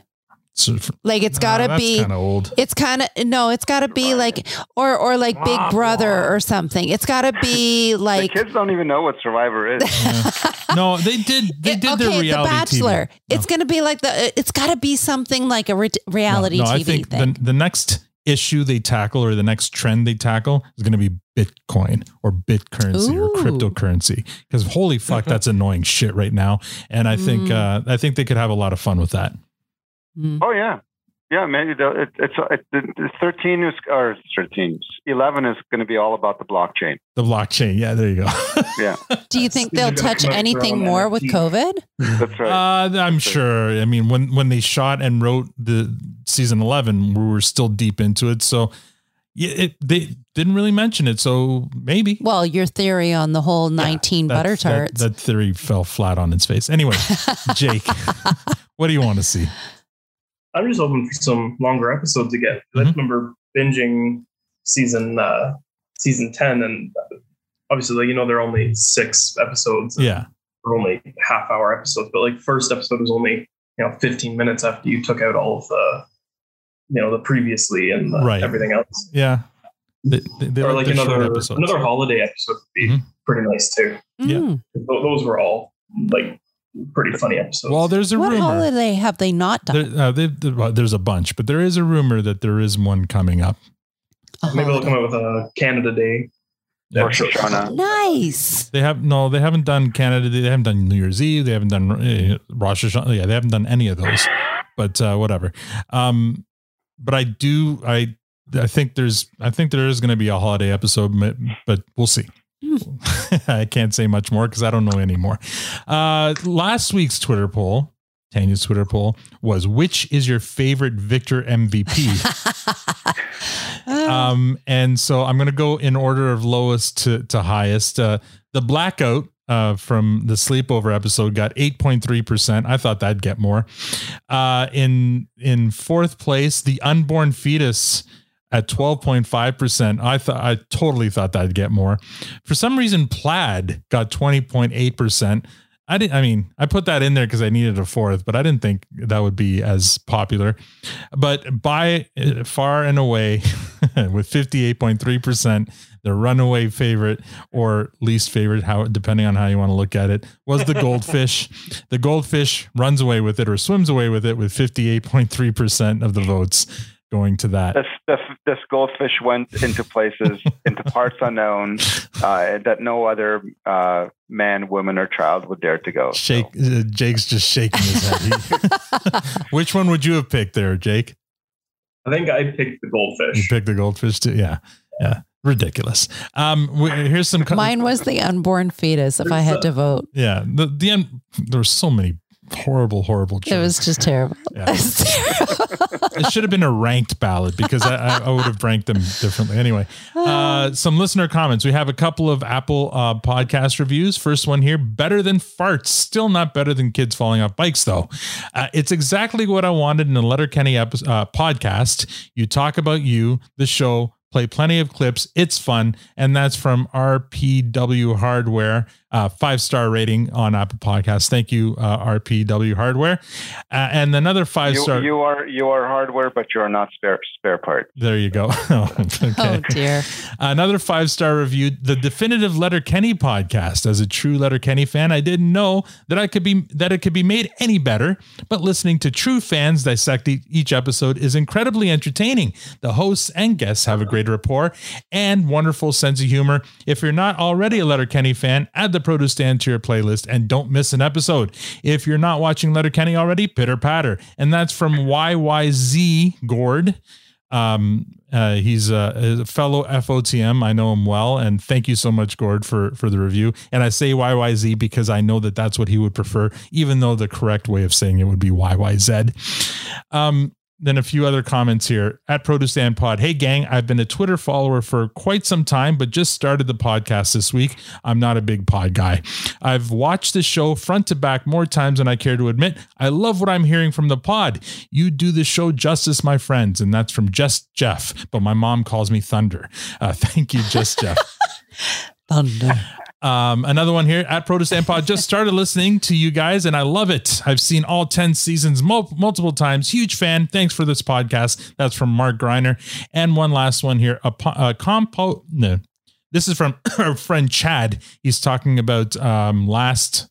So, like it's gotta no, be kind of old. It's kind of no. It's gotta be like or or like Mom, Big Brother Mom. or something. It's gotta be like the kids don't even know what Survivor is. yeah. No, they did. They did it, okay, their reality. The Bachelor. T V. No. It's gonna be like the. It's gotta be something like a re- reality no, no, T V I think thing. The, the next issue they tackle or the next trend they tackle is gonna be Bitcoin or bit currency Ooh. or cryptocurrency because holy fuck, that's annoying shit right now. And I mm. think uh, I think they could have a lot of fun with that. Mm. Oh yeah, yeah. Maybe the, it, it's it, the thirteen is or thirteen eleven is going to be all about the blockchain. The blockchain, yeah. There you go. yeah. Do you think they'll touch anything more with COVID? That's right. Uh, I'm sure. I mean, when when they shot and wrote the season eleven, we were still deep into it, so it, they didn't really mention it. So maybe. Well, your theory on the whole nineteen yeah, butter tarts. That, that theory fell flat on its face. Anyway, Jake, what do you want to see? I'm just hoping for some longer episodes again. Mm-hmm. I remember binging season uh, season ten, and obviously, you know, there are only six episodes. Yeah, or only half hour episodes. But like, first episode was only you know fifteen minutes after you took out all of the you know the previously and the right. everything else. Yeah, they, they, they or like another another holiday episode would be mm-hmm. pretty nice too. Yeah, those were all like. Pretty funny episode. Well, there's a what rumor. What holiday have they not done? There, uh, they've, they've, well, there's a bunch, but there is a rumor that there is one coming up. A Maybe holiday. They'll come up with a Canada Day. Nice. They have no. They haven't done Canada Day. They haven't done New Year's Eve. They haven't done uh, Rosh Hashanah. Yeah, they haven't done any of those. But uh, whatever. Um, but I do. I I think there's. I think there is going to be a holiday episode, but, but we'll see. I can't say much more because I don't know anymore. Uh, last week's Twitter poll, Tanya's Twitter poll, was which is your favorite Victor M V P? um, and so I'm going to go in order of lowest to, to highest. Uh, the blackout uh, from the sleepover episode got eight point three percent. I thought that'd get more. Uh, in in fourth place, the unborn fetus. At twelve point five percent, I thought I totally thought that'd get more. For some reason, plaid got twenty point eight percent. I didn't. I mean, I put that in there because I needed a fourth, but I didn't think that would be as popular. But by far and away, with fifty-eight point three percent, the runaway favorite or least favorite, how depending on how you want to look at it, was the goldfish. The goldfish runs away with it or swims away with it with fifty-eight point three percent of the votes. Going to that, this, this, this goldfish went into places, into parts unknown, uh, that no other uh, man, woman, or child would dare to go. Shake, so. uh, Jake's just shaking his head. Which one would you have picked there, Jake? I think I picked the goldfish. You picked the goldfish too. Yeah, yeah, ridiculous. Um, we, here's some. Co- Mine was the unborn fetus. If There's I had a, to vote, yeah, the the un- there were so many horrible, horrible joke. It was just terrible. Yeah. It, was terrible. It should have been a ranked ballot because I, I would have ranked them differently. Anyway, uh, some listener comments. We have a couple of Apple uh, podcast reviews. First one here, better than farts. Still not better than kids falling off bikes, though. Uh, it's exactly what I wanted in the Letterkenny ep- uh, podcast. You talk about you, the show, play plenty of clips. It's fun. And that's from R P W Hardware. Uh, five-star rating on Apple Podcasts. Thank you, uh, R P W Hardware. Uh, and another five-star... You, you are you are hardware, but you are not spare spare part. There you go. Okay. Oh, dear. Another five-star review, the definitive Letterkenny podcast. As a true Letterkenny fan, I didn't know that I could be that it could be made any better, but listening to true fans dissect each episode is incredibly entertaining. The hosts and guests have a great rapport and wonderful sense of humor. If you're not already a Letterkenny fan, add the Produce Stand to your playlist and don't miss an episode. If you're not watching Letterkenny already, pitter patter. And that's from Y Y Z Gord. Um, uh, he's a, a fellow F O T M. I know him well. And thank you so much, Gord, for, for the review. And I say Y Y Z because I know that that's what he would prefer, even though the correct way of saying it would be Y Y Z. Um, Then a few other comments here at Produce Stand Pod. Hey gang, I've been a Twitter follower for quite some time, but just started the podcast this week. I'm not a big pod guy. I've watched the show front to back more times than I care to admit. I love what I'm hearing from the pod. You do the show justice, my friends. And that's from Just Jeff, but my mom calls me Thunder. Uh, thank you, Just Jeff. Thunder. Um, another one here at Protestant Pod. Just started listening to you guys and I love it. I've seen all ten seasons mul- multiple times. Huge fan. Thanks for this podcast. That's from Mark Greiner. And one last one here. A, a compo. No, this is from our friend Chad. He's talking about um, last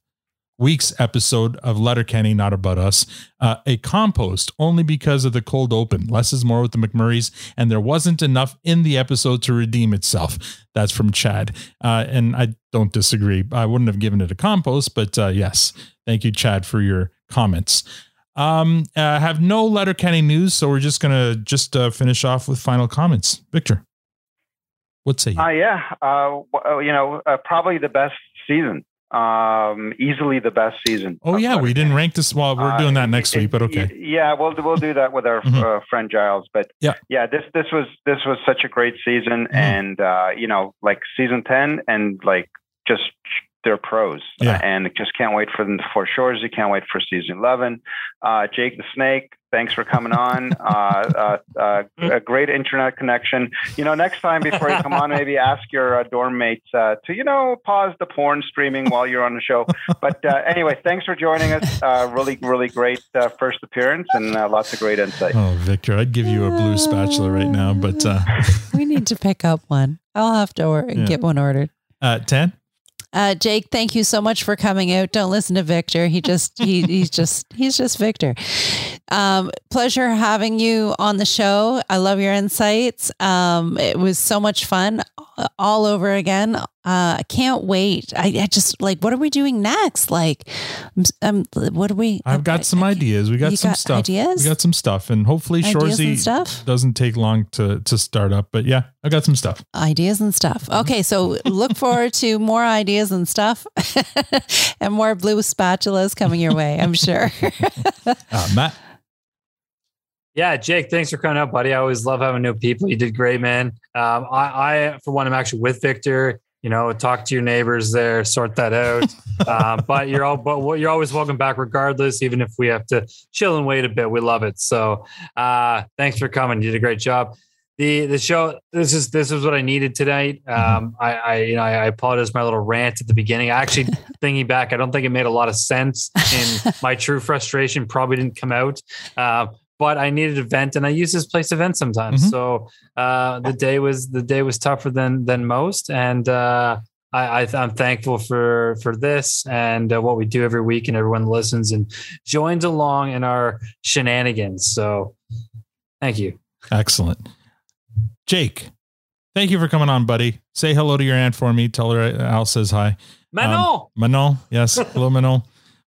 week's episode of Letterkenny, not about us. Uh, a compost only because of the cold open. Less is more with the McMurrays, and there wasn't enough in the episode to redeem itself. That's from Chad. Uh, and I don't disagree. I wouldn't have given it a compost, but uh, yes. Thank you, Chad, for your comments. Um, I have no Letterkenny news, so we're just going to just uh, finish off with final comments. Victor, what say you? Uh, yeah, uh, you know, uh, probably the best season. Um, easily the best season. Oh yeah. We didn't rank this while well, we're doing that next uh, week, but okay. Yeah. We'll, we'll do that with our mm-hmm. uh, friend Giles, but yeah, yeah, this, this was, this was such a great season. Mm-hmm. And, uh, you know, like season ten and like, just they're pros yeah. uh, and just can't wait for them for Shoresy. Can't wait for season eleven. Uh, Jake the Snake, thanks for coming on. Uh, uh, uh, a great internet connection. You know, next time before you come on, maybe ask your uh, dorm mates uh, to, you know, pause the porn streaming while you're on the show. But uh, anyway, thanks for joining us. Uh, really, really great uh, first appearance and uh, lots of great insight. Oh, Victor, I'd give you a blue spatula right now, but uh... we need to pick up one. I'll have to or- yeah. get one ordered. Uh, ten. Uh, Jake, thank you so much for coming out. Don't listen to Victor. He just, he, he's just, he's just Victor. Um, pleasure having you on the show. I love your insights. Um, it was so much fun all over again. Uh, I can't wait. I, I just like, what are we doing next? Like, um, what are we, I've got I, some I, ideas. We got some got stuff. Ideas? We got some stuff and hopefully Shoresy stuff doesn't take long to, to start up, but yeah, I got some stuff. Ideas and stuff. Okay. So look forward to more ideas and stuff and more blue spatulas coming your way. I'm sure. uh, Matt. Yeah, Jake, thanks for coming up, buddy. I always love having new people. You did great, man. Um, I, I, for one, I'm actually with Victor. You know, talk to your neighbors there, sort that out. uh, but you're all, but you're always welcome back, regardless. Even if we have to chill and wait a bit, we love it. So, uh, thanks for coming. You did a great job. The the show. This is this is what I needed tonight. Um, I, I you know I, I apologize for my little rant at the beginning. I actually thinking back, I don't think it made a lot of sense, and my true frustration probably didn't come out. Uh, But I needed a vent, and I use this place to vent sometimes. Mm-hmm. So uh, the day was the day was tougher than than most, and uh, I, I, I'm thankful for for this and uh, what we do every week, and everyone listens and joins along in our shenanigans. So thank you. Excellent, Jake. Thank you for coming on, buddy. Say hello to your aunt for me. Tell her Al says hi. Manon. Um, Manon. Yes. Hello, Manon.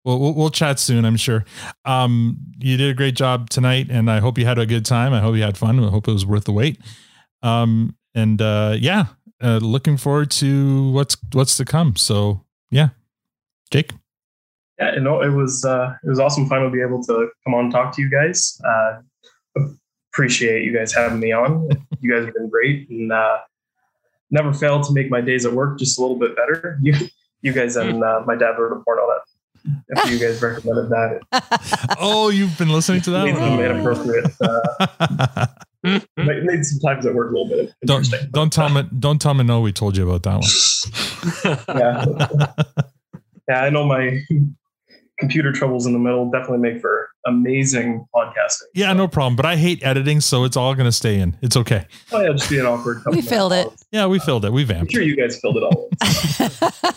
We'll, we'll, we'll chat soon, I'm sure. Um, you did a great job tonight, and I hope you had a good time. I hope you had fun. I hope it was worth the wait. Um, and uh, yeah, uh, looking forward to what's what's to come. So yeah, Jake. Yeah, you know, it was uh, it was awesome fun to be able to come on and talk to you guys. Uh, appreciate you guys having me on. You guys have been great, and uh, never failed to make my days at work just a little bit better. You, you guys, and uh, my dad wrote a porn on it. If you guys recommended that. Oh, you've been listening to that? Made one? Made appropriate, uh, made sometimes at work a little bit. Don't, don't tell me, don't tell me no, we told you about that one. Yeah. Yeah, I know my computer troubles in the middle definitely make for amazing podcasting. Yeah, so. No problem. But I hate editing, so it's all going to stay in. It's okay. Oh, yeah, just be an awkward company. We filled it. Yeah, we filled it. We vamped. I'm sure you guys filled it all.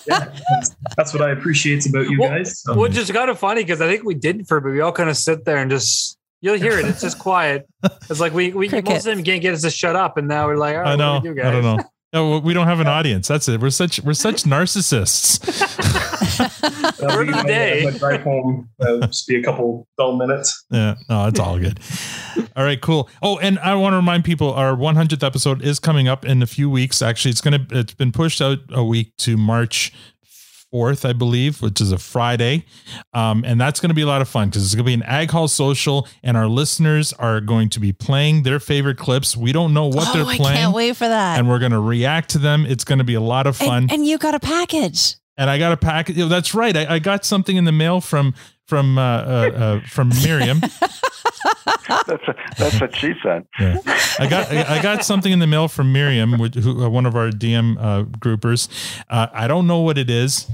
Yeah, that's, that's what I appreciate about you well, guys. So. Which is kind of funny because I think we did for, but we all kind of sit there and just, you'll hear it. It's just quiet. It's like we, we most of them can't get us to shut up. And now we're like, all right, I know, what do we do, guys? I don't know. No, we don't have an audience. That's it. We're such we're such narcissists. Word of the day. Drive home, uh, just be a couple dull minutes. Yeah, no, it's all good. All right, cool. Oh, and I want to remind people our one hundredth episode is coming up in a few weeks. Actually, it's gonna it's been pushed out a week to March fourth, I believe, which is a Friday. Um, and that's going to be a lot of fun because it's going to be an Ag Hall social and our listeners are going to be playing their favorite clips. We don't know what oh, they're I playing. I can't wait for that. And we're going to react to them. It's going to be a lot of fun. And, and you got a package. And I got a package. Oh, that's right. I, I got something in the mail from, from, uh, uh, uh from Miriam. That's, a, that's what she said. Yeah. I got I got something in the mail from Miriam, who uh, one of our D M uh, groupers. Uh, I don't know what it is,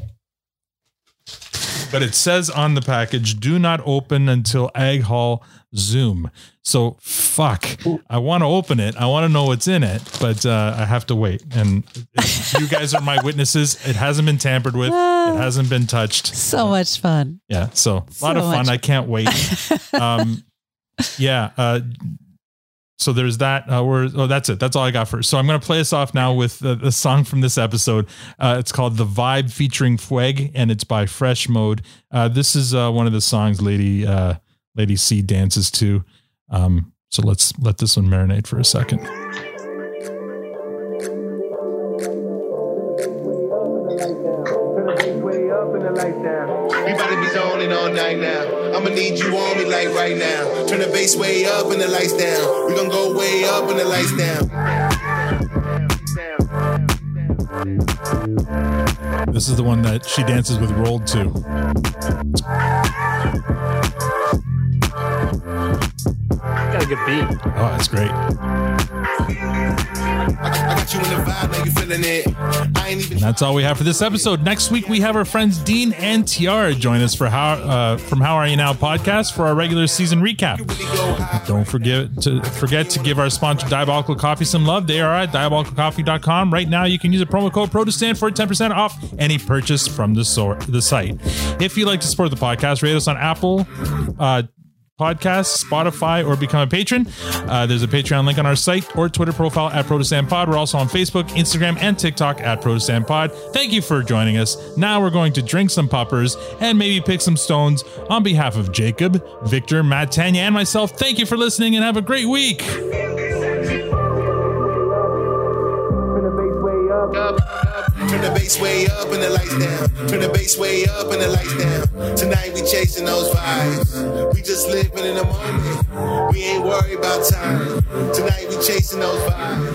but it says on the package, "Do not open until Ag Hall Zoom." So fuck, I want to open it. I want to know what's in it, but uh, I have to wait. And you guys are my witnesses. It hasn't been tampered with. It hasn't been touched. So uh, much fun. Yeah. So a lot so of fun. Much. I can't wait. Um, Yeah. Uh, so there's that. Uh, we're, oh, that's it. That's all I got for. So I'm going to play us off now with uh, the song from this episode. Uh, it's called The Vibe featuring Fweg, and it's by Fresh Mode. Uh, this is uh, one of the songs Lady uh, Lady C dances to. Um, so let's let this one marinate for a second. Need you on me like right now. Turn the bass way up and the lights down. We gonna go way up and the lights down. This is the one that she dances with Roald to. Got a good beat. Oh, that's great. I got you in the vibe, now you feeling it. I ain't even. That's all we have for this episode. Next week we have our friends Dean and Tiara join us for how uh, from How Are You Now podcast for our regular season recap. Don't forget to forget to give our sponsor Diabolical Coffee some love. They are at diabolical coffee dot com right now. You can use a promo code PRODUSTAN for ten percent off any purchase from the sor- the site. If you'd like to support the podcast, rate us on Apple Uh, Podcasts, Spotify, or become a patron. Uh, there's a Patreon link on our site or Twitter profile at ProtosanPod. We're also on Facebook, Instagram, and TikTok at ProtosanPod. Thank you for joining us. Now we're going to drink some poppers and maybe pick some stones. On behalf of Jacob, Victor, Matt, Tanya, and myself, thank you for listening and have a great week. Turn the bass way up and the lights down. Turn the bass way up and the lights down. Tonight we chasing those vibes. We just living in the moment. We ain't worried about time. Tonight we chasing those vibes.